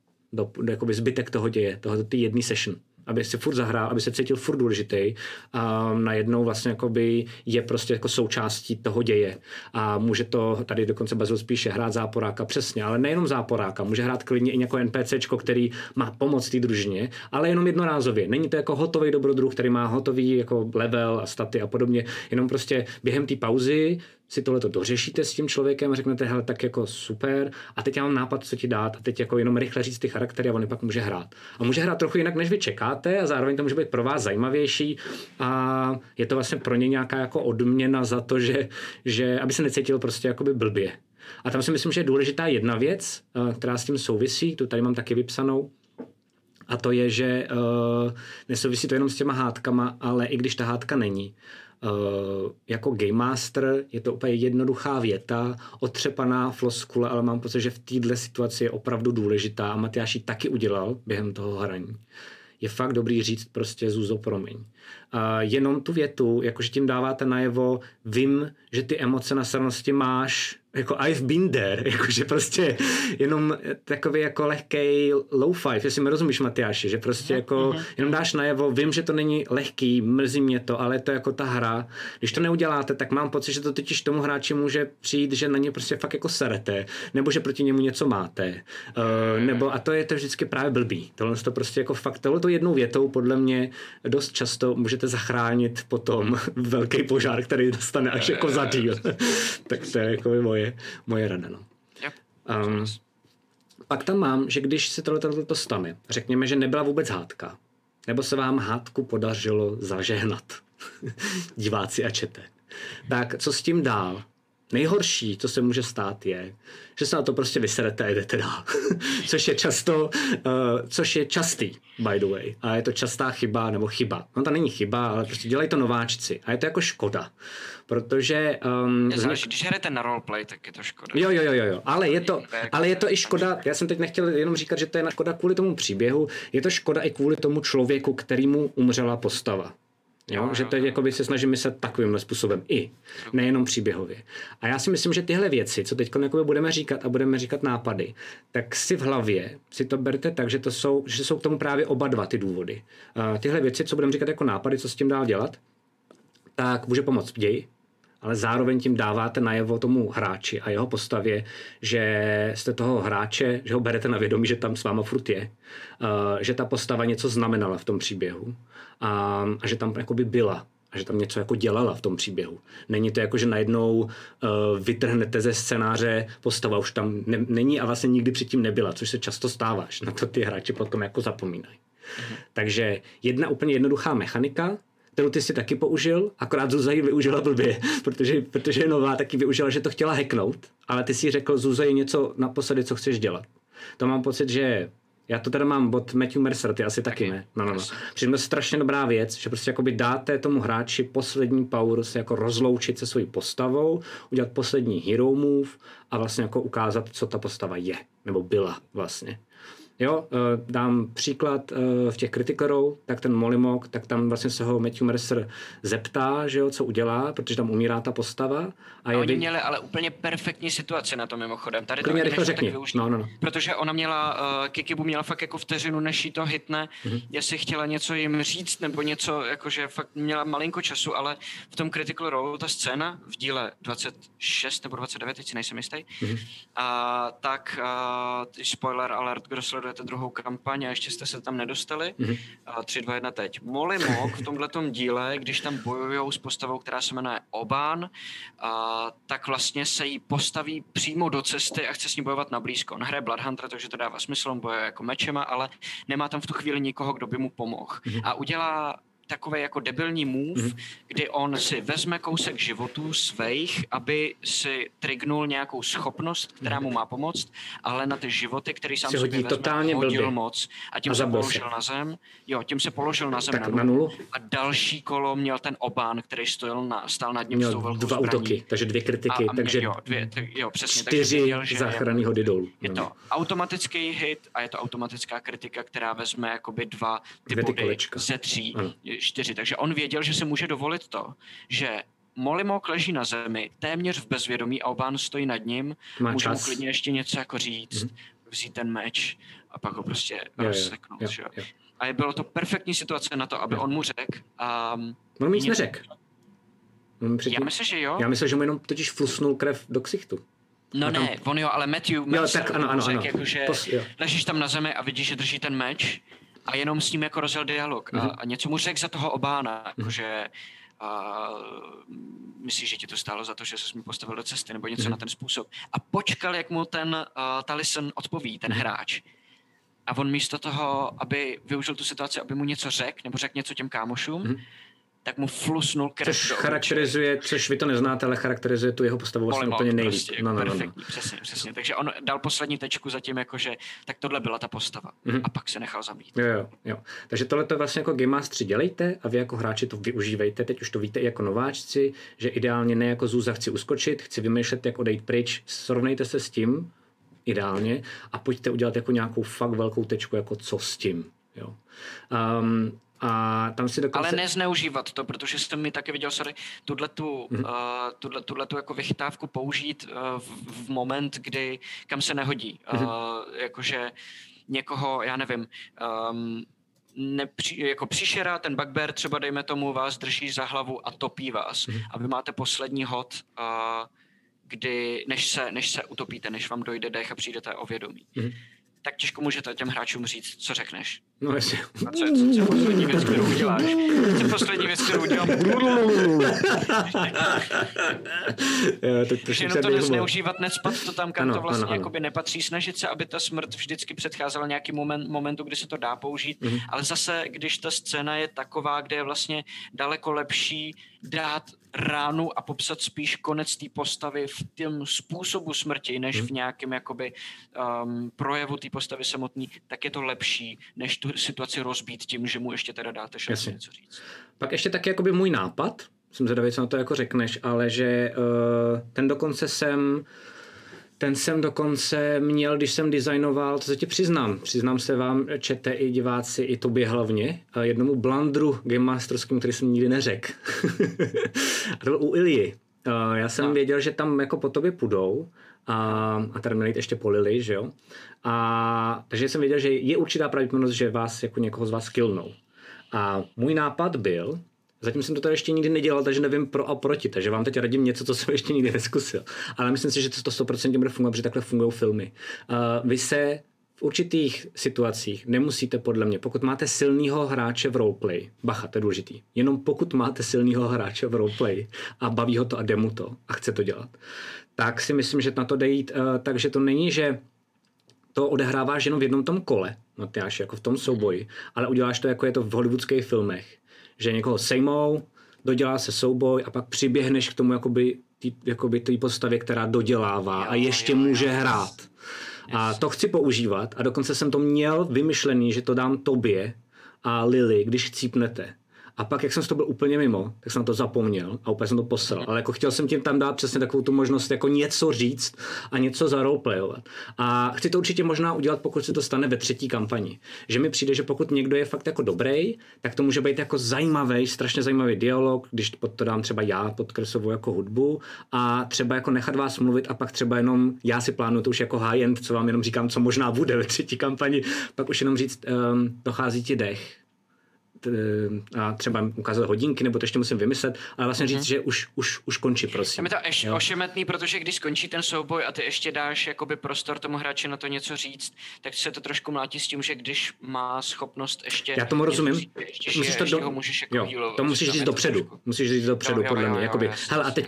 Jakoby zbytek toho děje, ty jedný session, aby se furt zahrál, aby se cítil furt důležitý a najednou vlastně jakoby je prostě jako součástí toho děje a může to, tady dokonce Bazil spíše hrát záporáka, přesně, ale nejenom záporáka, může hrát klidně i nějakou NPCčko, který má pomoc té družině, ale jenom jednorázově, není to jako hotový dobrodruh, který má hotový jako level a staty a podobně, jenom prostě během té pauzy si tohleto dořešíte s tím člověkem a řeknete, hele, tak jako super a teď já mám nápad, co ti dát a teď jako jenom rychle říct ty charaktery a on pak může hrát. A může hrát trochu jinak, než vy čekáte a zároveň to může být pro vás zajímavější a je to vlastně pro ně nějaká jako odměna za to, že aby se necítil prostě jakoby blbě. A tam si myslím, že je důležitá jedna věc, která s tím souvisí, tu tady mám taky vypsanou, a to je, že nesouvisí to jenom s těma hádkama, ale i když ta hádka není. Jako Game Master je to úplně jednoduchá věta, otřepaná floskule, ale mám pocit, že v této situaci je opravdu důležitá a Matyáš ji taky udělal během toho hraní. Je fakt dobrý říct prostě Zuzo, promiň. Jenom tu větu, jakože tím dáváte najevo, vím, že ty emoce na stranosti máš, jako I've been there, jakože prostě jenom takový jako lehkej low five, jestli mi rozumíš, Matyáši, že prostě jako jenom dáš najevo, vím, že to není lehký, mrzí mě to, ale je to jako ta hra. Když to neuděláte, tak mám pocit, že to totiž tomu hráči může přijít, že na ně prostě fakt jako serete, nebo že proti němu něco máte. Nebo a to je to vždycky právě blbý. Tohle to prostě jako fakt, tohleto jednou větou podle mě dost často můžete zachránit potom velký požár, který dostane až jako za díl. Tak to je jako moje rada, no. Yep. Pak tam mám, že když se tohleto stane, řekněme, že nebyla vůbec hádka, nebo se vám hádku podařilo zažehnat, diváci a čete, tak co s tím dál? Nejhorší, co se může stát, je, že se na to prostě vyserete a jdete dál. Což je častý, by the way. A je to častá chyba, nebo chyba. No to není chyba, ale prostě dělají to nováčci. A je to jako škoda. Protože... když hrajete na roleplay, tak je to škoda. Jo. Ale je to i škoda, já jsem teď nechtěl jenom říkat, že to je škoda kvůli tomu příběhu, je to škoda i kvůli tomu člověku, kterému umřela postava. Jo, že teď jakoby se snažím myslet takovýmhle způsobem i, nejenom příběhově. A já si myslím, že tyhle věci, co teď budeme říkat a budeme říkat nápady, tak si v hlavě si to berte tak, že jsou k tomu právě oba dva ty důvody. Tyhle věci, co budeme říkat jako nápady, co s tím dál dělat, tak může pomoct ději, ale zároveň tím dáváte najevo tomu hráči a jeho postavě, že jste toho hráče, že ho berete na vědomí, že tam s váma furt je, že ta postava něco znamenala v tom příběhu a že tam jakoby byla a že tam něco jako dělala v tom příběhu. Není to jako, že najednou vytrhnete ze scénáře, postava už tam není a vlastně nikdy předtím nebyla, což se často stává, že na to ty hráči potom jako zapomínají. Mhm. Takže jedna úplně jednoduchá mechanika, kterou ty si taky použil, akorát Zuza ji využila blbě, protože nová taky využila, že to chtěla hacknout, ale ty si řekl, Zuza, je něco naposledy, co chceš dělat. To mám pocit, že já to teda mám od Matthew Mercer, ty asi taky ne. No. Přijde strašně dobrá věc, že prostě jakoby dáte tomu hráči poslední power se jako rozloučit se svojí postavou, udělat poslední hero move a vlastně jako ukázat, co ta postava je, nebo byla vlastně. Jo, dám příklad v těch Critical Role, tak ten Mollymauk, tak tam vlastně se ho Matthew Mercer zeptá, že jo, co udělá, protože tam umírá ta postava. A oni měli ale úplně perfektní situaci na tom mimochodem. Tady to rychle řekni. No. Protože ona měla, Kikibu měla fakt jako vteřinu, než jí to hitne, jestli chtěla něco jim říct, nebo něco, jakože fakt měla malinko času, ale v tom Critical Role ta scéna v díle 26 nebo 29, teď si nejsem jistý, tak spoiler alert, kdo sleduje druhou kampaň a ještě jste se tam nedostali. 3, 2, 1, teď. Mollymauk v tomhletom díle, když tam bojujou s postavou, která se jmenuje Oban, tak vlastně se jí postaví přímo do cesty a chce s ní bojovat na blízko. On hraje Bloodhuntera, takže to dává smysl, on bojuje jako mečema, ale nemá tam v tu chvíli nikoho, kdo by mu pomohl. A udělá takový jako debilní move, kdy on si vezme kousek životů svých, aby si trignul nějakou schopnost, která mu má pomoct, ale na ty životy, který sám si hodí totálně hodil moc a tím se položil na zem. Jo, tím se položil na zem na nulu. A další kolo měl ten Oban, který stál nad ním měl s tou velkou zbraní. Dva útoky, takže dvě kritiky, přesně, 4 záchranný hody dolů. Je to automatický hit a je to automatická kritika, která vezme jakoby 2 ty body ze 3. 4, takže on věděl, že se může dovolit to, že Mollymauk leží na zemi, téměř v bezvědomí a Oban stojí nad ním, může mu klidně ještě něco jako říct, vzít ten meč a pak ho prostě rozseknout. A bylo to perfektní situace na to, aby on mu řekl. On mi nic neřekl. Já myslím, že jo. Já myslím, že mu jenom totiž flusnul krev do ksichtu. Ne, on jo, ale Matthew řekl, jakože ležíš tam na zemi a vidíš, že drží ten meč. A jenom s ním jako rozjel dialog a něco mu řekl za toho Obána, jakože myslíš, že ti to stálo za to, že ses mi postavil do cesty, nebo něco na ten způsob. A počkal, jak mu ta listen odpoví, ten hráč. A on místo toho, aby využil tu situaci, aby mu něco řekl, nebo řekl něco těm kámošům, tak mu flusnul krev do oči. Což vy to neznáte, ale charakterizuje tu jeho postavu vlastně úplně nejvíc. Prostě, perfektní, přesně. Takže on dal poslední tečku za tím, jakože tak tohle byla ta postava. A pak se nechal zabít. Jo. Takže tohle to vlastně jako Game Mastery dělejte a vy jako hráči to využívejte. Teď už to víte i jako nováčci, že ideálně ne jako Zůza chci uskočit, chci vymýšlet, jak odejít pryč. Srovnejte se s tím, ideálně, a pojďte udělat jako nějakou fakt velkou tečku, jako co s tím. Jo. A tam si dokonce... Ale nezneužívat to, protože jsem mi taky viděl, tuhletu jako vychytávku použít v moment, kdy kam se nehodí. Jakože někoho, já nevím, jako příšera, ten bugbear třeba dejme tomu vás drží za hlavu a topí vás. A vy máte poslední hod, kdy, než se utopíte, než vám dojde dech a přijdete o vědomí. Tak těžko můžete těm hráčům říct, co řekneš. No jasně. A co je poslední věc, kterou uděláš? Co je poslední věc, kterou udělám? Takže jenom to nezneužívat, necpat to tam, kam to vlastně jakoby nepatří. Snažit se, aby ta smrt vždycky předcházela nějaký momentu, kdy se to dá použít. Ale zase, když ta scéna je taková, kde je vlastně daleko lepší dát ránu a popsat spíš konec té postavy v tom způsobu smrti, než v nějakém jakoby, projevu té postavy samotný, tak je to lepší, než tu situaci rozbít tím, že mu ještě teda dáte šanci něco říct. Pak ještě taky jakoby můj nápad, jsem zvědavý, co na to jako řekneš, ale že ten jsem dokonce měl, když jsem designoval, to se ti přiznám se vám, čete i diváci, i tobě hlavně, jednomu blandru game masterskému, který jsem nikdy neřekl. A to byl u Ilji. Já jsem věděl, že tam jako po tobě půjdou a tady měli ještě po Lily, že jo? A, takže jsem věděl, že je určitá pravděpodobnost, že vás jako někoho z vás killnou. A můj nápad byl, zatím jsem to tady ještě nikdy nedělal, takže nevím pro a proti, takže vám teď radím něco, co jsem ještě nikdy neskusil. Ale myslím si, že to 100% bude fungovat, protože takhle fungují filmy. Vy se v určitých situacích nemusíte, podle mě, pokud máte silného hráče v roleplay, bacha, to je důležitý, jenom pokud máte silného hráče v roleplay a baví ho to a jde mu to a chce to dělat, tak si myslím, že na to jde jít, takže to není, že to odehráváš jenom v jednom tom kole, Matyáš, jako v tom souboji, ale uděláš to, jako je to v hollywoodských filmech, že někoho sejmou, dodělá se souboj a pak přiběhneš k tomu jakoby té postavě, která dodělává a ještě může hrát. A to chci používat a dokonce jsem to měl vymyšlený, že to dám tobě a Lily, když chcípnete. A pak, jak jsem to byl úplně mimo, tak jsem na to zapomněl a úplně jsem to posral. Ale jako chtěl jsem tím tam dát přesně takovou tu možnost jako něco říct a něco zaroleplayovat. A chci to určitě možná udělat, pokud se to stane ve třetí kampani. Že mi přijde, že pokud někdo je fakt jako dobrý, tak to může být jako zajímavý, strašně zajímavý dialog, když pod to dám třeba já pod kresovou jako hudbu a třeba jako nechat vás mluvit a pak třeba jenom já si plánuju to už jako high end, co vám jenom říkám, co možná bude ve třetí kampani, pak už jenom říct, dochází ti dech. A třeba ukázat hodinky, nebo to ještě musím vymyslet, ale vlastně říct, že už končí, prosím. Je to ještě ošemetný, protože když skončí ten souboj a ty ještě dáš jakoby prostor tomu hráči na to něco říct, tak se to trošku mlátí s tím, že když má schopnost ještě... Já tomu rozumím. Říct, ještě musíš to musíš říct dopředu. Musíš říct dopředu, podle mě. Hele, a teď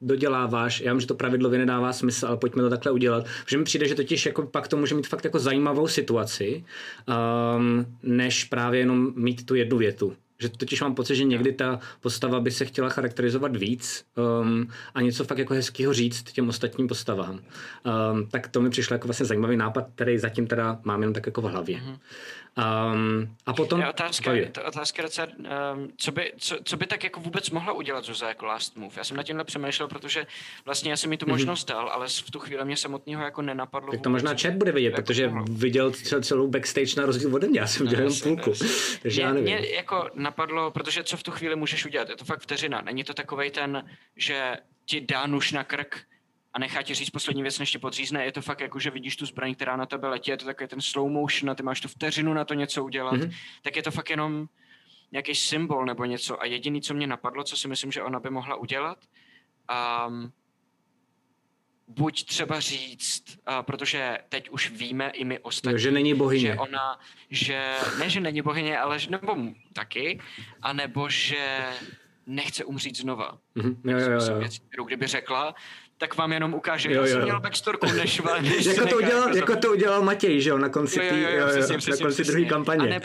doděláváš, já vím, že to pravidlově nedává smysl, ale pojďme to takhle udělat, protože mi přijde, že totiž jako pak to může mít fakt jako zajímavou situaci, než právě jenom tu jednu větu. Že totiž mám pocit, že někdy ta postava by se chtěla charakterizovat víc a něco fakt jako hezkýho říct těm ostatním postavám. Tak to mi přišlo jako vlastně zajímavý nápad, který zatím teda mám jenom tak jako v hlavě. A potom... Otázka docela, co by tak jako vůbec mohla udělat Zuza jako last move? Já jsem na tímhle přemýšlel, protože vlastně já jsem mi tu možnost dal, ale v tu chvíli mě samotného jako nenapadlo. Tak to možná chat bude vidět, protože jako viděl celou backstage na rozdíl ode mě, já jsem udělal jenom půlku. Takže já nevím. Mě jako napadlo, protože co v tu chvíli můžeš udělat? Je to fakt vteřina. Není to takovej ten, že ti dá nůž na krk a nechá ti říct poslední věc, než ti podřízne. Je to fakt jako, že vidíš tu zbraň, která na tebe letí, je to takový ten slow motion a ty máš tu vteřinu na to něco udělat. Tak je to fakt jenom nějaký symbol nebo něco. A jediný, co mě napadlo, co si myslím, že ona by mohla udělat, buď třeba říct, protože teď už víme i my ostatní, že není bohyně. Že ona, že není bohyně, ale nebo taky, anebo že nechce umřít znova. Jo. Věc, kterou kdyby řekla, tak vám jenom ukáže, že jsem měl backstorku, než vám... jako to udělal Matěj, že jo, na konci druhé kampaně.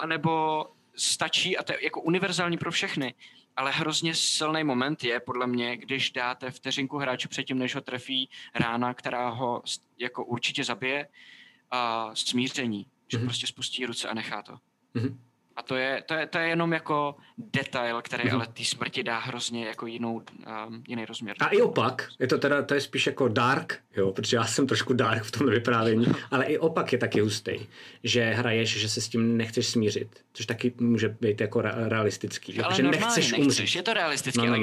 A nebo stačí, a to je jako univerzální pro všechny, ale hrozně silný moment je, podle mě, když dáte vteřinku hráči předtím, než ho trefí rána, která ho jako určitě zabije, smíření, že prostě spustí ruce a nechá to. A to je jenom jako detail, který ale té smrti dá hrozně jako jiný rozměr. A i opak, to je spíš jako dark, jo, protože já jsem trošku dark v tomhle vyprávění, ale i opak je taky hustý, že hraješ, že se s tím nechceš smířit, což taky může být jako realistický, jo, protože nechceš umřít. Je to realistické, ale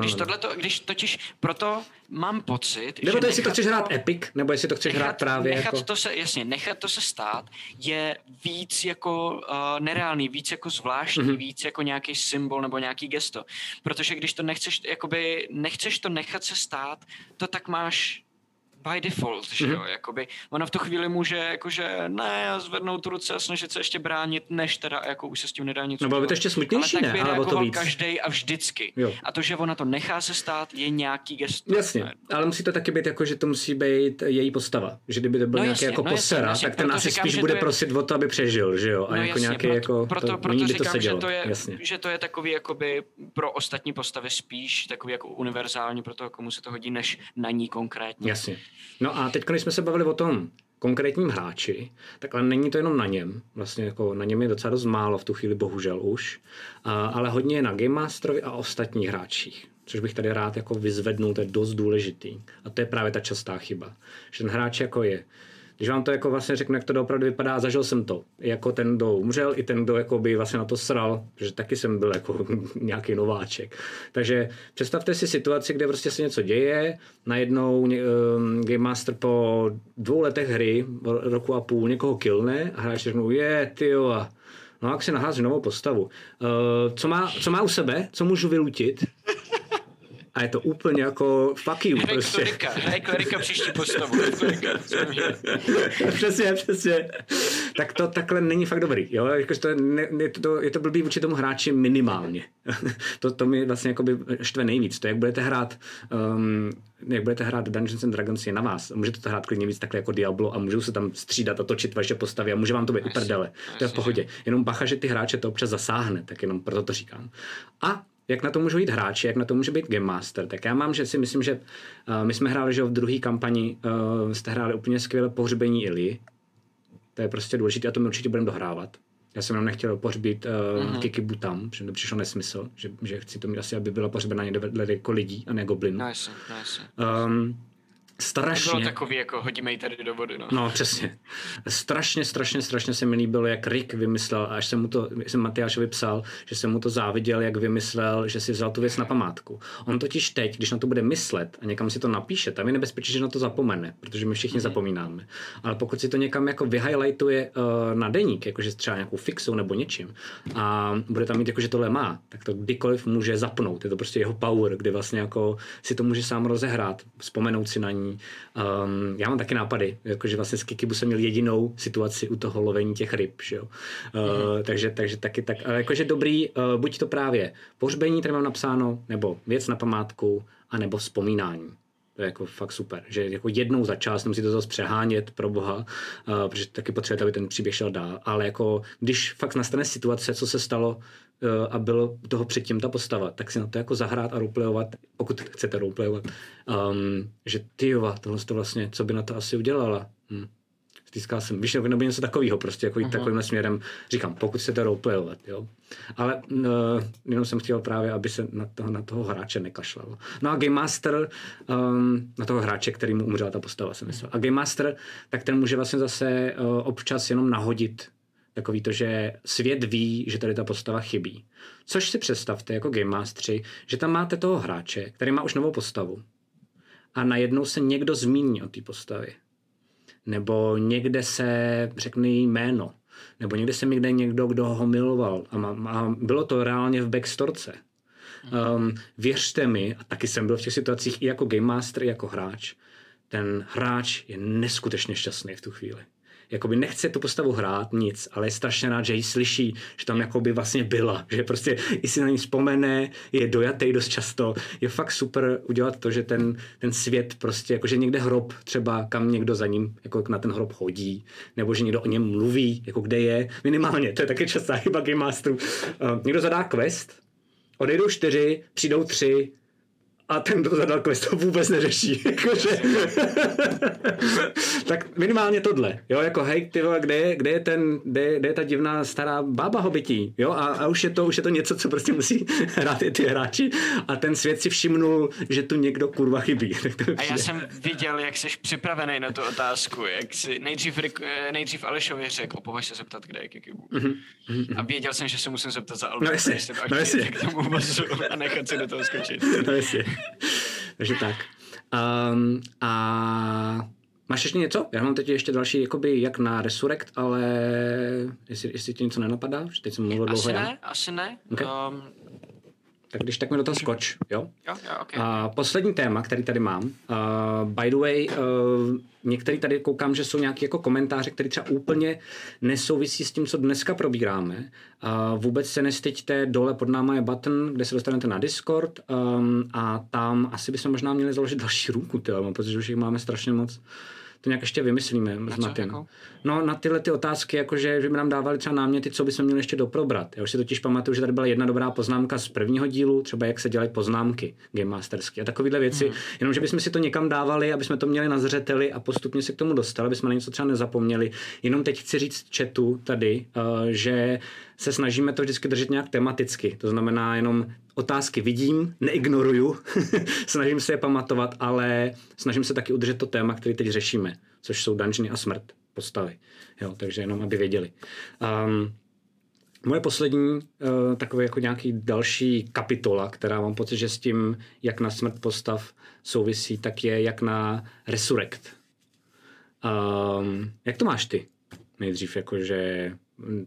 když totiž proto mám pocit, nebo že to, jestli to chceš hrát epic, nebo jestli to chceš hrát právě jako... nechat to se stát je víc jako nereálný, víc jako zvláštní, víc jako nějaký symbol nebo nějaký gesto. Protože když to nechceš to nechat se stát, to tak máš by default, že jo, jakoby. Ona v tu chvíli může jakože zvednout ruce a snažit se ještě bránit, než teda jako už se s tím nedá nic. No bylo by to ještě smutnější, ne? Ale to víc. Každej a vždycky. Jo. A to, že ona to nechá se stát, je nějaký gesto. Jasně, ale musí to taky být jako, že to musí být její postava. Že kdyby to byl nějaký jako posera, tak ten asi spíš bude prosit o to, aby přežil, že jo? A jako nějaký jako... Proto říkám, že to je takový jakoby pro ostatní postavy spíš takový jako univerzální pro toho, komu se to hodí, než na ní konkrétně. Jasně. No a teď, když jsme se bavili o tom konkrétním hráči, tak ale není to jenom na něm. Vlastně jako na něm je docela dost málo v tu chvíli, bohužel už. Ale hodně je na Game Masterovi a ostatních hráčích, což bych tady rád jako vyzvednul, to je dost důležitý. A to je právě ta častá chyba. Že ten hráč jako je... Když vám to jako vlastně řeknu, jak to opravdu vypadá, a zažil jsem to. Jako ten, kdo umřel, i ten, kdo jako by vlastně na to sral, protože taky jsem byl jako nějaký nováček. Takže představte si situaci, kde prostě se něco děje, najednou Game Master po 2 letech hry, roku a půl, někoho killne a hráč řeknou, no jak si nahází novou postavu. Co má u sebe? Co můžu vylutit? A je to úplně jako fuck you, prostě. Hej klerika příští postavu. Přesně. Tak to takhle není fakt dobrý. Jo? Je to blbý vůči tomu hráči minimálně. To mi vlastně jakoby štve nejvíc. To, jak budete hrát Dungeons and Dragons, je na vás. Můžete to hrát klidně víc takhle jako Diablo a můžou se tam střídat a točit vaše postavy a může vám to být uprdele. To je v pohodě. Jenom bacha, že ty hráče to občas zasáhne, tak jenom proto to říkám. A jak na to můžou jít hráči, jak na to může být Game Master. Tak já myslím, že my jsme hráli, že v druhé kampani jste hráli úplně skvěle Pohřbení Ilji. To je prostě důležité a to my určitě budeme dohrávat. Já jsem nám nechtěl pohřbit kikibutám, protože mi to přišlo nesmysl, že chci to mít asi, aby byla pohřbena někde vedle jako lidí a ne goblinů. Strašně. To bylo takový jako hodíme ji tady do vody, no. No, přesně. Strašně se mi líbilo, jak Rick vymyslel, a až jsem mu to, jsem Matyášovi psal, že jsem mu to záviděl, jak vymyslel, že si vzal tu věc na památku. On totiž teď, když na to bude myslet a někam si to napíše, tam je nebezpečí, že na to zapomene, protože my všichni zapomínáme. Ale pokud si to někam jako vyhighlightuje na deník, jakože třeba nějakou fixou nebo něčím, a bude tam mít jakože tohle má, tak to kdykoliv může zapnout. Je to prostě jeho power, kde vlastně jako si to může sám rozehrát, vzpomenout si na ní. Já mám taky nápady, jakože vlastně s Kikibu jsem měl jedinou situaci u toho lovení těch ryb, že jo. Takže taky tak, ale jakože dobrý, buď to právě pohřbení, které mám napsáno, nebo věc na památku, anebo vzpomínání. To je jako fakt super, že jako jednou za čas nemusí to zase přehánět pro boha, protože taky potřebujete, aby ten příběh šel dál, ale jako když fakt nastane situace, co se stalo a bylo toho předtím ta postava, tak si na to jako zahrát a roleplayovat, pokud chcete roleplayovat, že tyjova, tohle to vlastně, co by na to asi udělala. Stýskal jsem, víš, nebo něco takového, prostě jako takovým směrem, říkám, pokud chcete roleplayovat, jo. Ale jenom jsem chtěl právě, aby se na toho hráče nekašlalo. No a Game Master, na toho hráče, který mu umřela ta postava, jsem myslel. A Game Master, tak ten může vlastně zase občas jenom nahodit takový to, že svět ví, že tady ta postava chybí. Což si představte jako Game Mastery, že tam máte toho hráče, který má už novou postavu a najednou se někdo zmíní o té postavě. Nebo někde se řekne jméno, nebo někde se mi někdo, kdo ho miloval a bylo to reálně v backstorce. Věřte mi, a taky jsem byl v těch situacích i jako game master, i jako hráč, ten hráč je neskutečně šťastný v tu chvíli. Jakoby nechce tu postavu hrát nic, ale je strašně rád, že ji slyší, že tam jakoby vlastně byla, že prostě i si na ní vzpomene, je dojatej dost často. Je fakt super udělat to, že ten svět prostě, jakože někde hrob třeba, kam někdo za ním, jako na ten hrob chodí, nebo že někdo o něm mluví, jako kde je, minimálně, to je taky častá chyba Game Masteru. Někdo zadá quest, odejdou 4, přijdou 3, a ten, kdo zadal quest, to vůbec neřeší. Tak minimálně tohle. Jo, jako hej, ty vole, kde je ta divná stará bába hobití? Jo, a už je to něco, co prostě musí hrát i ty hráči. A ten svět si všimnul, že tu někdo kurva chybí. A já jsem viděl, jak jsi připravený na tu otázku. Jak jsi nejdřív Alešovi řekl, považ se zeptat, kde je Kikibu. A věděl jsem, že se musím zeptat za Albu. No jestli. A nechat si do toho skočit. No jestli. Takže tak. A máš ještě něco? Já mám teď ještě další, jakoby, jak na Resurrect, ale jestli ti něco nenapadá, že teď jsem mluvil dlouho. Asi ne. Okay. Tak když tak mi do toho skoč, jo? Jo, okay. A poslední téma, který tady mám. By the way, některý tady koukám, že jsou nějaké jako komentáře, které třeba úplně nesouvisí s tím, co dneska probíráme. Vůbec se nestyďte, dole pod náma je button, kde se dostanete na Discord a tam asi bychom možná měli založit další růmku, protože už jich máme strašně moc. To nějak ještě vymyslíme s Matem. Jako? No na tyhle ty otázky, jakože by nám dávali třeba náměty, co bychom měli ještě doprobrat. Já už si totiž pamatuju, že tady byla jedna dobrá poznámka z prvního dílu, třeba jak se dělají poznámky game mastersky a takovéhle věci, jenomže bychom si to někam dávali, aby jsme to měli na zřeteli a postupně se k tomu dostali, aby jsme na něco třeba nezapomněli. Jenom teď chci říct chatu tady, že se snažíme to vždycky držet nějak tematicky. To znamená jenom otázky vidím, neignoruju, snažím se je pamatovat, ale snažím se taky udržet to téma, který teď řešíme, což jsou dungeony a smrt postavy. Jo, takže jenom, aby věděli. Moje poslední, takový jako nějaký další kapitola, která mám pocit, že s tím, jak na smrt postav souvisí, tak je jak na Resurrect. Jak to máš ty? Nejdřív jakože...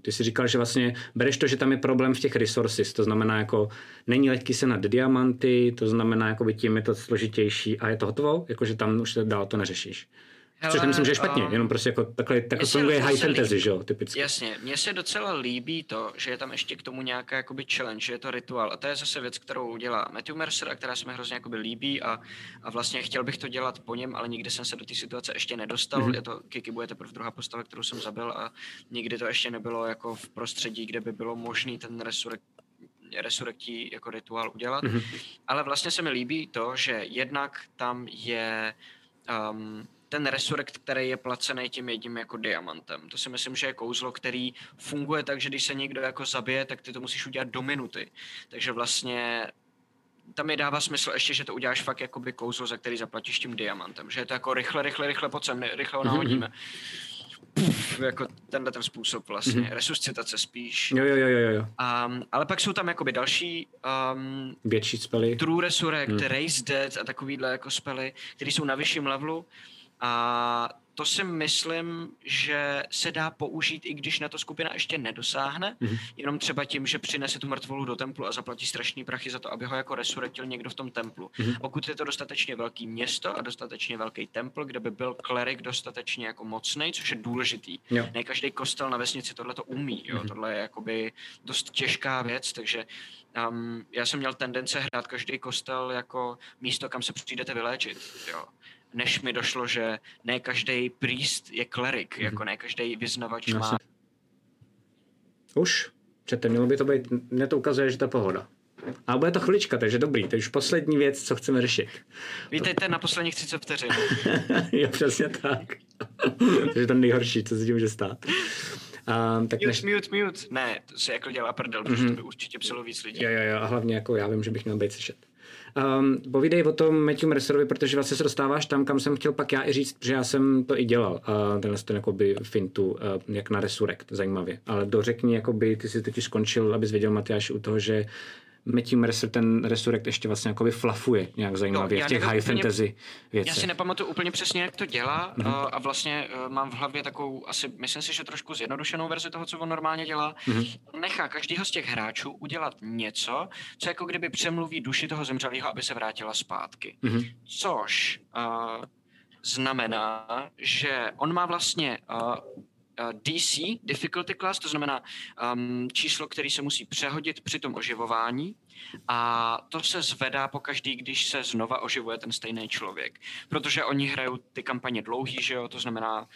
Ty jsi říkal, že vlastně bereš to, že tam je problém v těch resources, to znamená jako není lehký se nad diamanty, to znamená jakoby tím je to složitější a je to hotovo, jakože tam už dál to neřešíš. Hele, což nemyslím, že je špatně, jenom prostě jako takhle funguje high fantasy, že jo, typicky. Jasně, mně se docela líbí to, že je tam ještě k tomu nějaká jakoby challenge, že je to rituál a to je zase věc, kterou udělá Matthew Mercer a která se mi hrozně jakoby líbí a vlastně chtěl bych to dělat po něm, ale nikdy jsem se do té situace ještě nedostal, je to Kikibu je teprve druhá postava, kterou jsem zabil a nikdy to ještě nebylo jako v prostředí, kde by bylo možný ten resurrektí jako rituál udělat, ale vlastně se mi líbí to, že jednak tam je ten resurrect, který je placený tím jedním jako diamantem. To si myslím, že je kouzlo, který funguje tak, že když se někdo jako zabije, tak ty to musíš udělat do minuty. Takže vlastně tam je dává smysl ještě, že to uděláš fakt jakoby kouzlo, za který zaplatíš tím diamantem. Že je to jako rychle pocem, rychle ho nahodíme. Puf, jako tenhle ten způsob vlastně, resuscitace spíš. Jo. Ale pak jsou tam jakoby další větší spely. True Resurrect, Raise Dead a takovýhle jako spely, které jsou na vyšším levelu. A to si myslím, že se dá použít, i když na to skupina ještě nedosáhne, jenom třeba tím, že přinese tu mrtvolu do templu a zaplatí strašný prachy za to, aby ho jako resurrektil někdo v tom templu. Pokud je to dostatečně velký město a dostatečně velký templ, kde by byl klerik dostatečně jako mocnej, což je důležitý. Jo. Ne každý kostel na vesnici tohle to umí, jo? Tohle je jakoby dost těžká věc, takže já jsem měl tendence hrát každý kostel jako místo, kam se přijdete vyléčit, jo. Než mi došlo, že ne každý priest je klerik, jako ne každý vyznavač má. Už? Čete, mělo by to být, mně to ukazuje, že to je pohoda. A bude to chvilička, takže dobrý, to je už poslední věc, co chceme řešit. Vítejte na posledních 30 vteřin. Jo, přesně tak. Takže to nejhorší, co se tím může stát. Tak mute. Ne, to se jako dělá prdel, protože to by určitě psalo víc lidí. Jo, a hlavně jako já vím, že bych měl být slyšet. Povídej o tom Matthew Mercerovi, protože vlastně se dostáváš tam, kam jsem chtěl pak já i říct, že já jsem to i dělal, ten jakoby fintu, jak na Resurrect, zajímavě. Ale dořekni, jakoby, ty jsi totiž skončil, abys věděl, Matyáš, u toho, že Matthew Mercer ten Resurrect ještě vlastně jakoby flafuje nějak zajímavě v těch high fantasy věcech. Já si nepamatuju úplně přesně, jak to dělá a vlastně mám v hlavě takovou, asi myslím si, že trošku zjednodušenou verzi toho, co on normálně dělá. Nechá každýho z těch hráčů udělat něco, co jako kdyby přemluví duši toho zemřelého, aby se vrátila zpátky. Což znamená, že on má vlastně DC, difficulty class, to znamená číslo, který se musí přehodit při tom oživování, a to se zvedá pokaždý, když se znova oživuje ten stejný člověk. Protože oni hrajou ty kampaně dlouhý, že jo, to znamená,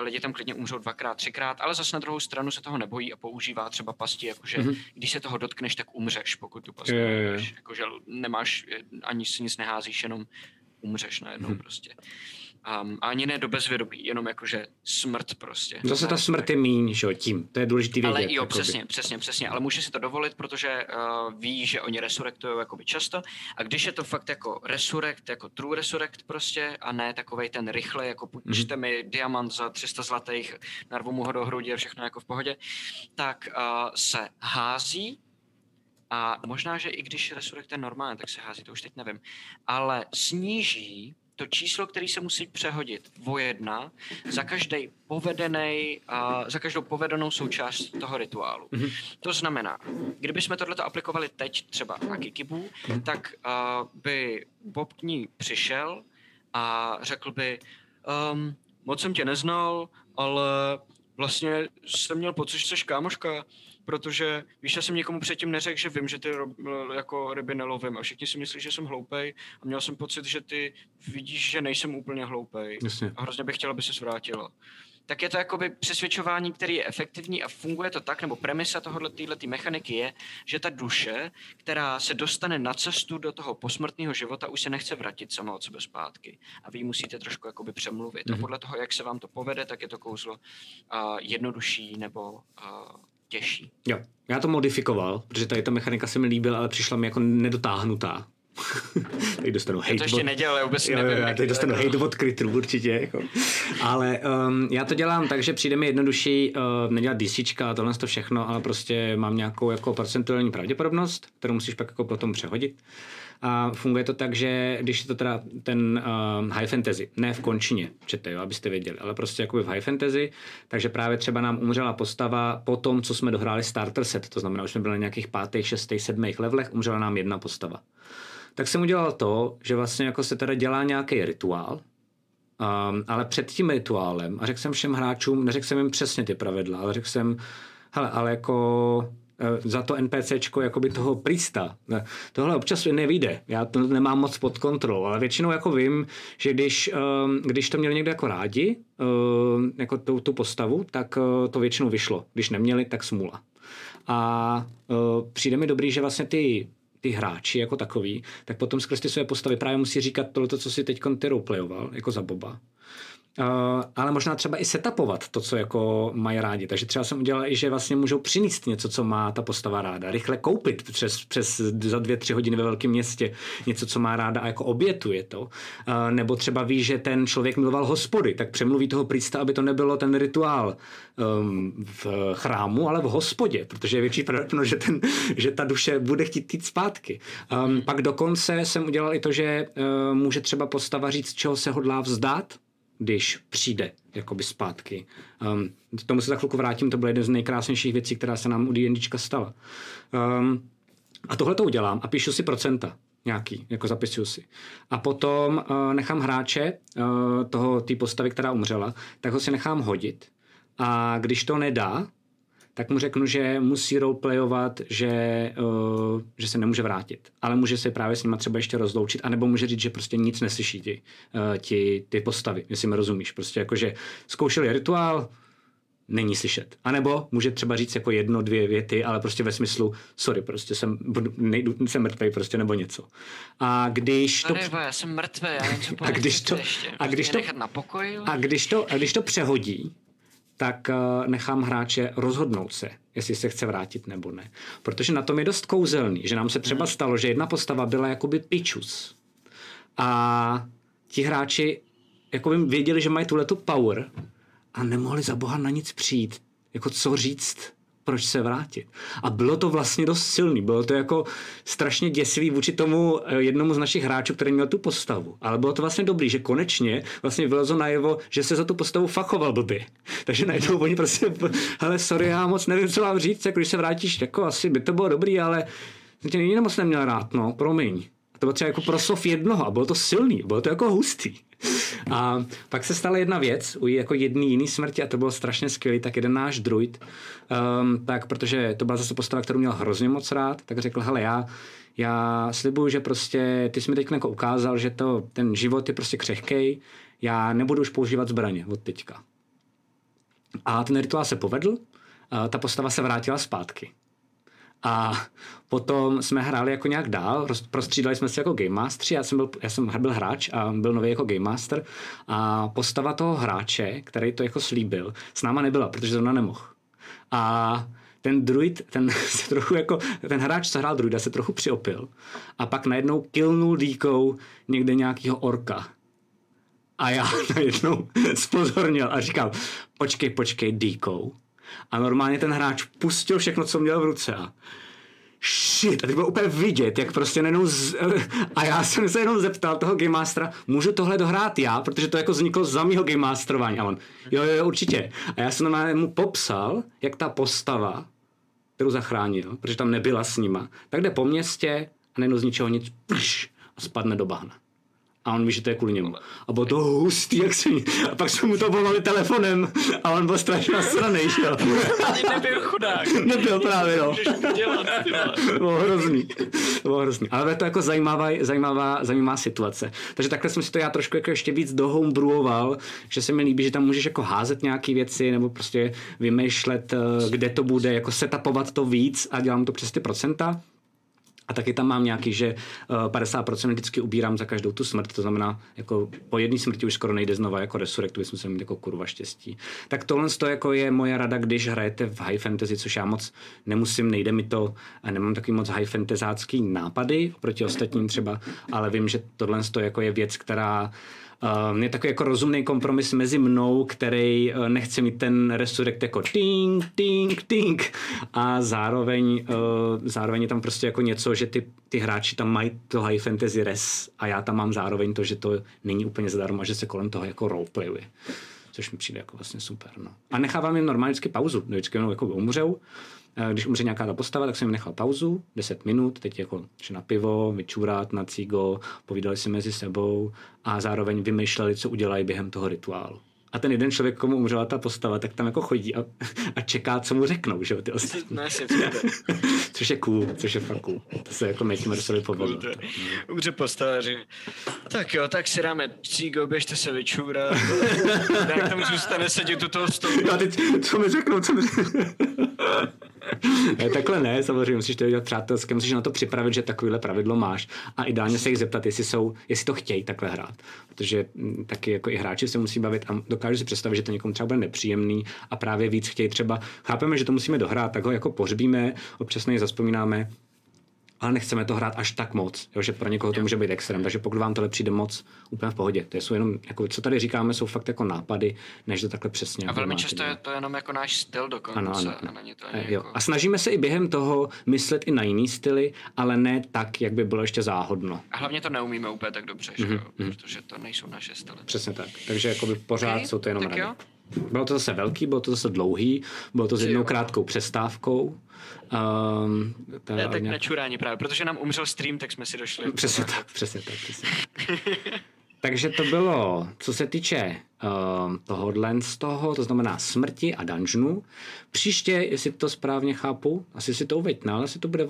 lidi tam klidně umřou 2x, 3x, ale zase na druhou stranu se toho nebojí a používá třeba pasti, jakože když se toho dotkneš, tak umřeš, pokud tu pasti umřeš. Jakože nemáš, ani si nic neházíš, jenom umřeš najednou prostě. Ani ne do bezvědomí, jenom jakože smrt prostě. Zase ta smrt je míň, že jo, tím, to je důležitý vědět. Ale jo, přesně, ale může si to dovolit, protože ví, že oni resurrektujou jakoby často, a když je to fakt jako resurrect, jako true resurrect prostě, a ne takovej ten rychle, jako půjčte mi diamant za 300 zlatých, narvu mu ho do hrudi a všechno jako v pohodě, tak se hází. A možná, že i když resurrect je normálně, tak se hází, to už teď nevím, ale sníží to číslo, který se musí přehodit o 1 za každou povedenou součást toho rituálu. To znamená, kdybychom tohleto aplikovali teď třeba na Kikibu, tak by Bob k ní přišel a řekl by, moc jsem tě neznal, ale vlastně jsem měl pocit, že jsi kámoška, protože víš, já jsem někomu předtím neřekl, že vím, že ty jako ryby nelovím, a všichni si myslí, že jsem hloupej, a měl jsem pocit, že ty vidíš, že nejsem úplně hloupej. Jasně. A hrozně bych chtěla, aby se zvrátila. Tak je to jakoby přesvědčování, který je efektivní, a funguje to tak, nebo premisa této mechaniky je, že ta duše, která se dostane na cestu do toho posmrtného života, už se nechce vrátit sama od sebe zpátky. A vy musíte trošku jakoby přemluvit. A podle toho, jak se vám to povede, tak je to kouzlo jednodušší nebo těžší. Jo, já to modifikoval, protože tady ta mechanika se mi líbila, ale přišla mi jako nedotáhnutá. Teď dostanu hejt. Já to ještě nedělal, já vůbec nevím. Já teď dostanu hejt od krytů určitě. Jako. Ale já to dělám tak, že přijde mi jednodušší nedělat DCčka a tohle to všechno, ale prostě mám nějakou jako procentuální pravděpodobnost, kterou musíš pak jako potom přehodit. A funguje to tak, že když je to teda ten high fantasy, ne v končině, čete, jo, abyste věděli, ale prostě jakoby v high fantasy, takže právě třeba nám umřela postava po tom, co jsme dohráli starter set, to znamená, už jsme byli na nějakých 5., 6., 7. levelech, umřela nám jedna postava. Tak jsem udělal to, že vlastně jako se teda dělá nějaký rituál, ale před tím rituálem, a řekl jsem všem hráčům, neřekl jsem jim přesně ty pravidla, ale řekl jsem, hele, ale jako za to NPCčko jakoby toho priesta. Tohle občas nevyjde, já to nemám moc pod kontrolou, ale většinou jako vím, že když to měli někdo jako rádi, jako tu postavu, tak to většinou vyšlo. Když neměli, tak smůla. A přijde mi dobrý, že vlastně ty hráči jako takový, tak potom skrz ty své postavy právě musí říkat tohle, co si teď roleplayoval, jako za Boba. ale možná třeba i setupovat to, co jako mají rádi. Takže třeba jsem udělal i, že vlastně můžou přinést něco, co má ta postava ráda. Rychle koupit přes za 2-3 hodiny ve velkém městě něco, co má ráda a jako obětuje to. Nebo třeba ví, že ten člověk miloval hospody, tak přemluví toho prýsta, aby to nebylo ten rituál v chrámu, ale v hospodě, protože je větší pravděpodobnost, že ta duše bude chtít jít zpátky. Pak dokonce jsem udělal i to, že může třeba postava říct, čeho se hodlá vzdát, když přijde jakoby zpátky. K tomu se za chvilku vrátím, to byla jedna z nejkrásnějších věcí, která se nám u D&Dčka stala. A tohle to udělám a píšu si procenta nějaký, jako zapisuju si. A potom nechám hráče té postavy, která umřela, tak ho si nechám hodit. A když to nedá, tak mu řeknu, že musí roleplayovat, že se nemůže vrátit. Ale může se právě s nima třeba ještě rozloučit, anebo může říct, že prostě nic neslyší ty postavy, jestli mi rozumíš. Prostě jakože zkoušeli rituál, není slyšet. A nebo může třeba říct jako 1-2 věty, ale prostě ve smyslu sorry, prostě jsem mrtvej prostě nebo něco. A když to... Sorry, já jsem mrtvej, já nevím, a když to ještě. A když to přehodí, tak nechám hráče rozhodnout se, jestli se chce vrátit nebo ne. Protože na tom je dost kouzelný, že nám se třeba stalo, že jedna postava byla jakoby pičus. A ti hráči jakoby věděli, že mají tuhletu power a nemohli za boha na nic přijít. Jako co říct, proč se vrátit. A bylo to vlastně dost silný. Bylo to jako strašně děsivý vůči tomu jednomu z našich hráčů, který měl tu postavu. Ale bylo to vlastně dobrý, že konečně vlastně vylezlo najevo, že se za tu postavu fachoval blbě. Takže najednou oni prostě, hele, sorry, já moc nevím, co vám říct, jako když se vrátíš, jako asi by to bylo dobrý, ale tě nikdy moc neměl rád, no, promiň. A to bylo třeba jako proslov jednoho a bylo to silný, bylo to jako hustý. A pak se stala jedna věc u jako jiný smrti a to bylo strašně skvělý, tak jeden náš druid, tak protože to byla zase postava, kterou měl hrozně moc rád, tak řekl, hele, já slibuju, že prostě ty jsi mi teď jako ukázal, že ten život je prostě křehkej, já nebudu už používat zbraně od teďka. A ten rituál se povedl, ta postava se vrátila zpátky. A potom jsme hráli jako nějak dál, prostřídali jsme se jako game mastery, já jsem byl hráč a byl nový jako game master a postava toho hráče, který to jako slíbil, s náma nebyla, protože zrovna nemohl. A ten druid, ten hráč, co hrál druida, se trochu přiopil a pak najednou killnul dýkou někde nějakýho orka. A já najednou zpozornil a říkal, počkej dýkou. A normálně ten hráč pustil všechno, co měl v ruce a shit, a teď bylo úplně vidět, jak prostě nejenom a já jsem se jenom zeptal toho Game Mastera, můžu tohle dohrát já, protože to jako vzniklo za mýho Game Masterování a on, jo, určitě. A já jsem normálně mu popsal, jak ta postava, kterou zachránil, protože tam nebyla s nima, tak jde po městě a nejenom z ničeho nic a spadne do bahna. A on ví, že to je kvůli němu. A bylo to hustý, jak se... A pak jsme mu to volali telefonem a on byl strašně nasranej, jo. Nebyl chudák. Nebyl právě, no. Bylo hrozný. Ale to je jako zajímavá situace. Takže takhle jsem si to já trošku jako ještě víc dohomebrewoval, že se mi líbí, že tam můžeš jako házet nějaký věci nebo prostě vymýšlet, kde to bude, jako setupovat to víc a dělám to přes ty procenta. A taky tam mám nějaký, že 50% vždycky ubírám za každou tu smrt, to znamená, jako po jedné smrti už skoro nejde znova jako resurrect, bychom se mít jako kurva štěstí. Tak tohle to jako je moje rada, když hrajete v high fantasy, což já moc nemusím, nejde mi to, nemám takový moc high fantasyácký nápady oproti ostatním třeba, ale vím, že tohle to jako je věc, která je takový jako rozumný kompromis mezi mnou, který nechce mít ten resurrect jako ting a zároveň je tam prostě jako něco, že ty hráči tam mají to high fantasy res a já tam mám zároveň to, že to není úplně zadarmo a že se kolem toho jako roleplayuje, což mi přijde jako vlastně super. No. A nechávám jim normálně vždycky pauzu, vždycky jenom jako umřou. Když umře nějaká ta postava, tak jsem jim nechal pauzu, 10 minut, teď jako na pivo, vyčůrat, na cígo, povídali si mezi sebou a zároveň vymýšleli, co udělají během toho rituálu. A ten jeden člověk, komu umřela ta postava, tak tam jako chodí a čeká, co mu řeknou, že jo, ty ostatní. Což je fakt cool. To se jako Matthew Mercerovi povedlo. Umře postava, říká, tak jo, tak si dáme cígo, běžte se vyčůrat. Tak tam zůstane sedět u toho stolu. A teď, co mi řeknou, Takhle ne, samozřejmě musíš to dělat přátelsky, musíš na to připravit, že takovýhle pravidlo máš a ideálně se jich zeptat, jestli to chtějí takhle hrát. Protože taky jako i hráči se musí bavit a dokážu si představit, že to někomu třeba bude nepříjemný a právě víc chtějí třeba. Chápeme, že to musíme dohrát, tak ho jako pohřbíme, občas něj zazpomínáme, ale nechceme to hrát až tak moc, jo, že pro někoho to může být extrém. Takže pokud vám tohle přijde moc, úplně v pohodě. To jsou jenom, jako, co tady říkáme, jsou fakt jako nápady, než to takhle přesně. A velmi často je to jenom jako náš styl dokonce. Ano. A není to ani jo. Jako... A snažíme se i během toho myslet i na jiný styly, ale ne tak, jak by bylo ještě záhodno. A hlavně to neumíme úplně tak dobře, protože to nejsou naše styly. Přesně tak. Takže jakoby pořád jsou to jenom rady. Bylo to zase velký, bylo to zase dlouhý, bylo to s jednou krátkou přestávkou. Ne, tak na čurání právě, protože nám umřel stream, tak jsme si došli. Přesně tak. Takže to bylo, co se týče tohodlen z toho, to znamená smrti a dungeonu. Příště, jestli to správně chápu, asi si to uveď, ale si to bude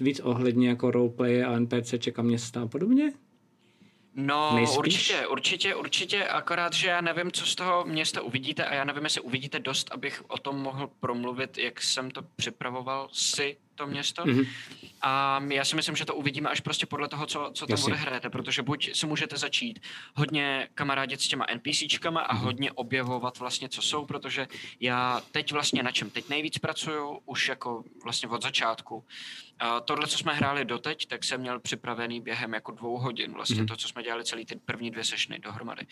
víc ohledně jako roleplay a NPCček a města a podobně? No, nejspíš? určitě, akorát, že já nevím, co z toho města uvidíte a já nevím, jestli uvidíte dost, abych o tom mohl promluvit, jak jsem to připravoval si, to město. A já si myslím, že to uvidíme až prostě podle toho, co tam odehrajete, protože buď si můžete začít hodně kamarádit s těma NPCčkama a hodně objevovat vlastně, co jsou, protože já teď vlastně na čem teď nejvíc pracuju, už jako vlastně od začátku. Tohle, co jsme hráli doteď, tak jsem měl připravený během jako 2 hodin vlastně to, co jsme dělali celý ty první 2 sešny dohromady.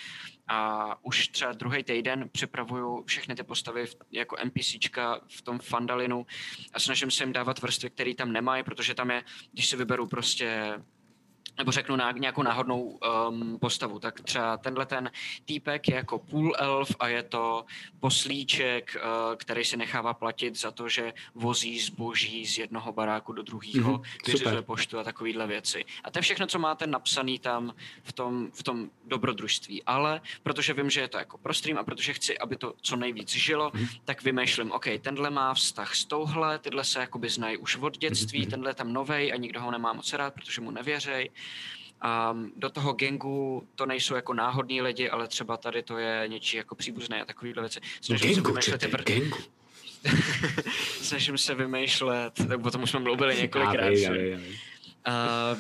A už třeba druhý týden připravuju všechny ty postavy jako NPCčka v tom Fandalinu a snažím se jim dávat vrstvy, který tam nemají, protože tam je, když si vyberu prostě nebo řeknu nějakou náhodnou postavu, tak třeba tenhle týpek je jako půl elf a je to poslíček, který si nechává platit za to, že vozí zboží z jednoho baráku do druhého, vyřizuje poštu a takovýhle věci. A to je všechno, co máte napsané tam v tom dobrodružství. Ale protože vím, že je to jako pro stream a protože chci, aby to co nejvíc žilo, tak vymýšlím, OK, tenhle má vztah s touhle, tyhle se jakoby znají už od dětství, tenhle tam novej a nikdo ho nemá moc rád, protože mu nevěří. Do toho gangu to nejsou jako náhodní lidi, ale třeba tady to je něčí jako příbuzné a takovýhle věci. Snažím se vymýšlet, tak o tom už jsme mluvili několikrát.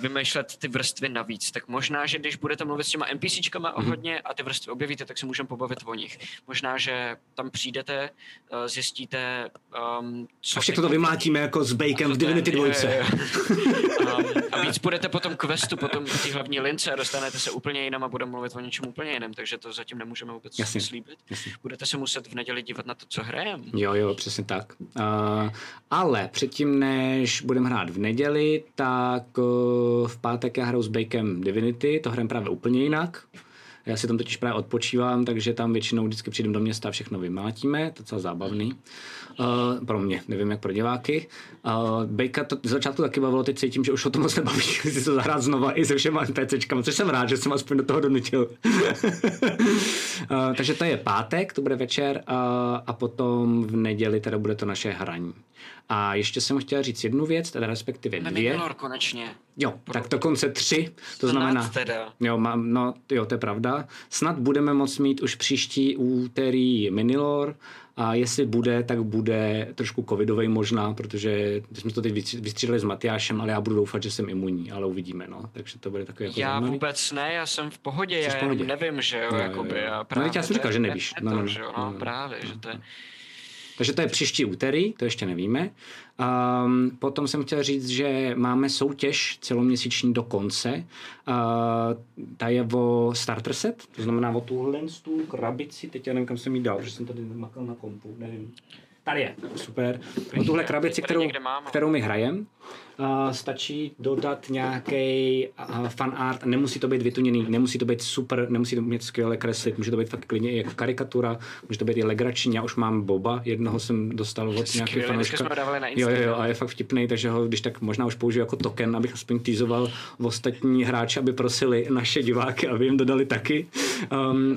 Vymýšlet ty vrstvy navíc. Tak možná, že když budete mluvit s těma NPCčkama hodně a ty vrstvy objevíte, tak se můžeme pobavit o nich. Možná, že tam přijdete, zjistíte... a všechno to vymlátíme jako s Bakem v Divinity 2. A víc budete potom questu, potom ty hlavní lince a dostanete se úplně jinam a budeme mluvit o něčem úplně jiném, takže to zatím nemůžeme vůbec slíbit. Budete se muset v neděli dívat na to, co hrajeme. Jo, přesně tak. Ale předtím, než budeme hrát v neděli, tak v pátek já hraju s Bakem Divinity, to hrám právě úplně jinak. Já si tam totiž právě odpočívám, takže tam většinou vždycky přijdem do města a všechno vymátíme, to je docela zábavný. Pro mě, nevím jak pro diváky. Bejka to z začátku taky bavilo, teď cítím, že už o tom moc nebaví, si to zahrát znova i se všema NPCčkama, což jsem rád, že jsem aspoň do toho donutil. Takže to je pátek, to bude večer a potom v neděli teda bude to naše hraní. A ještě jsem chtěl říct jednu věc, teda respektive dvě. Konečně. Jo, tak dokonce 3, to znamená... Teda. Jo, to je pravda. Snad budeme moct mít už příští úterý minilor a jestli bude, tak bude trošku covidovej možná, protože jsme to teď vystřídali s Matyášem, ale já budu doufat, že jsem imunní, ale uvidíme, no. Takže to bude takový jako zajímavý. Já vůbec ne, já jsem v pohodě, já nevím, že jo, jakoby. No, já jsem říkal, že nevíš. No, právě, že to je... Takže to je příští úterý, to ještě nevíme. Potom jsem chtěl říct, že máme soutěž celoměsíční do konce. Ta je o Starter Set, to znamená o tuhle krabici, teď já nevím, kam jsem jí dal, protože jsem tady makal na kompu, nevím. Tady je, super. O tuhle krabici, kterou my hrajeme, stačí dodat nějaký fan art, nemusí to být vytuněný, nemusí to být super, nemusí to umět skvěle kreslit, může to být fakt klidně i jako karikatura, může to být i legrační, já už mám Boba, jednoho jsem dostal od nějakého fanouška. Jo, a je fakt vtipný, takže ho když tak možná už použiju jako token, abych aspoň teasoval ostatní hráče, aby prosili naše diváky, aby jim dodali taky.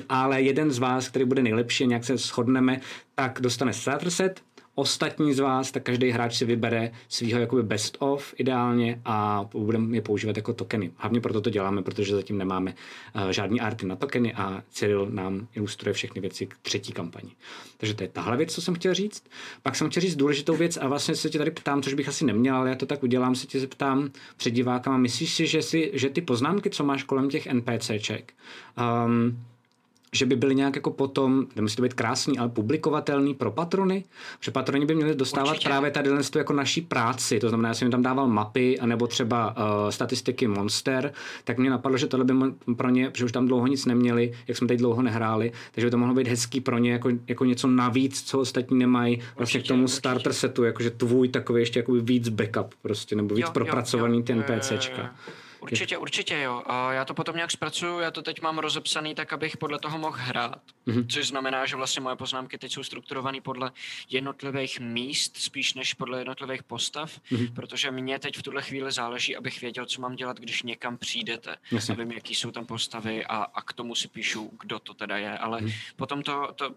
Ale jeden z vás, který bude nejlepší, nějak se shodneme, tak dostane Starter Set. ostatní z vás, tak každý hráč si vybere svýho jakoby best of ideálně a budeme je používat jako tokeny. Hlavně proto to děláme, protože zatím nemáme žádný arty na tokeny a Cyril nám ilustruje všechny věci k třetí kampani. Takže to je tahle věc, co jsem chtěl říct. Pak jsem chtěl říct důležitou věc a vlastně se tě tady ptám, což bych asi neměl, ale já to tak udělám, se tě zeptám před divákama. Myslíš si, že ty poznámky, co máš kolem těch NPCček, že by byly nějak jako potom, nemusí to být krásný, ale publikovatelný pro patrony, že patroni by měli dostávat určitě právě tady jako naší práci, to znamená, já jsem jim tam dával mapy, anebo třeba statistiky monster, tak mě napadlo, že tohle by pro ně, protože už tam dlouho nic neměli, jak jsme tady dlouho nehráli, takže by to mohlo být hezký pro ně jako něco navíc, co ostatní nemají, vlastně k tomu určitě starter setu, jakože tvůj takový ještě jakoby víc backup prostě, nebo víc propracovaný ten NPCčka. Určitě jo. Já to potom nějak zpracuju, já to teď mám rozepsaný tak, abych podle toho mohl hrát, což znamená, že vlastně moje poznámky teď jsou strukturované podle jednotlivých míst, spíš než podle jednotlivých postav, protože mě teď v tuhle chvíli záleží, abych věděl, co mám dělat, když někam přijdete. Jasně. Nevím, jaký jsou tam postavy a k tomu si píšu, kdo to teda je, ale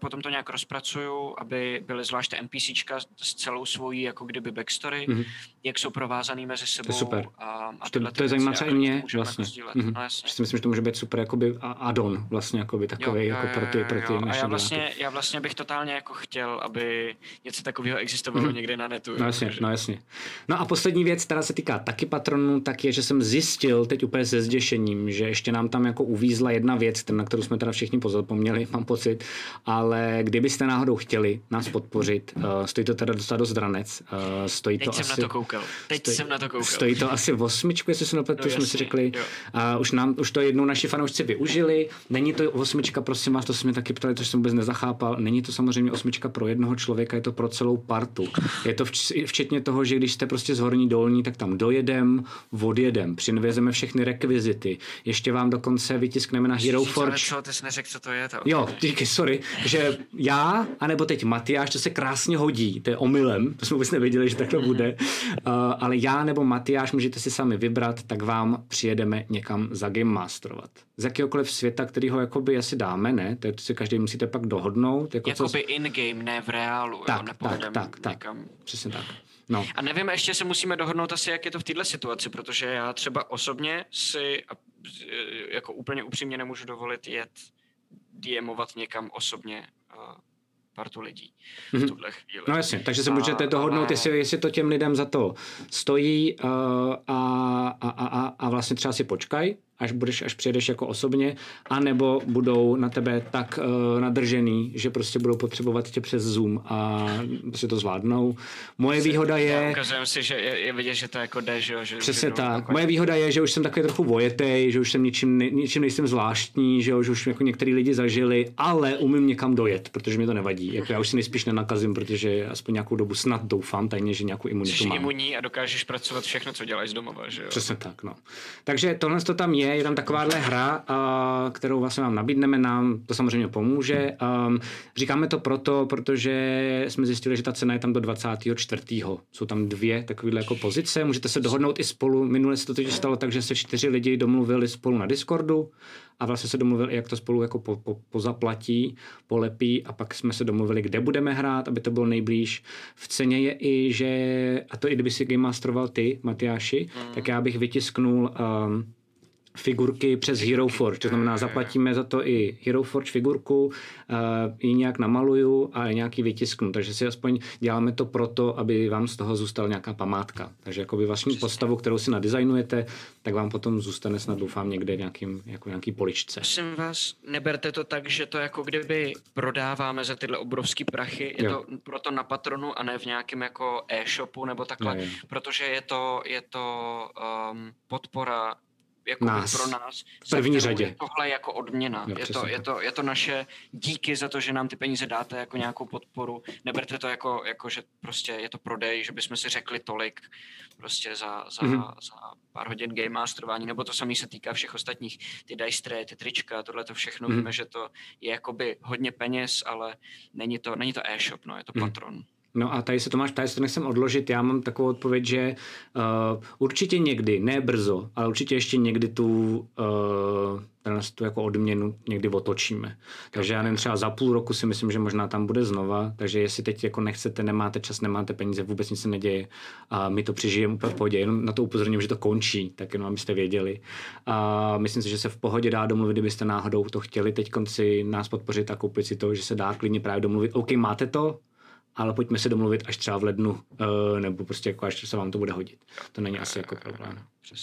potom to nějak rozpracuju, aby byly zvlášť NPCčka s celou svojí jako kdyby backstory, jak jsou provázaný mezi sebou. Super. A to je zajímavé. Mě, vlastně. Si myslím, že to může být super jakoby add-on, vlastně jakoby takovej jako pro ty naše. A já vlastně bych totálně jako chtěl, aby něco takového existovalo někde na netu. No jasně. No a poslední věc, která se týká taky patronů, tak je, že jsem zjistil teď úplně se zděšením, že ještě nám tam jako uvízla jedna věc, na kterou jsme teda všichni pozapomněli, mám pocit, ale kdybyste náhodou chtěli nás podpořit, stojí to teda dostat do zranec, stojí to asi. Teď jsem na to koukal. Stojí to asi 8, jestli se nepletu. Jsme si řekli, už to jednou naši fanoušci využili, není to 8, prosím vás, to se mě taky ptali, což jsem vůbec nezachápal, není to samozřejmě 8 pro jednoho člověka, je to pro celou partu. Je to včetně toho, že když jste prostě z horní dolní, tak tam dojedem, odjedem, přinevezeme všechny rekvizity, ještě vám dokonce vytiskneme na Hero Forge. Ty jsi neřekl, co to je? Jo, díky, sorry, že já, anebo teď Matyáš, to se krásně hodí, to je omylem, to jsme vůbec nevěděli, že takhle bude, ale já nebo Matyáš, můžete si sami vybrat, tak vám přijedeme někam za game masterovat. Z jakéhokoliv světa, který ho jakoby asi dáme, ne? To si každý musíte pak dohodnout. Jakoby in-game, ne v reálu. Tak. Přesně tak. No. A nevím, ještě se musíme dohodnout asi, jak je to v této situaci, protože já třeba osobně si jako úplně upřímně nemůžu dovolit jet DMovat někam osobně partu lidí v tuhle chvíli. No jasně, takže se můžete dohodnout, jestli to těm lidem za to stojí a vlastně třeba si počkaj, až přijedeš jako osobně, anebo budou na tebe tak nadržený, že prostě budou potřebovat tě přes Zoom a si to zvládnou. Moje výhoda je... Ukazujem si, že je vidět, že to jako jde, že... Přesně tak. Moje výhoda je, že už jsem takový trochu vojetej, že už jsem ničím nejsem zvláštní, že už jako některý lidi zažili, ale umím někam dojet, protože mi to nevadí. Jako já už se nejspíš nenakazím, protože aspoň nějakou dobu snad doufám tajně, že nějakou imunitu mám. Jsi imunní a dokážeš pracovat všechno, co děláš z domova, že jo? Přesně tak, no. Takže tohle to tam je tam takováhle hra, kterou vlastně vám nabídneme, nám to samozřejmě pomůže. Říkáme to proto, protože jsme zjistili, že ta cena je tam do 24. Jsou tam 2 takovéhle jako pozice, můžete se dohodnout i spolu. Minule se to totiž stalo tak, že se 4 lidi domluvili spolu na Discordu a vlastně se domluvili, jak to spolu jako pozaplatí, polepí a pak jsme se domluvili, kde budeme hrát, aby to bylo nejblíž. V ceně je i, že, a to i kdyby si game masteroval ty, Matyáši, tak já bych vytisknul figurky přes Hero Forge, to znamená zaplatíme za to i Hero Forge figurku, ji nějak namaluju a nějaký vytisknu, takže si aspoň děláme to proto, aby vám z toho zůstala nějaká památka, takže jakoby vlastní postavu, kterou si nadizajnujete, tak vám potom zůstane snad doufám někde nějaký poličce. Prosím vás, neberte to tak, že to jako kdyby prodáváme za tyhle obrovský prachy, je to proto na Patronu a ne v nějakém jako e-shopu nebo takhle, protože je to podpora jako pro nás, v první řadě. Je tohle jako odměna. Jo, je to naše díky za to, že nám ty peníze dáte jako nějakou podporu. Neberte to jako že prostě je to prodej, že bychom si řekli tolik prostě za pár hodin game masterování, nebo to samé se týká všech ostatních. Ty dice tray, ty trička, tohle to všechno. Víme, že to je jakoby hodně peněz, ale není to e-shop, no, je to patron. No a tady se Tomáš ptá, jestli to nechcem odložit. Já mám takovou odpověď, že určitě někdy, ne brzo, ale určitě ještě někdy tu jako odměnu někdy otočíme. Takže já nevím, třeba za půl roku si myslím, že možná tam bude znova, takže jestli teď jako nechcete, nemáte čas, nemáte peníze, vůbec nic se neděje a my to přežijeme úplně v pohodě, jenom na to upozorním, že to končí, tak jenom abyste věděli. A myslím si, že se v pohodě dá domluvit, kdybyste náhodou to chtěli teď konci nás podpořit a koupit si to, že se dá klidně právě domluvit, OK, máte to, ale pojďme se domluvit až třeba v lednu, nebo prostě jako až se vám to bude hodit. To není asi jako problém.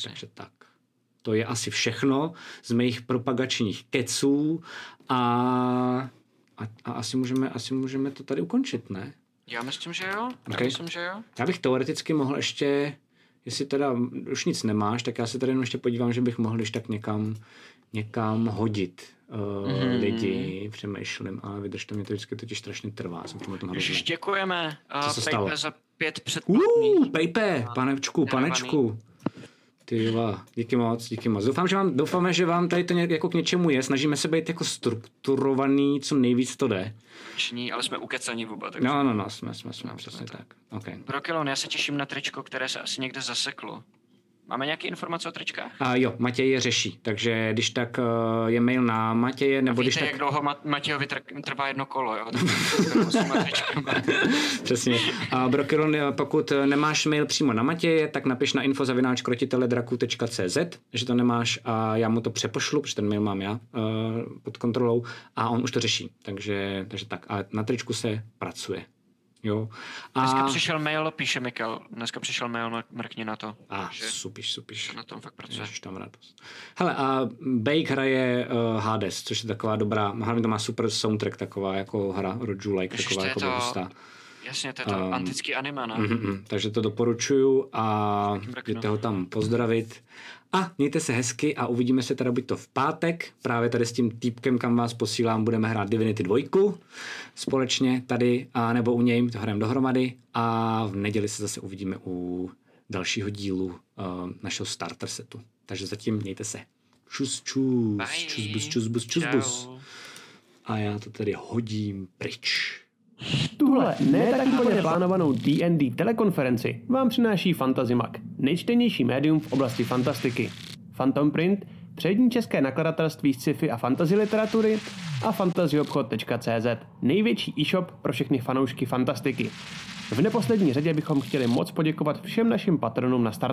Takže tak. To je asi všechno z mých propagačních keců a asi můžeme to tady ukončit, ne? Já myslím, že jo. Okay. Já bych teoreticky mohl ještě, jestli teda už nic nemáš, tak já se tady jenom ještě podívám, že bych mohl tak někam hodit lidi, přemýšlím, ale vydržte, mě to vždycky totiž strašně trvá. Ježiš, děkujeme. Co se stalo? Za 5 předplatných. Pejpe, panečku. Díky moc. Doufáme, že vám tady to jako k něčemu je. Snažíme se být jako strukturovaný, co nejvíc to jde. Ale jsme ukecani oba. Takže... No, jsme přesně tak. Okay. Brokilon, já se těším na tričko, které se asi někde zaseklo. Máme nějaké informace o tričkách? Jo, Matěj je řeší, takže když tak je mail na Matěje, nebo víte, když tak... jak dlouho Matějovi trvá jedno kolo, jo? Přesně. A Brokilon, pokud nemáš mail přímo na Matěje, tak napiš na info@krotiteledraků.cz, že to nemáš a já mu to přepošlu, protože ten mail mám já pod kontrolou a on už to řeší, takže tak. A na tričku se pracuje. Jo. Dneska přišel mail, píše Mikel. Mrkni na to. Supiš. Na tom fakt pracuje. Ježiš, tam radost. Hele, a Bake hraje Hades, což je taková dobrá, hlavně to má super soundtrack, taková jako hra Roguelike, taková jako hustá. Jasně, to je to antický anime, ne? Takže to doporučuju a jděte ho tam pozdravit. A mějte se hezky a uvidíme se teda buď to v pátek, právě tady s tím týpkem, kam vás posílám, budeme hrát Divinity 2 společně tady, a nebo u něj, to hrajeme dohromady a v neděli se zase uvidíme u dalšího dílu našeho starter setu. Takže zatím mějte se. Čus. Bye. Čus bus. A já to tedy hodím pryč. Tuhle ne tak úplně plánovanou D&D telekonferenci vám přináší Fantasy Mag, nejčtenější médium v oblasti fantastiky. Phantom Print, přední české nakladatelství sci-fi a fantasy literatury a fantasyobchod.cz, největší e-shop pro všechny fanoušky fantastiky. V neposlední řadě bychom chtěli moc poděkovat všem našim patronům na Starter